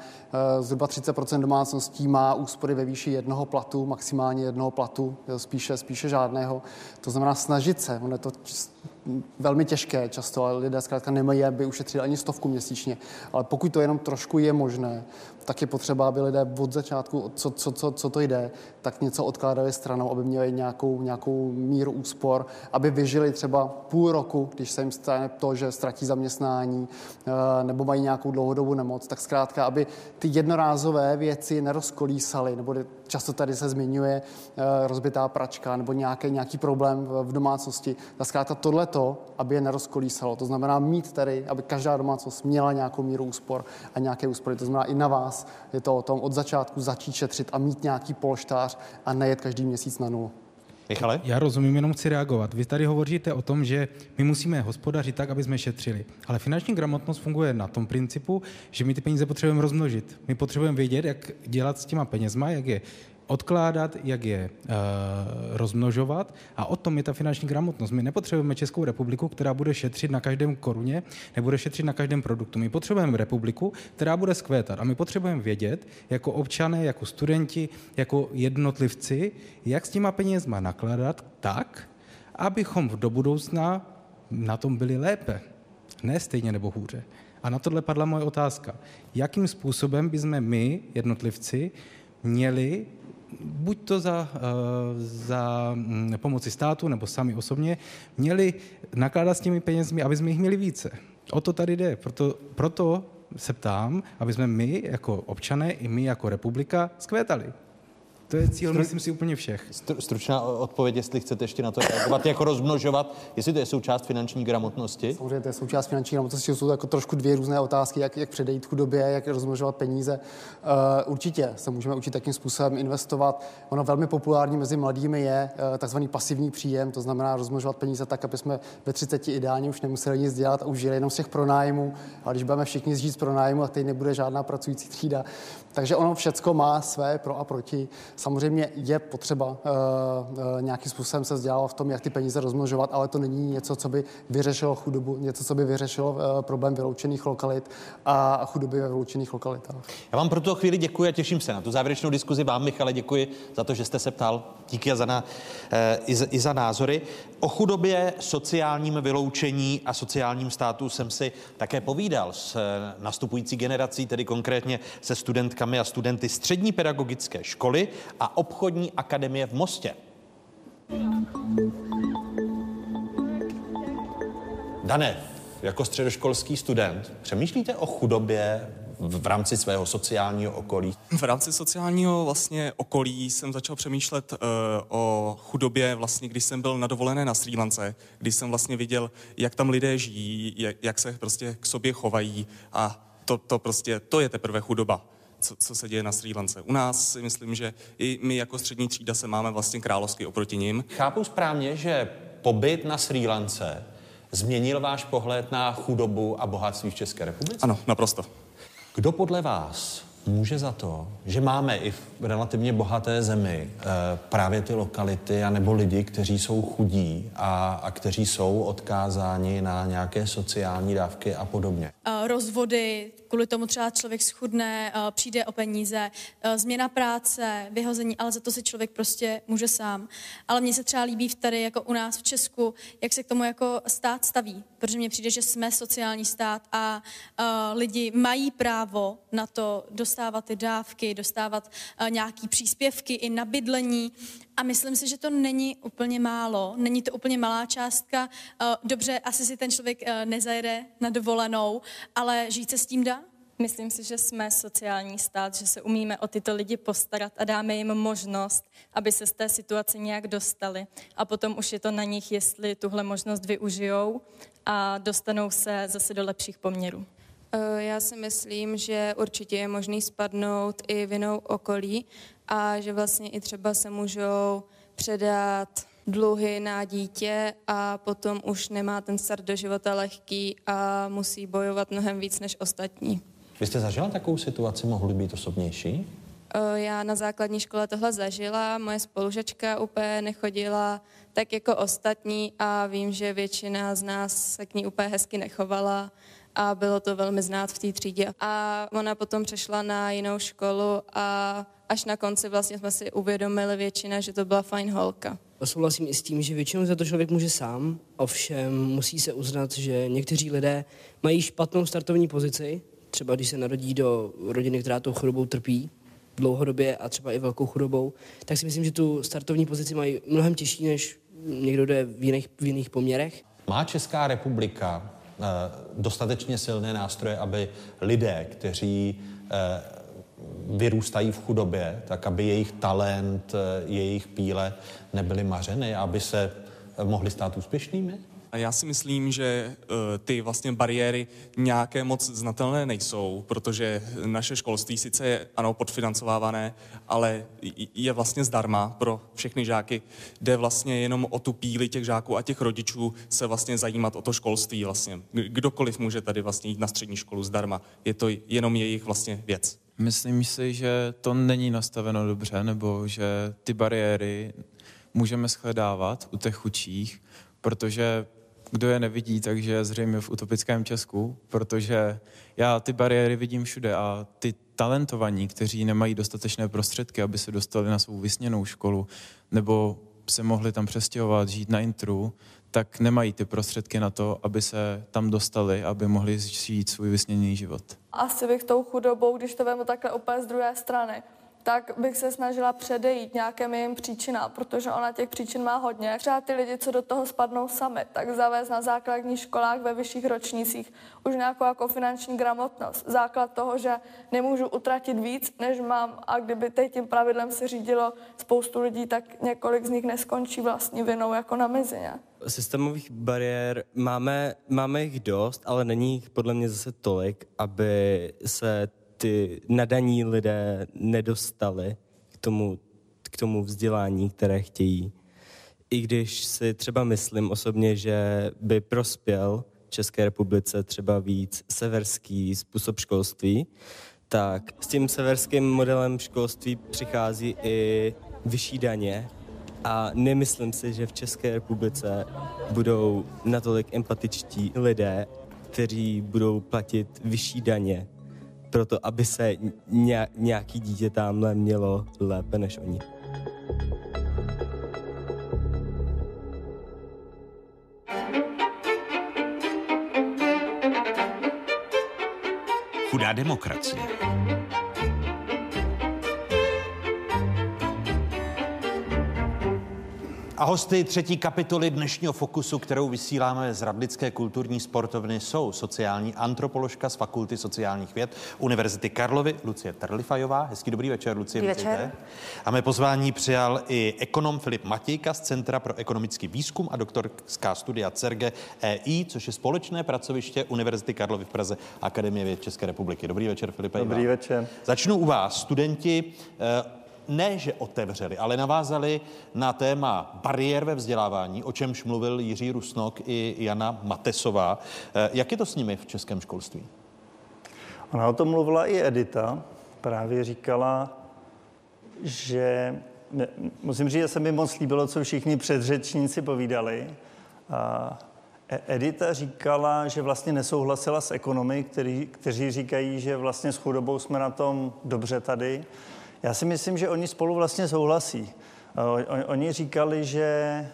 Uh, zhruba třicet procent domácností má úspory ve výši jednoho platu, maximálně jednoho platu, spíše, spíše žádného. To znamená snažit se, ono je to č- velmi těžké často, ale lidé zkrátka nemají, aby ušetřili ani stovku měsíčně. Ale pokud to jenom trošku je možné, tak je potřeba, aby lidé od začátku, co, co, co, co to jde, tak něco odkládali stranou, aby měli nějakou, nějakou míru úspor, aby vyžili třeba půl roku, když se jim stane to, že ztratí zaměstnání nebo mají nějakou dlouhodobou nemoc, tak zkrátka, aby ty jednorázové věci nerozkolísaly, nebo často tady se zmiňuje rozbitá pračka nebo nějaký, nějaký problém v domácnosti. Tak zkrátka tohleto, aby je nerozkolísalo. To znamená mít tady, aby každá domácnost měla nějakou míru úspor a nějaké úspory. To znamená i na vás. Je to o tom od začátku začít šetřit a mít nějaký polštář a nejet každý měsíc na nulu. Michale? Já rozumím, jenom chci reagovat. Vy tady hovoříte o tom, že my musíme hospodařit tak, aby jsme šetřili. Ale finanční gramotnost funguje na tom principu, že my ty peníze potřebujeme rozmnožit. My potřebujeme vědět, jak dělat s těma penězma, jak je odkládat, jak je e, rozmnožovat, a o tom je ta finanční gramotnost. My nepotřebujeme Českou republiku, která bude šetřit na každém koruně, nebude šetřit na každém produktu. My potřebujeme republiku, která bude zkvétat, a my potřebujeme vědět, jako občané, jako studenti, jako jednotlivci, jak s těma penězma nakládat tak, abychom do budoucna na tom byli lépe, ne stejně nebo hůře. A na tohle padla moje otázka. Jakým způsobem bychom my, jednotlivci, měli buď to za, za pomoci státu, nebo sami osobně, měli nakládat s těmi penězmi, aby jsme jich měli více. O to tady jde. Proto, proto se ptám, aby jsme my jako občané i my jako republika zkvétali. To je cíl, Stru... myslím si, úplně všech. Stru, stručná odpověď, jestli chcete ještě na to reagovat, jako rozmnožovat, jestli to je součást finanční gramotnosti? Samozřejmě to je součást finanční gramotnosti, jsou to jako trošku dvě různé otázky, jak, jak předejít chudobě, jak rozmnožovat peníze. Uh, určitě se můžeme učit takým způsobem investovat. Ono velmi populární mezi mladými je uh, takzvaný pasivní příjem, to znamená rozmnožovat peníze tak, aby jsme ve třiceti ideálně už nemuseli nic dělat a už žili jenom z těch pronájmů. A když budeme všichni žít z pronájmu, a teď nebude žádná pracující třída. Takže ono všecko má své pro a proti. Samozřejmě je potřeba uh, uh, nějakým způsobem se vzdělávat v tom, jak ty peníze rozmnožovat, ale to není něco, co by vyřešilo chudobu, něco, co by vyřešilo uh, problém vyloučených lokalit a chudoby ve vyloučených lokalitách. Já vám pro tu chvíli děkuji a těším se na tu závěrečnou diskuzi. Vám, Michale, děkuji za to, že jste se ptal. Díky za na, uh, i, za, i za názory. O chudobě, sociálním vyloučení a sociálním státu jsem si také povídal s uh, nastupující generací, tedy konkrétně se studentkami a studenty střední pedagogické školy a obchodní akademie v Mostě. Dane, jako středoškolský student, přemýšlíte o chudobě v rámci svého sociálního okolí? V rámci sociálního vlastně okolí jsem začal přemýšlet uh, o chudobě vlastně, když jsem byl na dovolené na Srí Lance, když jsem vlastně viděl, jak tam lidé žijí, jak, jak se prostě k sobě chovají, a to, to prostě, to je teprve chudoba. Co, co se děje na Srí Lance. U nás si myslím, že i my jako střední třída se máme vlastně královsky oproti nim. Chápu správně, že pobyt na Srí Lance změnil váš pohled na chudobu a bohatství v České republice? Ano, naprosto. Kdo podle vás může za to, že máme i v relativně bohaté zemi e, právě ty lokality anebo lidi, kteří jsou chudí a, a kteří jsou odkázáni na nějaké sociální dávky a podobně? E, rozvody, kvůli tomu třeba člověk schudne, e, přijde o peníze, e, změna práce, vyhození, ale za to si člověk prostě může sám. Ale mně se třeba líbí tady jako u nás v Česku, jak se k tomu jako stát staví. protože mně přijde, že jsme sociální stát a uh, lidi mají právo na to dostávat ty dávky, dostávat uh, nějaký příspěvky i na bydlení. A myslím si, že to není úplně málo, není to úplně malá částka. Uh, dobře, asi si ten člověk uh, nezajede na dovolenou, ale žít se s tím dá? Myslím si, že jsme sociální stát, že se umíme o tyto lidi postarat a dáme jim možnost, aby se z té situace nějak dostali. A potom už je to na nich, jestli tuhle možnost využijou a dostanou se zase do lepších poměrů. Já si myslím, že určitě je možný spadnout i vinou okolí a že vlastně i třeba se můžou předat dluhy na dítě a potom už nemá ten start do života lehký a musí bojovat mnohem víc než ostatní. Vy jste zažila takovou situaci, mohly být osobnější? Já na základní škole tohle zažila, moje spolužačka úplně nechodila tak jako ostatní a vím, že většina z nás se k ní úplně hezky nechovala a bylo to velmi znát v té třídě. A ona potom přešla na jinou školu a až na konci vlastně jsme si uvědomili většina, že to byla fajn holka. Souhlasím i s tím, že většinou za to člověk může sám, ovšem musí se uznat, že někteří lidé mají špatnou startovní pozici, třeba když se narodí do rodiny, která tou chudobou trpí dlouhodobě a třeba i velkou chudobou, tak si myslím, že tu startovní pozici mají mnohem těžší, než někdo, kdo je v jiných, v jiných poměrech. Má Česká republika eh, dostatečně silné nástroje, aby lidé, kteří eh, vyrůstají v chudobě, tak aby jejich talent, jejich píle nebyly mařeny, aby se mohli stát úspěšnými? A já si myslím, že ty vlastně bariéry nějaké moc znatelné nejsou, protože naše školství sice je, ano, podfinancovávané, ale je vlastně zdarma pro všechny žáky. Jde vlastně jenom o tu píli těch žáků a těch rodičů se vlastně zajímat o to školství vlastně. Kdokoliv může tady vlastně jít na střední školu zdarma. Je to jenom jejich vlastně věc. Myslím si, že to není nastaveno dobře, nebo že ty bariéry můžeme shledávat u těch chudších, protože kdo je nevidí, takže je zřejmě v utopickém Česku, protože já ty bariéry vidím všude a ty talentovaní, kteří nemají dostatečné prostředky, aby se dostali na svou vysněnou školu, nebo se mohli tam přestěhovat, žít na intru, tak nemají ty prostředky na to, aby se tam dostali, aby mohli žít svůj vysněný život. Asi bych tou chudobou, když to vemu takhle úplně z druhé strany, tak bych se snažila předejít nějakým jejím příčinám, protože ona těch příčin má hodně. Třeba ty lidi, co do toho spadnou sami, tak zavést na základních školách ve vyšších ročnících už nějakou jako finanční gramotnost. Základ toho, že nemůžu utratit víc, než mám, a kdyby teď tím pravidlem se řídilo spoustu lidí, tak několik z nich neskončí vlastní vinou jako na mizině. Systémových bariér máme, máme jich dost, ale není jich podle mě zase tolik, aby se ty nadaní lidé nedostali k tomu, k tomu vzdělání, které chtějí. I když si třeba myslím osobně, že by prospěl České republice třeba víc severský způsob školství, tak s tím severským modelem školství přichází i vyšší daně a nemyslím si, že v České republice budou natolik empatičtí lidé, kteří budou platit vyšší daně proto, aby se nějaký dítě tamhle mělo lépe než oni. Chudá demokracie. A hosty třetí kapitoly dnešního Fokusu, kterou vysíláme z Radlické kulturní sportovny, jsou sociální antropoložka z Fakulty sociálních věd Univerzity Karlovy Lucie Trlifajová. Hezký dobrý večer, Lucie. Dobrý večer. A mé pozvání přijal i ekonom Filip Matějka z Centra pro ekonomický výzkum a doktorská studia CERGE-E I, což je společné pracoviště Univerzity Karlovy v Praze a Akademie věd České republiky. Dobrý večer, Filipe. Dobrý večer. Začnu u vás. Studenti ne, že otevřeli, ale navázali na téma bariér ve vzdělávání, o čemž mluvil Jiří Rusnok i Jana Matesová. Jak je to s nimi v českém školství? Ona o tom mluvila i Edita. Právě říkala, že... Musím říct, že se mi moc líbilo, co všichni předřečníci povídali. A Edita říkala, že vlastně nesouhlasila s ekonomy, který, kteří říkají, že vlastně s chudobou jsme na tom dobře tady. Já si myslím, že oni spolu vlastně souhlasí. Oni říkali, že,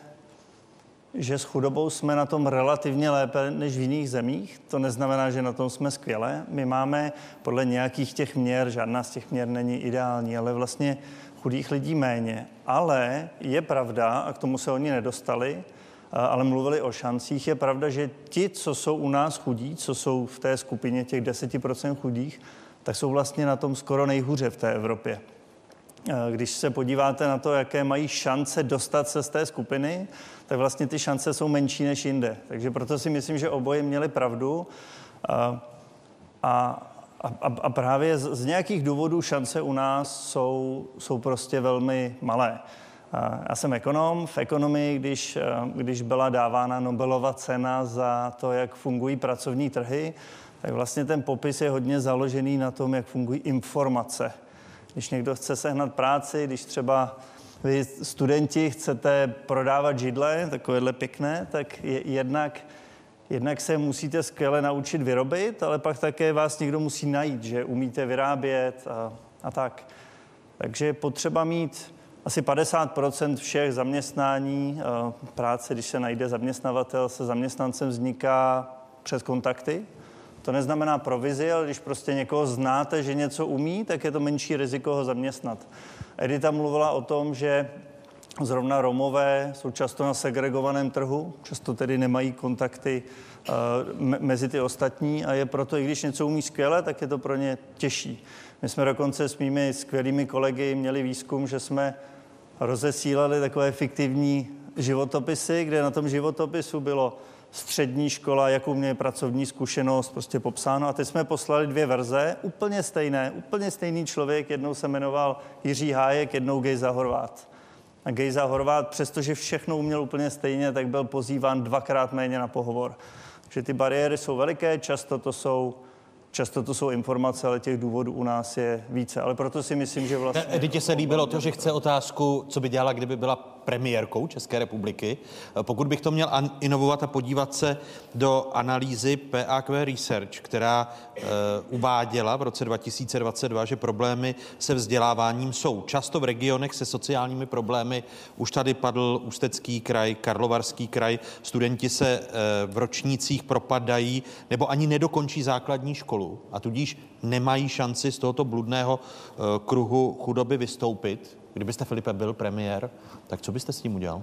že s chudobou jsme na tom relativně lépe než v jiných zemích. To neznamená, že na tom jsme skvěle. My máme podle nějakých těch měr, žádná z těch měr není ideální, ale vlastně chudých lidí méně. Ale je pravda, a k tomu se oni nedostali, ale mluvili o šancích, je pravda, že ti, co jsou u nás chudí, co jsou v té skupině těch deset procent chudých, tak jsou vlastně na tom skoro nejhůře v té Evropě. Když se podíváte na to, jaké mají šance dostat se z té skupiny, tak vlastně ty šance jsou menší než jinde. Takže proto si myslím, že oboje měli pravdu a, a, a právě z, z nějakých důvodů šance u nás jsou, jsou prostě velmi malé. Já jsem ekonom. V ekonomii, když, když byla dávána Nobelova cena za to, jak fungují pracovní trhy, tak vlastně ten popis je hodně založený na tom, jak fungují informace. Když někdo chce sehnat práci, když třeba vy studenti chcete prodávat židle, takovéhle pěkné, tak je, jednak, jednak se musíte skvěle naučit vyrobit, ale pak také vás někdo musí najít, že umíte vyrábět a, a tak. Takže je potřeba mít asi padesát procent všech zaměstnání práce, když se najde zaměstnavatel, se zaměstnancem vzniká přes kontakty. To neznamená provizi, ale když prostě někoho znáte, že něco umí, tak je to menší riziko ho zaměstnat. Edita mluvila o tom, že zrovna Romové jsou často na segregovaném trhu, často tedy nemají kontakty uh, mezi ty ostatní a je proto, i když něco umí skvěle, tak je to pro ně těžší. My jsme dokonce s mými skvělými kolegy měli výzkum, že jsme rozesílali takové fiktivní životopisy, kde na tom životopisu bylo střední škola, jakou měli pracovní zkušenost, prostě popsáno. A teď jsme poslali dvě verze, úplně stejné, úplně stejný člověk, jednou se jmenoval Jiří Hájek, jednou Gejza Horvát. A Gejza Horvát, přestože všechno uměl úplně stejně, tak byl pozýván dvakrát méně na pohovor. Takže ty bariéry jsou veliké, často to jsou, často to jsou informace, ale těch důvodů u nás je více. Ale proto si myslím, že vlastně... Editě se líbilo to, že chce otázku, co by dělala, kdyby byla premiérkou České republiky. Pokud bych to měl an- inovovat a podívat se do analýzy P A Q Research, která e, uváděla v roce dva tisíce dvacet dva, že problémy se vzděláváním jsou často v regionech se sociálními problémy. Už tady padl Ústecký kraj, Karlovarský kraj. Studenti se e, v ročnících propadají nebo ani nedokončí základní školu a tudíž nemají šanci z tohoto bludného e, kruhu chudoby vystoupit. Kdybyste, Filipe, byl premiér, tak co byste s tím udělal?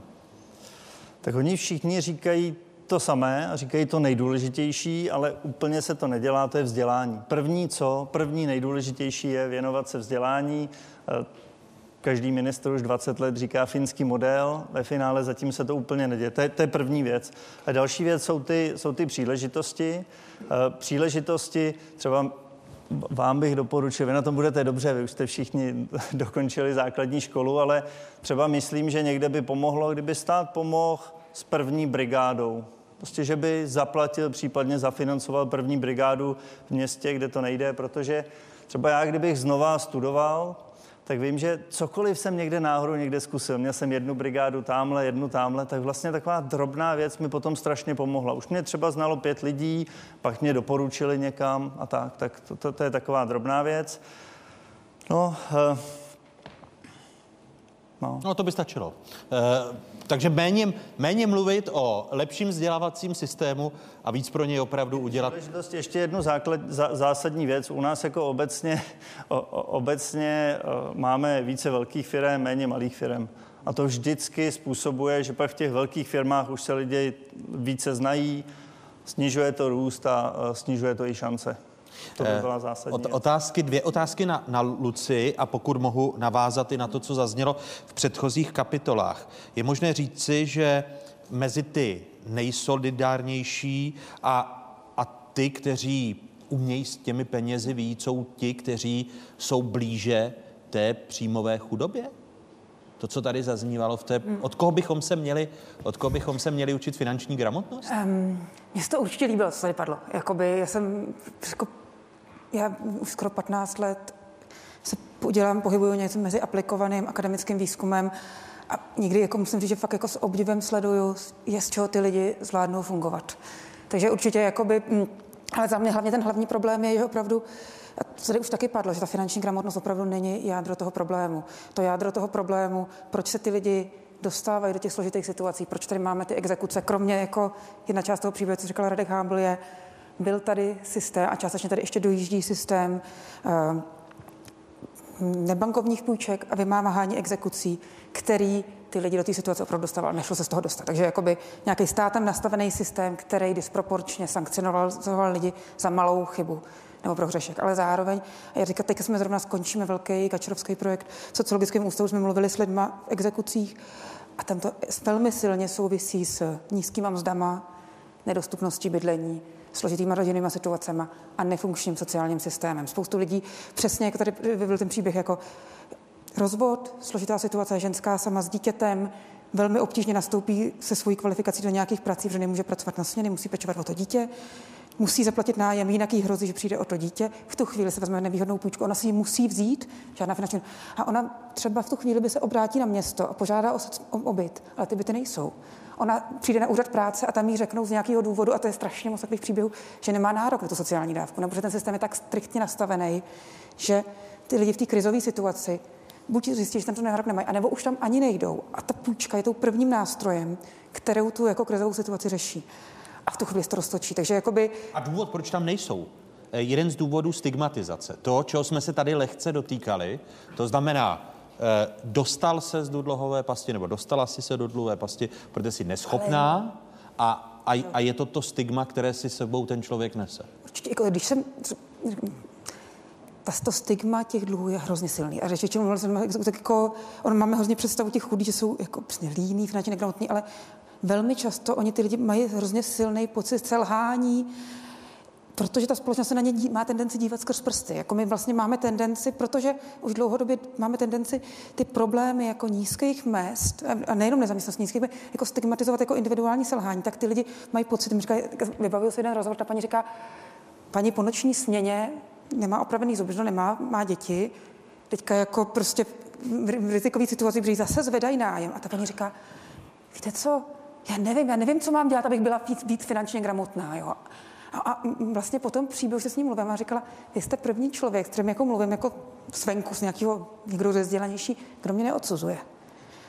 Tak oni všichni říkají to samé a říkají to nejdůležitější, ale úplně se to nedělá, to je vzdělání. První co, první nejdůležitější je věnovat se vzdělání. Každý ministr už dvacet let říká finský model, ve finále zatím se to úplně neděje. To je, to je první věc. A další věc jsou ty, jsou ty příležitosti. Příležitosti třeba... Vám bych doporučil, vy na tom budete dobře, vy už jste všichni dokončili základní školu, ale třeba myslím, že někde by pomohlo, kdyby stát pomohl s první brigádou. Prostě, že by zaplatil, případně zafinancoval první brigádu v městě, kde to nejde, protože třeba já, kdybych znova studoval, tak vím, že cokoliv jsem někde náhodou někde zkusil, měl jsem jednu brigádu támhle, jednu támhle, tak vlastně taková drobná věc mi potom strašně pomohla. Už mě třeba znalo pět lidí, pak mě doporučili někam a tak, tak to, to, to je taková drobná věc. No, uh, no. no to by stačilo. Uh, takže méně, méně mluvit o lepším vzdělávacím systému a víc pro něj opravdu udělat. Ještě jednu základ, zá, zásadní věc. U nás jako obecně, o, obecně máme více velkých firem, méně malých firem. A to vždycky způsobuje, že pak v těch velkých firmách už se lidi více znají, snižuje to růst a snižuje to i šance. To by byla zásadní. Ot- otázky, dvě otázky na, na Lucii a pokud mohu navázat i na to, co zaznělo v předchozích kapitolách. Je možné říci, že mezi ty nejsolidárnější a, a ty, kteří umějí s těmi penězi víc, jsou ti, kteří jsou blíže té příjmové chudobě? To, co tady zaznívalo, v té, od koho bychom se měli, od koho bychom se měli učit finanční gramotnost? Um, mně se to určitě líbilo, co tady padlo. Jakoby já jsem jako, já už skoro patnáct let se dělám, pohybuju něco mezi aplikovaným akademickým výzkumem a někdy jako musím říct, že fakt jako s obdivem sleduju, je z čeho ty lidi zvládnou fungovat. Takže určitě jakoby, ale za mě hlavně ten hlavní problém je, že opravdu a to tady už taky padlo, že ta finanční gramotnost opravdu není jádro toho problému. To jádro toho problému, proč se ty lidi dostávají do těch složitých situací. Proč tady máme ty exekuce? Kromě jako jedna část toho příběhu, co říkal Radek Hábl, je, byl tady systém a částečně tady ještě dojíždí systém uh, nebankovních půjček a vymáhání exekucí, který ty lidi do té situace opravdu dostával, nešlo se z toho dostat. Takže jakoby nějaký státem nastavený systém, který disproporčně sankcionoval lidi za malou chybu nebo prohřešek. Ale zároveň, a já říkám, teď jsme zrovna skončíme velký gačerovský projekt v sociologickém ústavu, jsme mluvili s lidma v exekucích a tam to velmi silně souvisí s nízkýma mzdama, nedostupností bydlení, složitýma rodinnýma situacema a nefunkčním sociálním systémem. Spoustu lidí, přesně jako tady byl ten příběh, jako rozvod, složitá situace, ženská sama s dítětem, velmi obtížně nastoupí se svojí kvalifikací do nějakých prací, protože nemůže pracovat na směny, musí pečovat o to dítě, musí zaplatit nájem, jinak jí hrozí, že přijde o to dítě, v tu chvíli se vezme nevýhodnou půjčku, ona si ji musí vzít, žádná finanční. A ona třeba v tu chvíli by se obrátí na město a požádá o obyt, ale ty byty nejsou. Ona přijde na úřad práce a tam jí řeknou z nějakého důvodu, a to je strašně moc takových příběhů, že nemá nárok na tu sociální dávku, nebo že ten systém je tak striktně nastavený, že ty lidi v té krizové situaci buď zjistí, že tam to nárok nemají, anebo už tam ani nejdou. A ta půjčka je tou prvním nástrojem, kterou tu jako krizovou situaci řeší. A v tu chvíli se to roztočí. Takže jakoby... A důvod, proč tam nejsou? Jeden z důvodů stigmatizace. To, čeho jsme se tady lehce dotýkali, to znamená, dostal se z dluhové pasti, nebo dostala si se do dluhové pasti, protože jsi neschopná a, a, a je to to stigma, které si sebou ten člověk nese. Určitě, jako když jsem... To stigma těch dluhů je hrozně silný. A řečím, tak jako, on máme hrozně představu těch chudých, že jsou jako přesně líní, finančně negramotní, ale velmi často oni ty lidi mají hrozně silný pocit selhání, protože ta společnost se na ně dí, má tendenci dívat skrz prsty. Jako my vlastně máme tendenci, protože už dlouhodobě máme tendenci ty problémy jako nízkých mezd, a nejenom nezaměstnanost nízkých mezd, jako stigmatizovat jako individuální selhání, tak ty lidi mají pocit, říkají, vybavil se jeden rozhovor, ta paní říká, paní po noční směně nemá opravený zub, no nemá, má děti, teďka jako prostě v rizikový situaci, protože zase zvedají nájem. A ta paní říká, víte co, já nevím, já nevím, co mám dělat, abych byla víc, víc finančně gramotná, jo. A, a vlastně potom příběh, že s ním mluvím a říkala, vy jste první člověk, s kterým jako mluvím jako svenku, z nějakého, někdo ze vzdělanější, kdo mě neodsuzuje.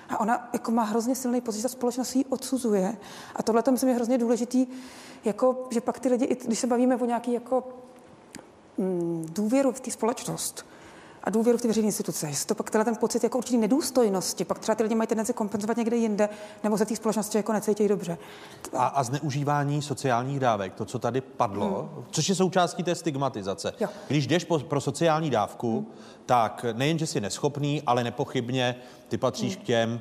A ona jako má hrozně silný pocit, že ta společnost ji odsuzuje. A tohle to myslím je hrozně důležitý, jako, že pak ty lidi, když se bavíme o nějaký jako důvěru v té společnost a důvěru v ty veřejné instituce. Že to pak tenhle ten pocit jako určitý nedůstojnosti, pak třeba ty lidi mají tendenci kompenzovat někde jinde, nebo se té společnosti jako necítějí dobře. A, a zneužívání sociálních dávek, to, co tady padlo, hmm. což je součástí té stigmatizace. Jo. Když jdeš po, pro sociální dávku, hmm. tak nejen, že jsi neschopný, ale nepochybně ty patříš hmm. k těm,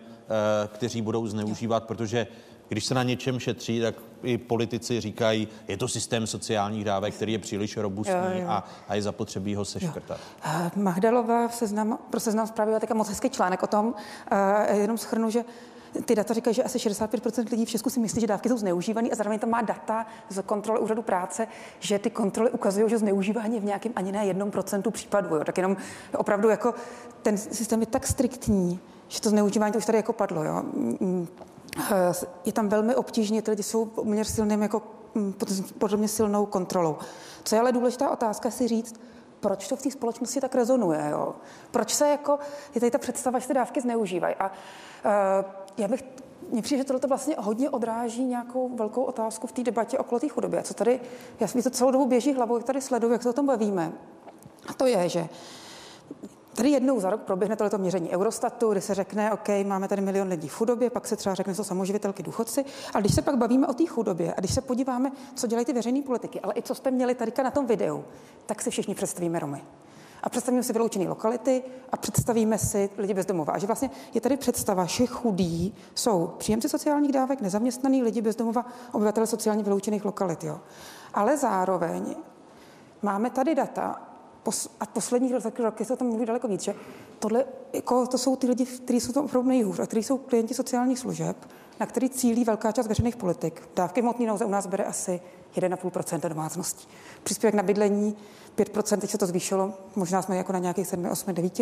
kteří budou zneužívat, protože když se na něčem šetří, tak i politici říkají, je to systém sociálních dávek, který je příliš robustní jo, jo. A, a je zapotřebí ho seškrtat. Uh, Magdalová v seznam, pro Seznam Zprávy byla taky moc hezký článek o tom. Uh, jenom shrnu, že ty data říkají, že asi šedesát pět procent lidí v Česku si myslí, že dávky jsou zneužívané a zároveň tam má data z kontroly úřadu práce, že ty kontroly ukazují, že zneužívání je v nějakém ani ne jednom procentu případů. Jo. Tak jenom opravdu jako ten systém je tak striktní, že to zneužívání to už tady jako padlo. Jo. Je tam velmi obtížně, ty lidi jsou poměrně silným, jako podobně silnou kontrolou. Co je ale důležitá otázka si říct, proč to v té společnosti tak rezonuje, jo? Proč se jako, je tady ta představa, že ty dávky zneužívají. A uh, já bych, mně přijde, že tohle vlastně hodně odráží nějakou velkou otázku v té debatě okolo té chudoby. A co tady, já si to celou dobu běží hlavou, jak tady sleduju, jak se o tom bavíme. A to je, že tady jednou za rok proběhne tohleto měření Eurostatu, kdy se řekne, OK, máme tady milion lidí v chudobě, pak se třeba řekne, co samoživitelky, důchodci, ale když se pak bavíme o té chudobě a když se podíváme, co dělají ty veřejné politiky, ale i co jste měli tadyka na tom videu, tak si všichni představíme Romy. A představíme si vyloučené lokality a představíme si lidi bez domova. A že vlastně je tady představa, že chudí jsou příjemci sociálních dávek, nezaměstnaní lidi bez domova, obyvatelé sociálně vyloučených lokalit, jo. Ale zároveň máme tady data, a poslední roky se o tom mluví daleko víc, že tohle, jako, to jsou ty lidi, kteří jsou to opravdu nejhůř a kteří jsou klienti sociálních služeb, na který cílí velká část veřejných politik. Dávky v hmotné nouze u nás bere asi jedna celá pět procenta domácností. Příspěvek na bydlení pět procent, teď se to zvýšilo, možná jsme jako na nějakých sedm, osm, devět.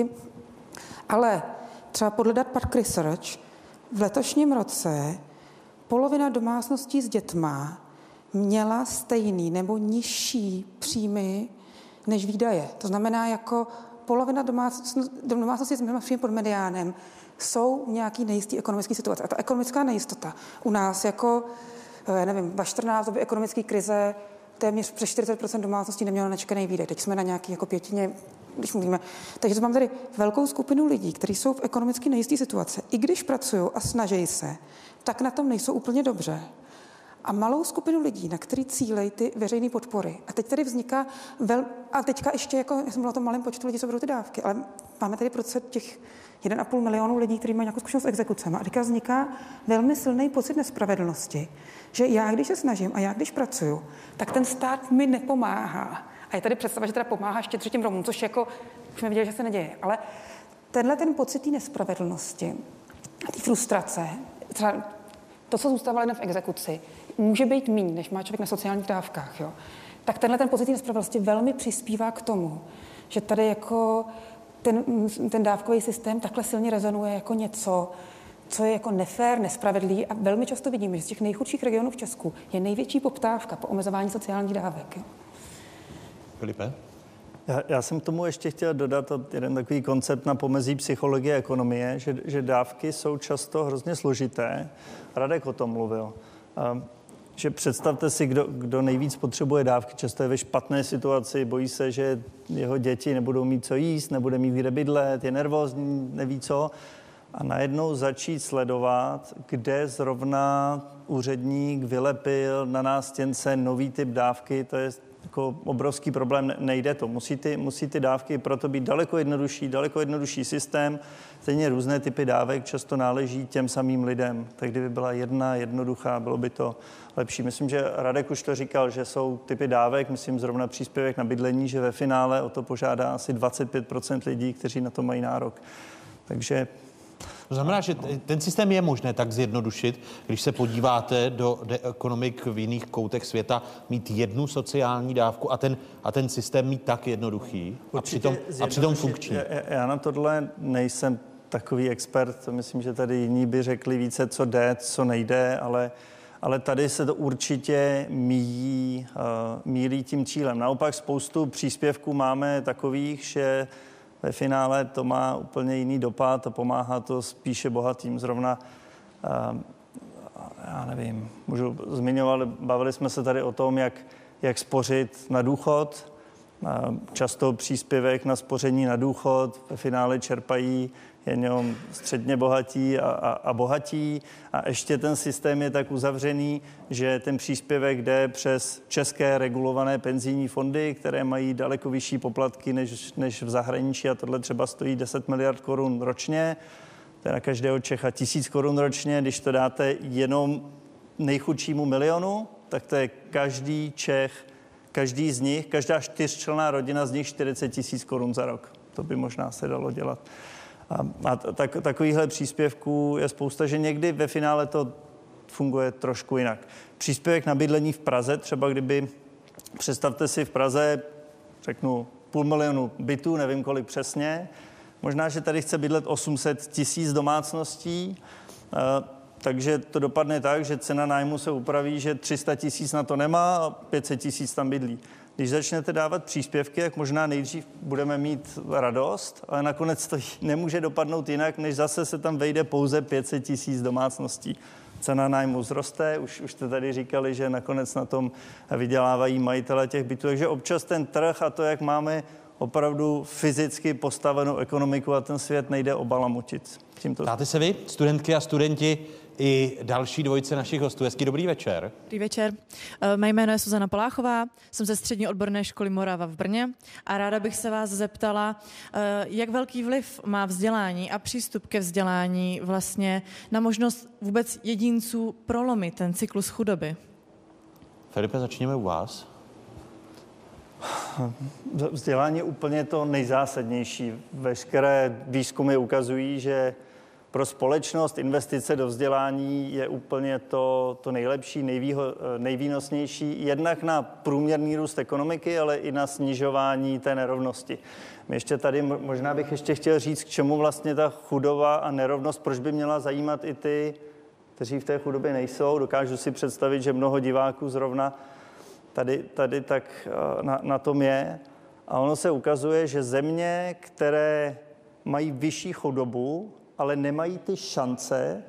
Ale třeba podle dat Park Research v letošním roce polovina domácností s dětma měla stejný nebo nižší příjmy než výdaje. To znamená, jako polovina domácností s minimálním příjmem pod mediánem jsou nějaký nejistý ekonomický situace. A ta ekonomická nejistota u nás jako, já nevím, dvacet čtrnáct době ekonomické krize téměř přes čtyřicet procent domácností nemělo nečekaný výdaj. Teď jsme na nějaký jako pětině, když mluvíme. Takže to mám tady velkou skupinu lidí, kteří jsou v ekonomicky nejisté situaci. I když pracují a snaží se, tak na tom nejsou úplně dobře. A malou skupinu lidí, na který cílejí ty veřejné podpory. A teď tady vzniká vel... a teďka ještě jako já jsem byla o tom malém počtu lidí, co budou ty dávky, ale máme tady procent těch jeden a půl milionu lidí, kteří mají nějakou zkušenost s exekucemi. A teďka vzniká velmi silný pocit nespravedlnosti, že já, když se snažím a já, když pracuju, tak ten stát mi nepomáhá. A je tady představa, že teda pomáhá štědře Romům, což jako už jsme viděli, že se neděje. Ale tenhle ten pocit té nespravedlnosti, té frustrace, třeba to, co zůstává jen v exekuci, může být míň, než má člověk na sociálních dávkách, jo. Tak tenhle ten pocit nespravedlnosti velmi přispívá k tomu, že tady jako ten, ten dávkový systém takhle silně rezonuje jako něco, co je jako nefér, nespravedlivý a velmi často vidíme, že z těch nejchudších regionů v Česku je největší poptávka po omezování sociálních dávek. Jo? Filipe? Já, já jsem tomu ještě chtěl dodat jeden takový koncept na pomezí psychologie a ekonomie, že, že dávky jsou často hrozně složité. Radek o tom mluvil. Um, že představte si, kdo, kdo nejvíc potřebuje dávky, často je ve špatné situaci, bojí se, že jeho děti nebudou mít co jíst, nebude mít kde bydlet, je nervózní, neví co. A najednou začít sledovat, kde zrovna úředník vylepil na nástěnce nový typ dávky, to je jako obrovský problém, nejde to. Musí ty, musí ty dávky proto být daleko jednodušší, daleko jednodušší systém. Stejně různé typy dávek často náleží těm samým lidem. Tak kdyby byla jedna jednoduchá, bylo by to lepší. Myslím, že Radek už to říkal, že jsou typy dávek, myslím zrovna příspěvek na bydlení, že ve finále o to požádá asi dvacet pět procent lidí, kteří na to mají nárok. Takže to znamená, že ten systém je možné tak zjednodušit, když se podíváte do ekonomik v jiných koutech světa, mít jednu sociální dávku a ten, a ten systém mít tak jednoduchý a přitom, a přitom funkční. Já na tohle nejsem takový expert, to myslím, že tady jiní by řekli více, co jde, co nejde, ale, ale tady se to určitě míjí, mílí tím cílem. Naopak spoustu příspěvků máme takových, že ve finále to má úplně jiný dopad a pomáhá to spíše bohatým. Zrovna, já nevím, můžu zmiňovat, bavili jsme se tady o tom, jak, jak spořit na důchod. Často příspěvek na spoření na důchod ve finále čerpají jenom středně bohatí a, a, a bohatí. A ještě ten systém je tak uzavřený, že ten příspěvek jde přes české regulované penzijní fondy, které mají daleko vyšší poplatky než, než v zahraničí a tohle třeba stojí deset miliard korun ročně. To je na každého Čecha tisíc korun ročně. Když to dáte jenom nejchudšímu milionu, tak to je každý Čech, každý z nich, každá čtyřčlenná rodina z nich čtyřicet tisíc korun za rok. To by možná se dalo dělat. A tak, takovýchhle příspěvků je spousta, že někdy ve finále to funguje trošku jinak. Příspěvek na bydlení v Praze, třeba kdyby, představte si v Praze, řeknu půl milionu bytů, nevím kolik přesně, možná, že tady chce bydlet osm set tisíc domácností, takže to dopadne tak, že cena nájmu se upraví, že tři sta tisíc na to nemá a pět set tisíc tam bydlí. Když začnete dávat příspěvky, jak možná nejdřív budeme mít radost, ale nakonec to nemůže dopadnout jinak, než zase se tam vejde pouze pět set tisíc domácností. Cena nájmu zroste, už, už jste tady říkali, že nakonec na tom vydělávají majitele těch bytů. Takže občas ten trh a to, jak máme opravdu fyzicky postavenou ekonomiku a ten svět nejde obalamutit. Tímto... Ptáte se vy, studentky a studenti, i další dvojice našich hostů. Hezký dobrý večer. Dobrý večer. Mé jméno je Susana Poláchová, jsem ze Střední odborné školy Morava v Brně a ráda bych se vás zeptala, jak velký vliv má vzdělání a přístup ke vzdělání vlastně na možnost vůbec jedinců prolomit ten cyklus chudoby. Filipe, začněme u vás. Vzdělání je úplně to nejzásadnější. Veškeré výzkumy ukazují, že pro společnost investice do vzdělání je úplně to, to nejlepší, nejvýho, nejvýnosnější, jednak na průměrný růst ekonomiky, ale i na snižování té nerovnosti. Ještě tady možná bych ještě chtěl říct, k čemu vlastně ta chudoba a nerovnost, proč by měla zajímat i ty, kteří v té chudobě nejsou. Dokážu si představit, že mnoho diváků zrovna tady, tady tak na, na tom je. A ono se ukazuje, že země, které mají vyšší chudobu, ale nemají ty šance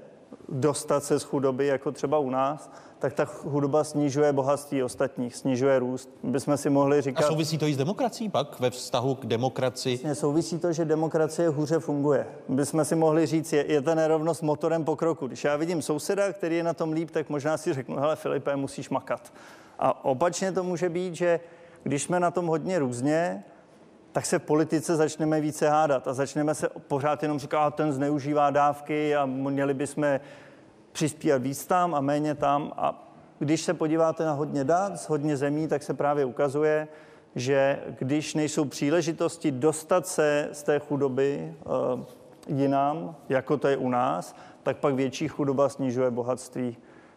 dostat se z chudoby, jako třeba u nás, tak ta chudoba snižuje bohatství ostatních, snižuje růst. Bychom si mohli říkat... A souvisí to i s demokracií pak ve vztahu k demokracii? Souvisí to, že demokracie hůře funguje. Bychom si mohli říct, je, je ta nerovnost motorem pokroku. Když já vidím souseda, který je na tom líp, tak možná si řeknu, hele Filipe, musíš makat. A opačně to může být, že když jsme na tom hodně různě, tak se v politice začneme více hádat a začneme se pořád jenom říkat, a ten zneužívá dávky a měli bychom přispívat víc tam a méně tam. A když se podíváte na hodně dat z hodně zemí, tak se právě ukazuje, že když nejsou příležitosti dostat se z té chudoby uh, jinam, jako to je u nás, tak pak větší chudoba snižuje bohatství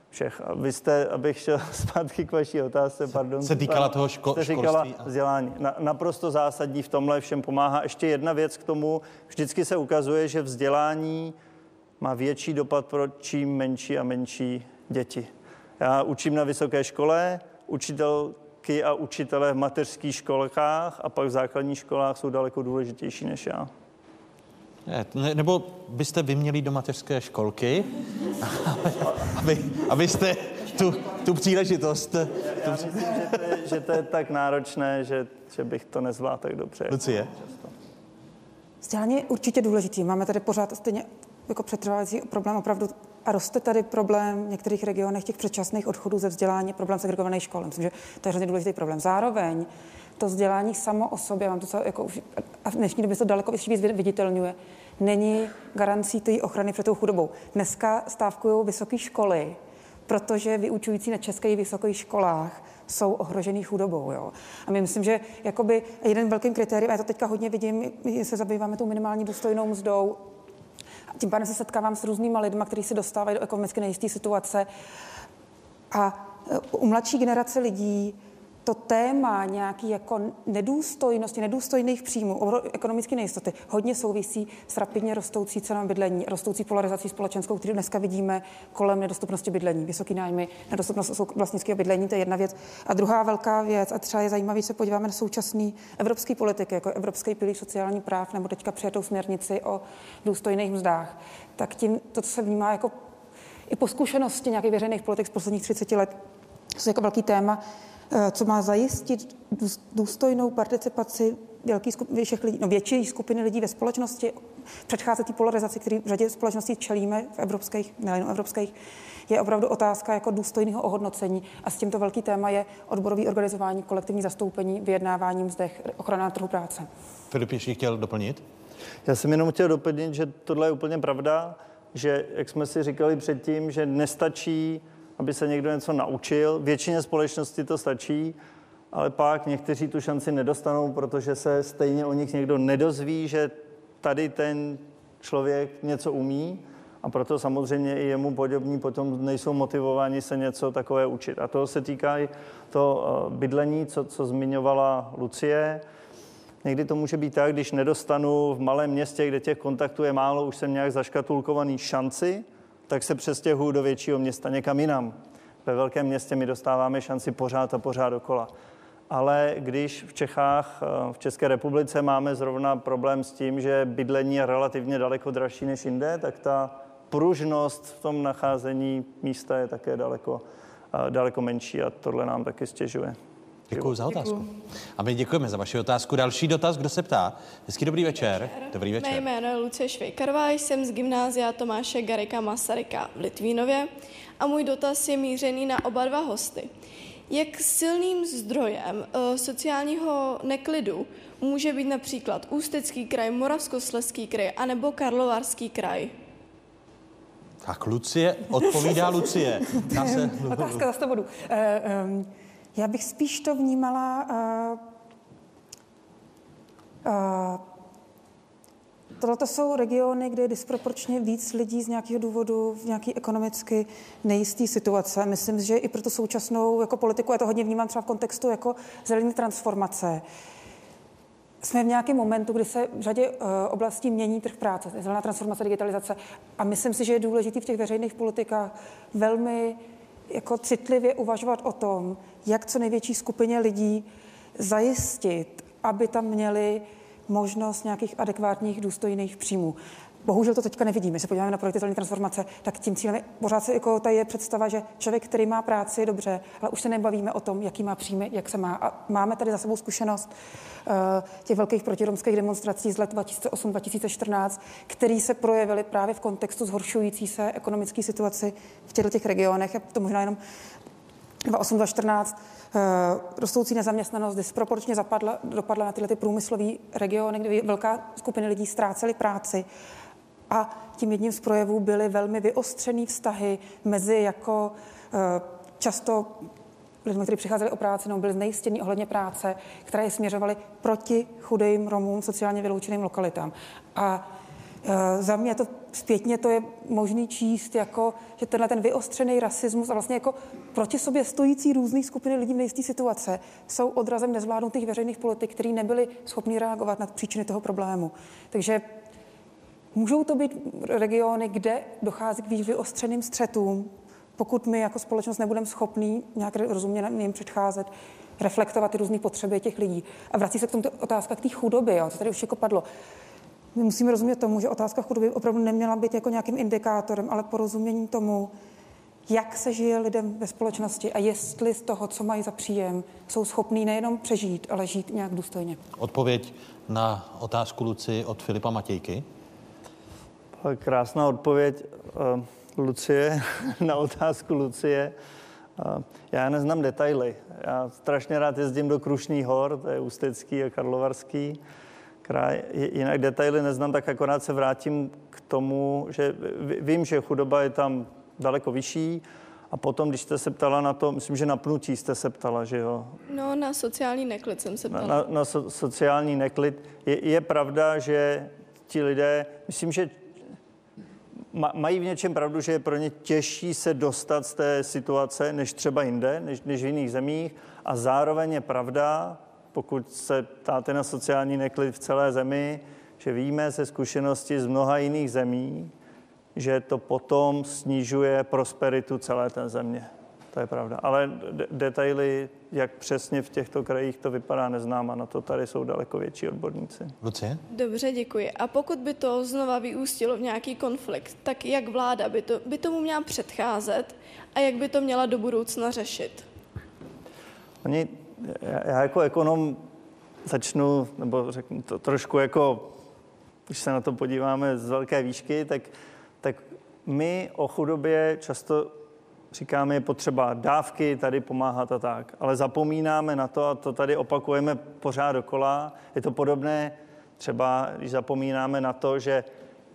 všech. A vy jste, abych šel zpátky k vaší otázce, pardon. Se týkala toho ško- školství. A... vzdělání. Na, naprosto zásadní v tomhle všem pomáhá. Ještě jedna věc k tomu. Vždycky se ukazuje, že vzdělání má větší dopad pro čím menší a menší děti. Já učím na vysoké škole, učitelky a učitele v mateřských školkách a pak v základních školách jsou daleko důležitější než já. Ne, nebo byste vy měli do mateřské školky, aby, abyste tu, tu příležitost... Já, já myslím, že to, je, že to je tak náročné, že, že bych to nezvládl tak dobře. Lucie? Vzdělání je určitě důležitý. Máme tady pořád stejně jako přetrvávající problém opravdu a roste tady problém v některých regionech těch předčasných odchodů ze vzdělání, problém segregovaných škol. Myslím, že to je hrozně důležitý problém. Zároveň to vzdělání samo o sobě, mám to celé, jako už, a v dnešní době se to daleko víc viditelňuje, není garancí té ochrany před tou chudobou. Dneska stávkují vysoké školy, protože vyučující na českých vysokých školách jsou ohrožený chudobou. Jo? A my myslím, že jakoby jeden velkým kritériem, a já to teďka hodně vidím, se zabýváme tou minimální důstojnou mzdou, tím pádem se setkávám s různýma lidma, kteří se dostávají do ekonomicky nejisté situace. A u mladší generace lidí to téma nějaký jako nedůstojnosti, nedůstojných příjmů, ekonomické nejistoty, hodně souvisí s rapidně rostoucí cenou bydlení, rostoucí polarizací společenskou, kterou dneska vidíme kolem nedostupnosti bydlení, vysoký nájmy, nedostupnost vlastnického bydlení, to je jedna věc. A druhá velká věc, a třeba je zajímavý, se podíváme na současný evropský politiky, jako Evropský pilíř sociálních práv nebo teďka přijatou směrnici o důstojných mzdách, tak tím to, co se vnímá jako i po zkušenosti nějakých veřejných politik z posledních třicet let, to je jako velký téma, co má zajistit důstojnou participaci skup- lidí, no větší skupiny lidí ve společnosti, předcházet té polarizaci, který v řadě společností čelíme v evropských, nejen evropských, je opravdu otázka jako důstojného ohodnocení. A s tímto velký téma je odborové organizování, kolektivní zastoupení, vyjednávání mzdech, ochrana trhu práce. Filip ještě chtěl doplnit? Já jsem jenom chtěl doplnit, že tohle je úplně pravda, že, jak jsme si říkali předtím, že nestačí, aby se někdo něco naučil. Většině společnosti to stačí, ale pak někteří tu šanci nedostanou, protože se stejně o nich někdo nedozví, že tady ten člověk něco umí a proto samozřejmě i jemu podobní potom nejsou motivováni se něco takové učit. A toho se týká i to bydlení, co, co zmiňovala Lucie. Někdy to může být tak, když nedostanu v malém městě, kde těch kontaktů je málo, už jsem nějak zaškatulkovaný šanci, tak se přestěhuju do většího města, někam jinam. Ve velkém městě my dostáváme šanci pořád a pořád dokola. Ale když v Čechách, v České republice máme zrovna problém s tím, že bydlení je relativně daleko dražší než jinde, tak ta pružnost v tom nacházení místa je také daleko, daleko menší a tohle nám taky stěžuje. Děkuji za otázku. Děkuju. A my děkujeme za vaši otázku. Další dotaz, kdo se ptá? Hezký dobrý večer. Dobrý večer. Mé jméno je Lucie Švejkarová, jsem z gymnázia Tomáše Garrigua Masaryka v Litvínově a můj dotaz je mířený na oba dva hosty. Jak silným zdrojem e, sociálního neklidu může být například Ústecký kraj, Moravskoslezský kraj anebo Karlovarský kraj? Tak Lucie, odpovídá Lucie. Se... Otázka za sto bodů. E, um... Já bych spíš to vnímala... Uh, uh, tohleto jsou regiony, kde je disproporčně víc lidí z nějakého důvodu v nějaké ekonomicky nejisté situace. Myslím, že i pro tu současnou jako politiku, já to hodně vnímám třeba v kontextu jako zelené transformace. Jsme v nějakém momentu, kdy se v řadě uh, oblastí mění trh práce, zelená transformace, digitalizace. A myslím si, že je důležité v těch veřejných politikách velmi... jako citlivě uvažovat o tom, jak co největší skupině lidí zajistit, aby tam měli možnost nějakých adekvátních důstojných příjmů. bohužel to teďka nevidím. Když se podíváme na projekty transformace, tak tím cílem je, pořád se jako ta je představa, že člověk, který má práci, je dobře, ale už se nebavíme o tom, jaký má příjmy, jak se má. A máme tady za sebou zkušenost uh, těch velkých protiromských demonstrací z let dva tisíce osm dva tisíce čtrnáct, které se projevily právě v kontextu zhoršující se ekonomické situaci v těchto těch regionech. A to možná jenom dva tisíce osm dva tisíce čtrnáct rostoucí nezaměstnanost disproporčně zapadla, dopadla na tyhle ty průmyslové regiony, kde velká skupiny lidí ztrácely práci. A tím jedním z projevů byly velmi vyostřené vztahy mezi jako často lidmi, kteří přicházeli o práci, nebo byli znejistění ohledně práce, které je směřovaly proti chudým Romům, sociálně vyloučeným lokalitám. A za mě to zpětně to je možný číst, jako, že tenhle ten vyostřený rasismus a vlastně jako proti sobě stojící různé skupiny lidí v nejisté situace jsou odrazem nezvládnutých veřejných politik, který nebyli schopni reagovat na příčiny toho problému. Takže můžou to být regiony, kde dochází k víc vyostřeným střetům, pokud my jako společnost nebudeme schopní nějak rozumně jim předcházet, reflektovat ty různé potřeby těch lidí. A vrací se k tomu otázka k té chudoby, jo, co tady už jako padlo. My musíme rozumět tomu, že otázka chudoby opravdu neměla být jako nějakým indikátorem, ale porozumění tomu, jak se žije lidem ve společnosti a jestli z toho, co mají za příjem, jsou schopní nejenom přežít, ale žít nějak důstojně. Odpověď na otázku Lucie od Filipa Matějky. Krásná odpověď uh, Lucie na otázku Lucie. Uh, já neznám detaily. Já strašně rád jezdím do Krušných hor, to je Ústecký a Karlovarský kraj. Jinak detaily neznám, tak akorát se vrátím k tomu, že vím, že chudoba je tam daleko vyšší. A potom, když jste se ptala na to, myslím, že napnutí jste se ptala, že jo? No, na sociální neklid jsem se ptala. Na, na so- sociální neklid. Je, je pravda, že ti lidé, myslím, že mají v něčem pravdu, že je pro ně těžší se dostat z té situace, než třeba jinde, než, než v jiných zemích. A zároveň je pravda, pokud se ptáte na sociální neklid v celé zemi, že víme ze zkušenosti z mnoha jiných zemí, že to potom snižuje prosperitu celé té země. To je pravda. Ale de- detaily, jak přesně v těchto krajích to vypadá, neznám a na to tady jsou daleko větší odborníci. Lucie? Dobře, děkuji. A pokud by to znova vyústilo v nějaký konflikt, tak jak vláda by, to, by tomu měla předcházet a jak by to měla do budoucna řešit? Oni, já jako ekonom začnu, nebo řeknu to trošku jako, když se na to podíváme z velké výšky, tak, tak my o chudobě často říkáme, je potřeba dávky, tady pomáhat a tak. Ale zapomínáme na to, a to tady opakujeme pořád dokola, je to podobné, třeba když zapomínáme na to, že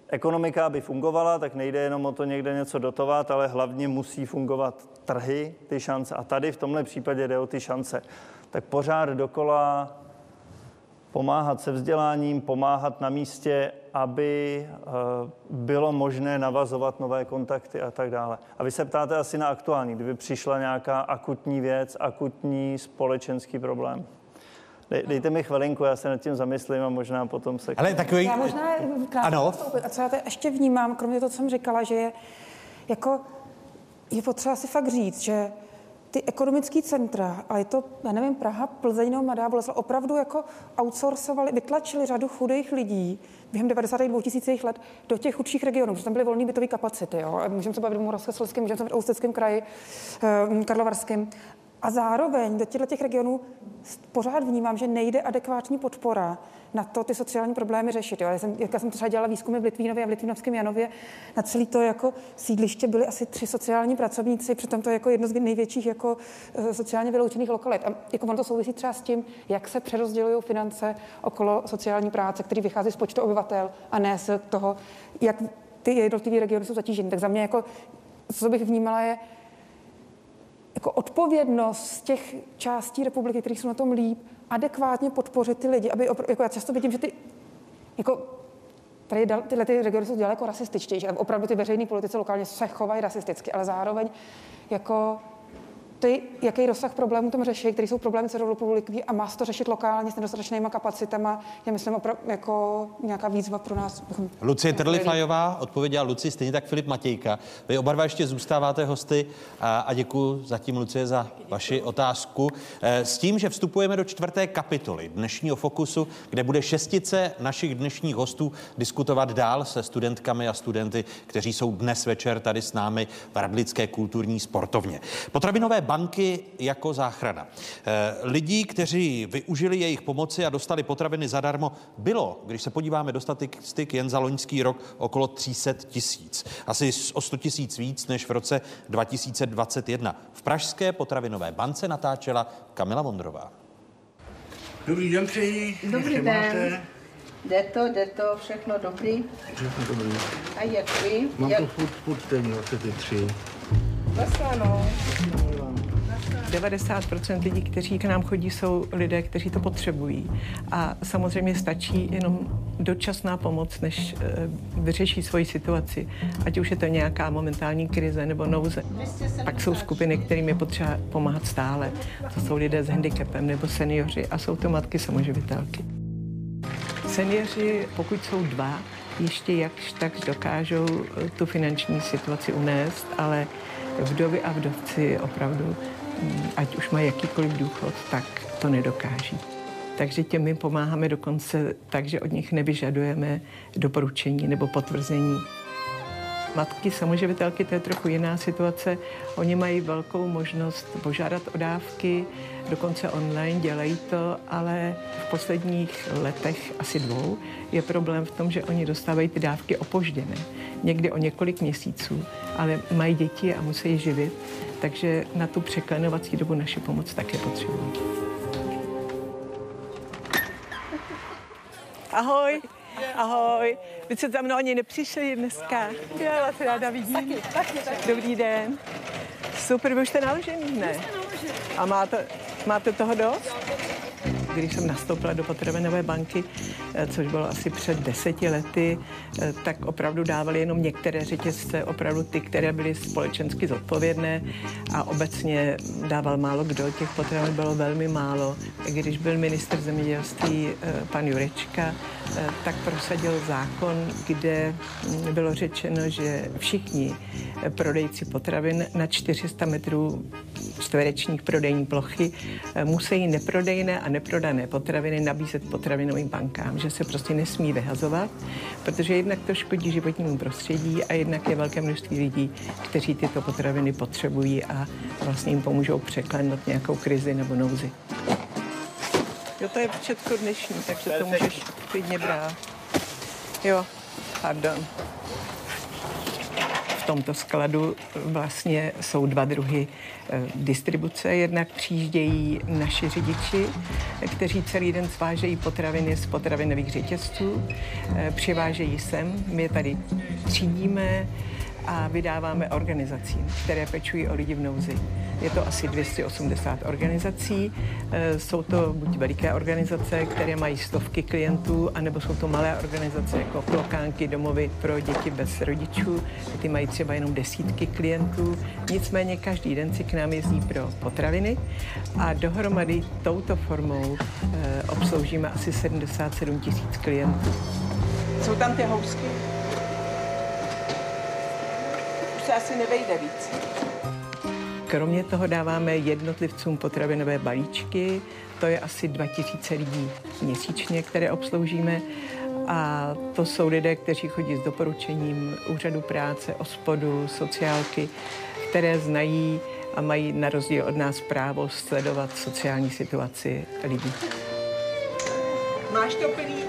ekonomika, aby fungovala, tak nejde jenom o to někde něco dotovat, ale hlavně musí fungovat trhy, ty šance. A tady v tomhle případě jde o ty šance. Tak pořád dokola pomáhat se vzděláním, pomáhat na místě, aby bylo možné navazovat nové kontakty a tak dále. A vy se ptáte asi na aktuální, kdyby přišla nějaká akutní věc, akutní společenský problém. Dej, dejte mi chvilinku, já se nad tím zamyslím a možná potom se... Ale takový... Já možná krásně vstoupit. A co já teď ještě vnímám, kromě toho, co jsem říkala, že je, jako, je potřeba si fakt říct, že ty ekonomické centra, a je to, já nevím, Praha, Plzeň nebo Mladá Boleslav, opravdu jako outsourcovali, vytlačili řadu chudých lidí během devadesát dva tisíc let do těch chudších regionů, protože tam byly volné bytové kapacity. Jo? Můžeme se bavit o Moravskoslezském, můžeme se bavit o Ústeckém kraji, Karlovarském. A zároveň do těchto těch regionů pořád vnímám, že nejde adekvátní podpora na to ty sociální problémy řešit. Jo? Já, jsem, já jsem třeba dělala výzkumy v Litvínově a v Litvínovském Janově. Na celý to jako sídliště byly asi tři sociální pracovníci, přitom to je jako jedno z největších jako sociálně vyloučených lokalit. A jako ono to souvisí třeba s tím, jak se přerozdělují finance okolo sociální práce, který vychází z počtu obyvatel a ne z toho, jak ty jednotlivé regiony jsou zatíženy. Tak za mě jako, co bych vnímala, je jako odpovědnost těch částí republiky, které jsou na tom líp, adekvátně podpořit ty lidi, aby opr- jako já často vidím, že ty jako tady dal, tyhle ty regiony jsou daleko rasističtější, a opravdu ty veřejné politice lokálně se chovají rasisticky, ale zároveň jako ty, jaký rozsah problémů tam řeší, které jsou problémy celorepublikový a má se to řešit lokálně s nedostatečnýma kapacitama, já myslím jako nějaká výzva pro nás. Lucie Trlifajová, odpověděla Lucie, stejně tak Filip Matějka. Vy oba dva ještě zůstáváte hosty a, a děkuji zatím, Lucie, za vaši otázku. S tím, že vstupujeme do čtvrté kapitoly dnešního Fokusu, kde bude šestice našich dnešních hostů diskutovat dál se studentkami a studenty, kteří jsou dnes večer tady s námi v Radlické kulturní sportovně. Potravinové banky jako záchrana. Lidí, kteří využili jejich pomoci a dostali potraviny zadarmo, bylo, když se podíváme do statistik, jen za loňský rok okolo tři sta tisíc. Asi o sto tisíc víc než v roce dva tisíce dvacet jedna. V pražské potravinové bance natáčela Kamila Vondrová. Dobrý den přeji. Dobrý den. Máte? Jde to, jde to, všechno dobrý. Všechno dobrý. A jak vy? Mám jak... to furt, furt ten dvacet tři. Zaslanou. devadesát procent lidí, kteří k nám chodí, jsou lidé, kteří to potřebují. A samozřejmě stačí jenom dočasná pomoc, než vyřeší svoji situaci. Ať už je to nějaká momentální krize nebo nouze. Pak jsou skupiny, kterým je potřeba pomáhat stále. To jsou lidé s handicapem nebo seniori a jsou to matky samoživitelky. Seniori, pokud jsou dva, ještě jakž tak dokážou tu finanční situaci unést, ale vdovy a vdovci opravdu, ať už mají jakýkoliv důchod, tak to nedokáží. Takže těm my pomáháme dokonce tak, že od nich nevyžadujeme doporučení nebo potvrzení. Matky samoživitelky, to je trochu jiná situace. Oni mají velkou možnost požádat o dávky, dokonce online dělají to, ale v posledních letech, asi dvou, je problém v tom, že oni dostávají ty dávky opožděné, někdy o několik měsíců, ale mají děti a musí je živit, takže na tu překlenovací dobu naši pomoc také potřebují. Ahoj! Ahoj, vy jste za mnou ani nepřišli dneska. Já vás ráda vidím. Dobrý den. Super, vy už jste naložený, ne? A máte, máte toho dost? Když jsem nastoupila do potravinové banky, což bylo asi před deseti lety, tak opravdu dávali jenom některé řetězce, opravdu ty, které byly společensky zodpovědné a obecně dával málo kdo, těch potravin bylo velmi málo. Když byl ministr zemědělství pan Jurečka, tak prosadil zákon, kde bylo řečeno, že všichni prodejci potravin na čtyři sta metrů čtverečních prodejní plochy musí neprodejné a neprodané potraviny nabízet potravinovým bankám, že se prostě nesmí vyhazovat, protože jednak to škodí životnímu prostředí a jednak je velké množství lidí, kteří tyto potraviny potřebují a vlastně jim pomůžou překlenout nějakou krizi nebo nouzi. Jo, to je všetko dnešní, takže to můžeš klidně brát. Jo, pardon. V tomto skladu vlastně jsou dva druhy distribuce. Jednak přijíždějí naši řidiči, kteří celý den svážejí potraviny z potravinových řetězců, přivážejí sem, my je tady třídíme a vydáváme organizacím, které pečují o lidi v nouzi. Je to asi dvě stě osmdesát organizací, jsou to buď veliké organizace, které mají stovky klientů, anebo jsou to malé organizace jako klokánky, domovy pro děti bez rodičů, ty mají třeba jenom desítky klientů, nicméně každý den si k nám jezdí pro potraviny a dohromady touto formou obsloužíme asi sedmdesát sedm tisíc klientů. Jsou tam ty housky? Už se asi nevejde víc. Kromě toho dáváme jednotlivcům potravinové balíčky, to je asi dva tisíce lidí měsíčně, které obsloužíme. A to jsou lidé, kteří chodí s doporučením úřadu práce, OSPODu, sociálky, které znají a mají na rozdíl od nás právo sledovat sociální situaci lidí. Máš to plný?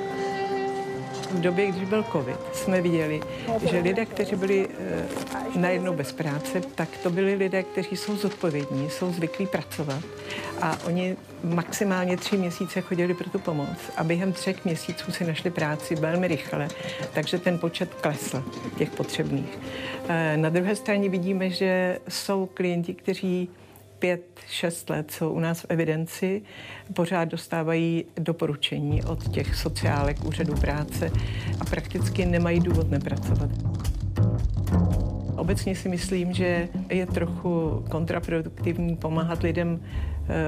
V době, když byl covid, jsme viděli, že lidé, kteří byli e, najednou bez práce, tak to byli lidé, kteří jsou zodpovědní, jsou zvyklí pracovat a oni maximálně tři měsíce chodili pro tu pomoc a během třech měsíců si našli práci velmi rychle, takže ten počet klesl těch potřebných. E, na druhé straně vidíme, že jsou klienti, kteří pět, šest let jsou u nás v evidenci, pořád dostávají doporučení od těch sociálek, úřadů práce a prakticky nemají důvod nepracovat. Obecně si myslím, že je trochu kontraproduktivní pomáhat lidem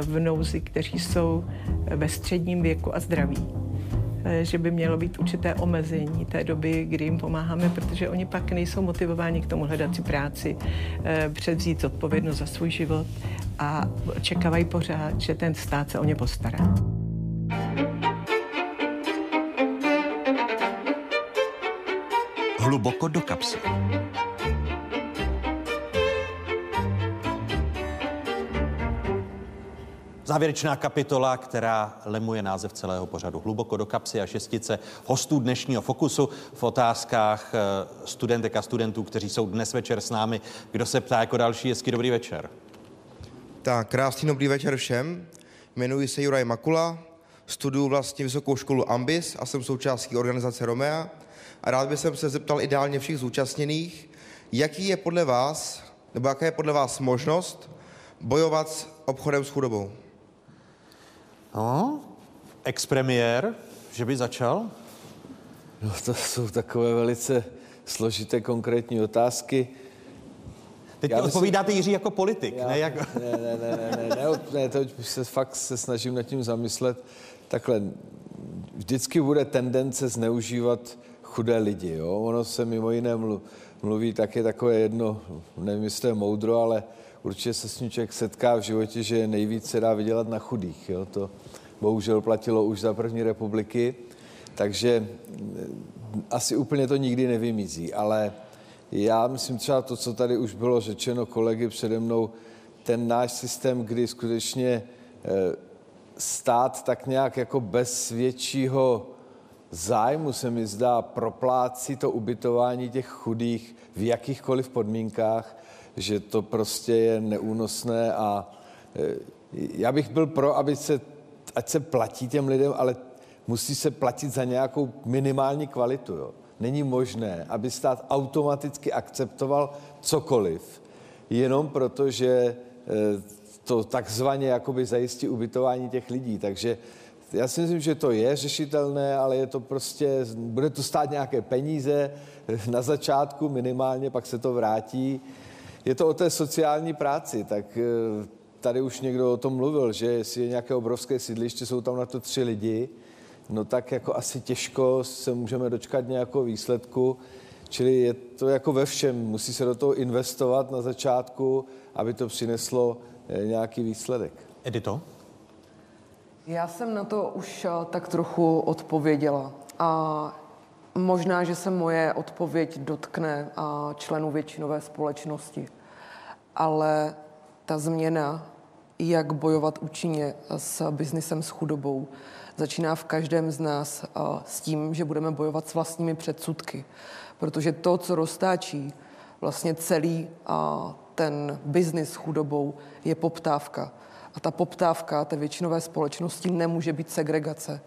v nouzi, kteří jsou ve středním věku a zdraví. Že by mělo být určité omezení té doby, kdy jim pomáháme, protože oni pak nejsou motivováni k tomu hledat si práci, převzít zodpovědnost za svůj život a očekávají pořád, že ten stát se o ně postará. Hluboko do kapsy. Závěrečná kapitola, která lemuje název celého pořadu. Hluboko do kapsy a šestice hostů dnešního Fokusu v otázkách studentek a studentů, kteří jsou dnes večer s námi. Kdo se ptá jako další? Hezky dobrý večer. Tak, krásný dobrý večer všem. Jmenuji se Juraj Makula, studuju vlastně Vysokou školu Ambis a jsem součástí organizace Romea. A rád bych se zeptal ideálně všech zúčastněných, jaký je podle vás, nebo jaká je podle vás možnost bojovat s obchodem s chudobou? No, expremiér, že by začal? No, to jsou takové velice složité konkrétní otázky. Teď já odpovídáte, myslím, Jiří, jako politik, já, ne jako... Ne, ne, ne, ne, ne, ne, to už se fakt se snažím nad tím zamyslet. Takhle, vždycky bude tendence zneužívat chudé lidi, jo? Ono se mimo jiné mluví taky takové jedno, nevím, jestli je moudro, ale určitě se s ním člověk setká v životě, že nejvíc se dá vydělat na chudých, jo? To bohužel platilo už za první republiky, takže asi úplně to nikdy nevymizí, ale já myslím třeba to, co tady už bylo řečeno kolegy přede mnou, ten náš systém, kdy skutečně stát tak nějak jako bez většího zájmu se mi zdá proplácí to ubytování těch chudých v jakýchkoliv podmínkách, že to prostě je neúnosné a já bych byl pro, aby se, ať se platí těm lidem, ale musí se platit za nějakou minimální kvalitu, jo. Není možné, aby stát automaticky akceptoval cokoliv, jenom proto, že to takzvaně jakoby zajistí ubytování těch lidí. Takže já si myslím, že to je řešitelné, ale je to prostě, bude to stát nějaké peníze na začátku minimálně, pak se to vrátí. Je to o té sociální práci, tak tady už někdo o tom mluvil, že jestli je nějaké obrovské sídliště, jsou tam na to tři lidi, no tak jako asi těžko se můžeme dočkat nějakého výsledku, čili je to jako ve všem, musí se do toho investovat na začátku, aby to přineslo nějaký výsledek. Edito? Já jsem na to už tak trochu odpověděla a možná, že se moje odpověď dotkne členů většinové společnosti, ale ta změna, jak bojovat účinně s biznisem s chudobou, začíná v každém z nás s tím, že budeme bojovat s vlastními předsudky, protože to, co roztáčí vlastně celý ten biznis s chudobou, je poptávka. A ta poptávka té většinové společnosti nemůže být segregace.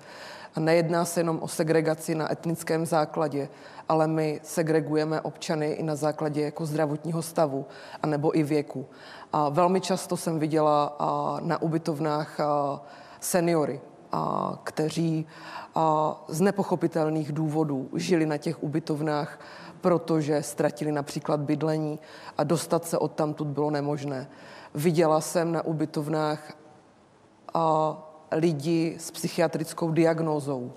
A nejedná se jenom o segregaci na etnickém základě, ale my segregujeme občany i na základě jako zdravotního stavu, anebo i věku. A velmi často jsem viděla a na ubytovnách a seniory, a kteří a z nepochopitelných důvodů žili na těch ubytovnách, protože ztratili například bydlení a dostat se odtamtud bylo nemožné. Viděla jsem na ubytovnách a, lidi s psychiatrickou diagnózou.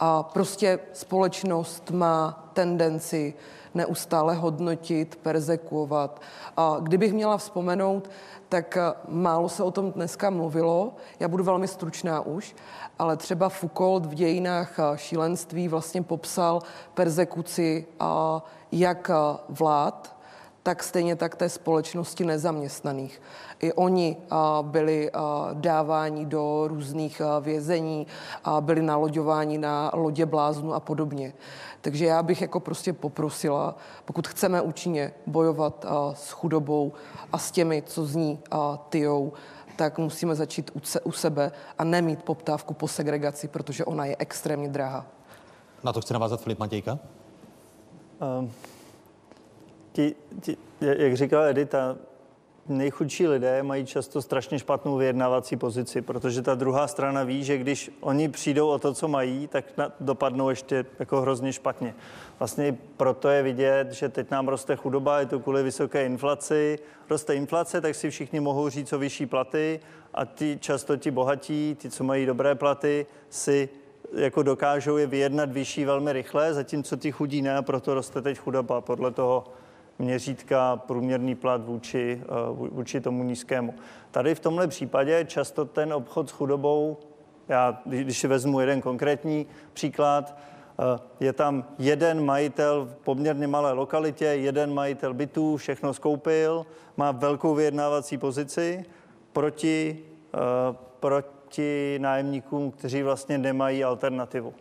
A prostě společnost má tendenci neustále hodnotit, perzekuovat. A kdybych měla vzpomenout, tak málo se o tom dneska mluvilo. Já budu velmi stručná už, ale třeba Foucault v Dějinách šílenství vlastně popsal perzekuci a, jak vlád, tak stejně tak té společnosti nezaměstnaných. I oni a, byli a, dáváni do různých a, vězení, a byli naloďováni na lodě bláznu a podobně. Takže já bych jako prostě poprosila, pokud chceme účinně bojovat a, s chudobou a s těmi, co z ní a, tyjou, tak musíme začít u, se, u sebe a nemít poptávku po segregaci, protože ona je extrémně drahá. Na to chce navázat Filip Matějka. Um. Ti, ti, jak říkala Edita, nejchudší lidé mají často strašně špatnou vyjednávací pozici, protože ta druhá strana ví, že když oni přijdou o to, co mají, tak dopadnou ještě jako hrozně špatně. Vlastně proto je vidět, že teď nám roste chudoba, je to kvůli vysoké inflaci. Roste inflace, tak si všichni mohou říct o vyšší platy a ti často ti bohatí, ti, co mají dobré platy, si jako dokážou je vyjednat vyšší velmi rychle, zatímco ti chudí ne, proto roste teď chudoba podle toho měřítka průměrný plat vůči, vůči tomu nízkému. Tady v tomhle případě často ten obchod s chudobou, já když si vezmu jeden konkrétní příklad, je tam jeden majitel v poměrně malé lokalitě, jeden majitel bytů, všechno skoupil, má velkou vyjednávací pozici proti, proti nájemníkům, kteří vlastně nemají alternativu.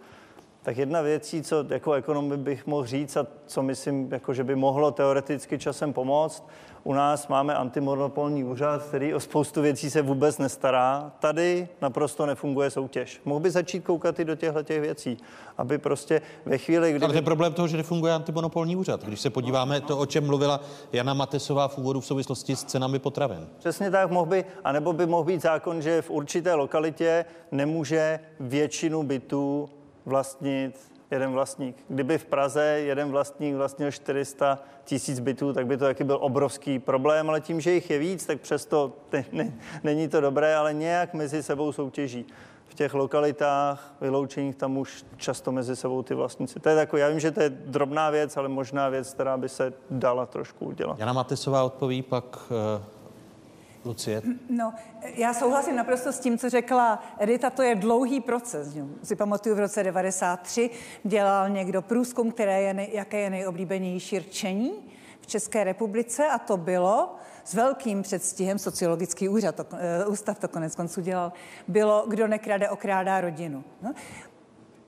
Tak jedna věcí, co jako ekonom bych mohl říct a co myslím, jako, že by mohlo teoreticky časem pomoct, u nás máme antimonopolní úřad, který o spoustu věcí se vůbec nestará. Tady naprosto nefunguje soutěž. Mohl by začít koukat i do těchto těch věcí, aby prostě ve chvíli, kdy... Ale to je problém toho, že nefunguje antimonopolní úřad. Když se podíváme no, no. to, o čem mluvila Jana Matesová v úvodu v souvislosti s cenami potravin. Přesně tak, mohl by, anebo by mohl být zákon, že v určité lokalitě nemůže většinu bytů vlastnit jeden vlastník. Kdyby v Praze jeden vlastník vlastnil čtyři sta tisíc bytů, tak by to taky byl obrovský problém, ale tím, že jich je víc, tak přesto ne, ne, není to dobré, ale nějak mezi sebou soutěží. V těch lokalitách vyloučených tam už často mezi sebou ty vlastníci. To je takové, já vím, že to je drobná věc, ale možná věc, která by se dala trošku udělat. Jana Matesová odpoví pak... Uh... Lucie? No, já souhlasím naprosto s tím, co řekla Edita, to je dlouhý proces. Si pamatuju, v roce devadesát tři dělal někdo průzkum, které je, jaké je nejoblíbenější rčení v České republice, a to bylo s velkým předstihem, sociologický úřad, to, ústav to konec konců dělal, bylo, kdo nekrade, okrádá rodinu. No.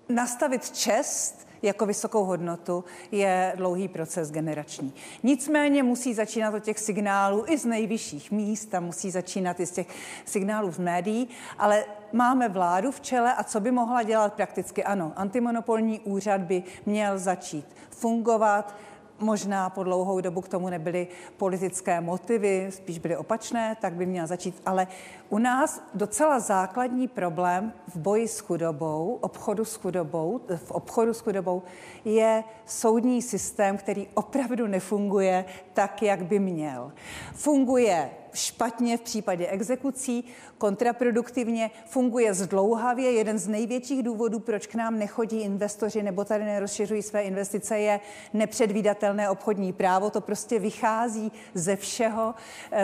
Nastavit čest jako vysokou hodnotu je dlouhý proces generační. Nicméně musí začínat od těch signálů i z nejvyšších míst a musí začínat i z těch signálů z médií, ale máme vládu v čele a co by mohla dělat prakticky? Ano, antimonopolní úřad by měl začít fungovat, možná po dlouhou dobu k tomu nebyly politické motivy, spíš byly opačné, tak by měla začít. Ale u nás docela základní problém v boji s chudobou, obchodu s chudobou, v obchodu s chudobou je soudní systém, který opravdu nefunguje tak, jak by měl. Funguje špatně v případě exekucí, kontraproduktivně, funguje zdlouhavě. Jeden z největších důvodů, proč k nám nechodí investoři nebo tady nerozšiřují své investice, je nepředvídatelné obchodní právo. To prostě vychází ze všeho,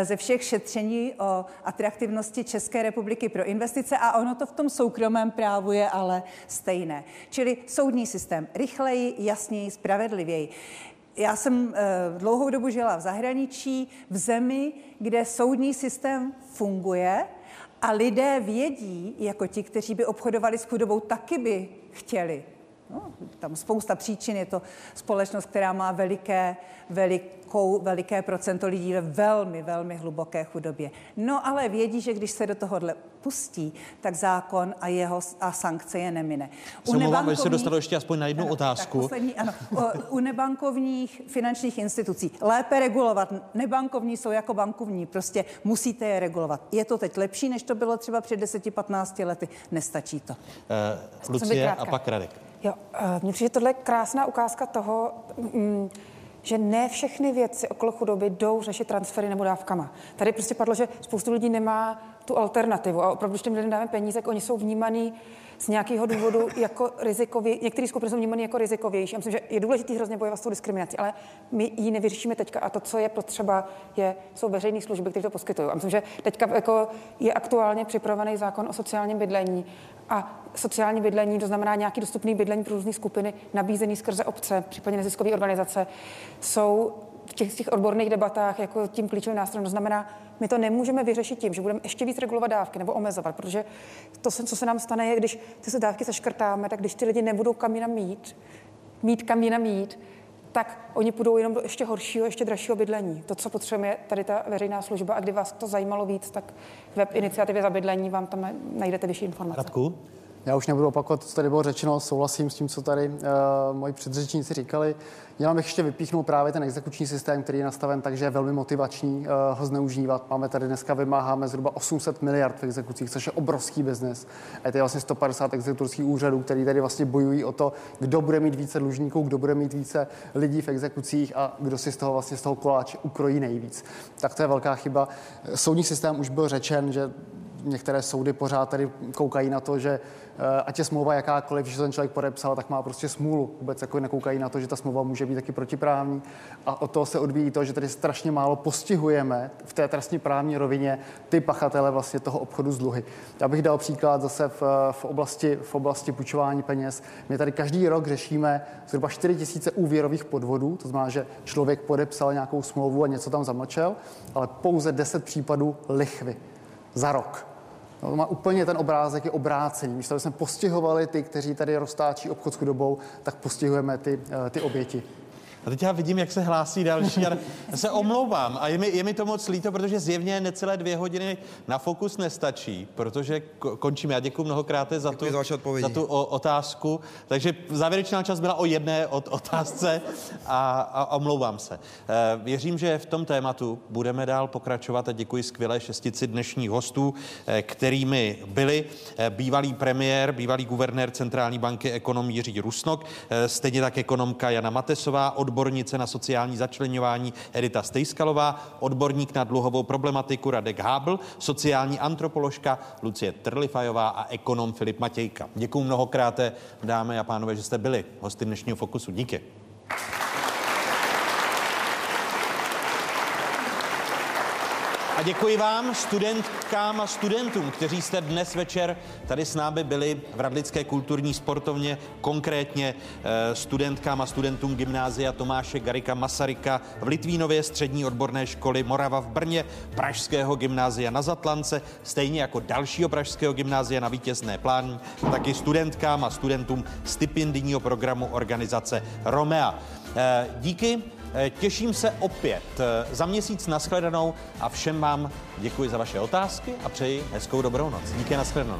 ze všech šetření o atraktivnosti České republiky pro investice a ono to v tom soukromém právu je ale stejné. Čili soudní systém rychleji, jasněji, spravedlivěji. Já jsem dlouhou dobu žila v zahraničí, v zemi, kde soudní systém funguje a lidé vědí, jako ti, kteří by obchodovali s chudobou, taky by chtěli. No, tam spousta příčin, je to společnost, která má veliké, velikou, veliké procento lidí ve velmi, velmi hluboké chudobě. No ale vědí, že když se do tohohle pustí, tak zákon a jeho a sankce je nemine. U nebankovních, že se dostalo ještě aspoň na jednu ano, otázku. Poslední, ano, u nebankovních finančních institucí. Lépe regulovat. Nebankovní jsou jako bankovní. Prostě musíte je regulovat. Je to teď lepší, než to bylo třeba před deseti patnácti lety. Nestačí to. Eh, Lucie a pak Radek. Jo, mně přijde, že tohle je krásná ukázka toho, že ne všechny věci okolo chudoby jdou řešit transfery nebo dávkama. Tady prostě padlo, že spoustu lidí nemá tu alternativu a opravdu, když těm lidem dáme peníze, tak oni jsou vnímaný z nějakého důvodu jako rizikově, některé skupiny jsou vnímaný jako rizikovější. Já myslím, že je důležitý hrozně bojovat s tou diskriminací, ale my ji nevyřešíme teďka a to, co je potřeba, je, jsou veřejné služby, které to poskytují. A myslím, že teďka jako je aktuálně připravený zákon o sociálním bydlení a sociální bydlení, to znamená nějaký dostupný bydlení pro různé skupiny, nabízený skrze obce, případně neziskové organizace, jsou v těch, těch odborných debatách jako tím klíčovým nástrojem. To znamená, my to nemůžeme vyřešit tím, že budeme ještě víc regulovat dávky nebo omezovat, protože to, co se nám stane, je, když ty dávky seškrtáme, tak když ty lidi nebudou kam jinam mít, mít kam jinam mít, tak oni půjdou jenom do ještě horšího, ještě dražšího bydlení. To, co potřebuje tady ta veřejná služba, a kdyby vás to zajímalo víc, tak web Iniciativy za bydlení vám tam najdete vyšší informace. Radku? Já už nebudu opakovat, co tady bylo řečeno, souhlasím s tím, co tady uh, moji předřečníci říkali. Já bych ještě vypíchnul právě ten exekuční systém, který je nastaven, takže je velmi motivační uh, ho zneužívat. Máme tady dneska, vymáháme zhruba osm set miliard v exekucích, což je obrovský biznes. A je tady vlastně sto padesát exekutorských úřadů, který tady vlastně bojují o to, kdo bude mít více dlužníků, kdo bude mít více lidí v exekucích a kdo si z toho vlastně z toho koláče ukrojí nejvíc. Tak to je velká chyba. Soudní systém už byl řečen, že některé soudy pořád tady koukají na to, že ať je smlouva jakákoliv, že ten člověk podepsal, tak má prostě smůlu. Vůbec jako nekoukají na to, že ta smlouva může být taky protiprávní. A od toho se odvíjí to, že tady strašně málo postihujeme v té trestně právní rovině ty pachatele vlastně toho obchodu s dluhy. Já bych dal příklad zase v, v, oblasti, v oblasti půjčování peněz. My tady každý rok řešíme zhruba čtyři tisíce úvěrových podvodů, to znamená, že člověk podepsal nějakou smlouvu a něco tam zamlčel, ale pouze deset případů lichvy za rok. No, to má úplně ten obrázek je obrácený. Místo, aby jsme postihovali ty, kteří tady roztáčí obchod s chudobou, tak postihujeme ty, ty oběti. A teď já vidím, jak se hlásí další. Já se omlouvám a je mi, je mi to moc líto, protože zjevně necelé dvě hodiny na Fokus nestačí, protože končím. Já děkuji mnohokrát za tu, za, za tu otázku. Takže závěrečná část byla o jedné od otázce a, a omlouvám se. Věřím, že v tom tématu budeme dál pokračovat a děkuji skvělé šestici dnešních hostů, kterými byli bývalý premiér, bývalý guvernér Centrální banky, ekonom Jiří Rusnok, stejně tak ekonomka Jana Matesová, odbornice na sociální začleňování Edita Stejskalová, odborník na dluhovou problematiku Radek Hábl, sociální antropoložka Lucie Trlifajová a ekonom Filip Matějka. Děkuju mnohokrát, dámy a pánové, že jste byli hosty dnešního Fokusu. Díky. A děkuji vám, studentkám a studentům, kteří jste dnes večer tady s námi byli v Radlické kulturní sportovně, konkrétně studentkám a studentům Gymnázia Tomáše Garrigua Masaryka v Litvínově, Střední odborné školy Morava v Brně, Pražského gymnázia na Zatlance, stejně jako dalšího Pražského gymnázia na Vítězné Pláni, taky studentkám a studentům stipendijního programu organizace Romea. Díky. Těším se opět za měsíc, nashledanou a všem vám děkuji za vaše otázky a přeji hezkou dobrou noc. Díky, nashledanou.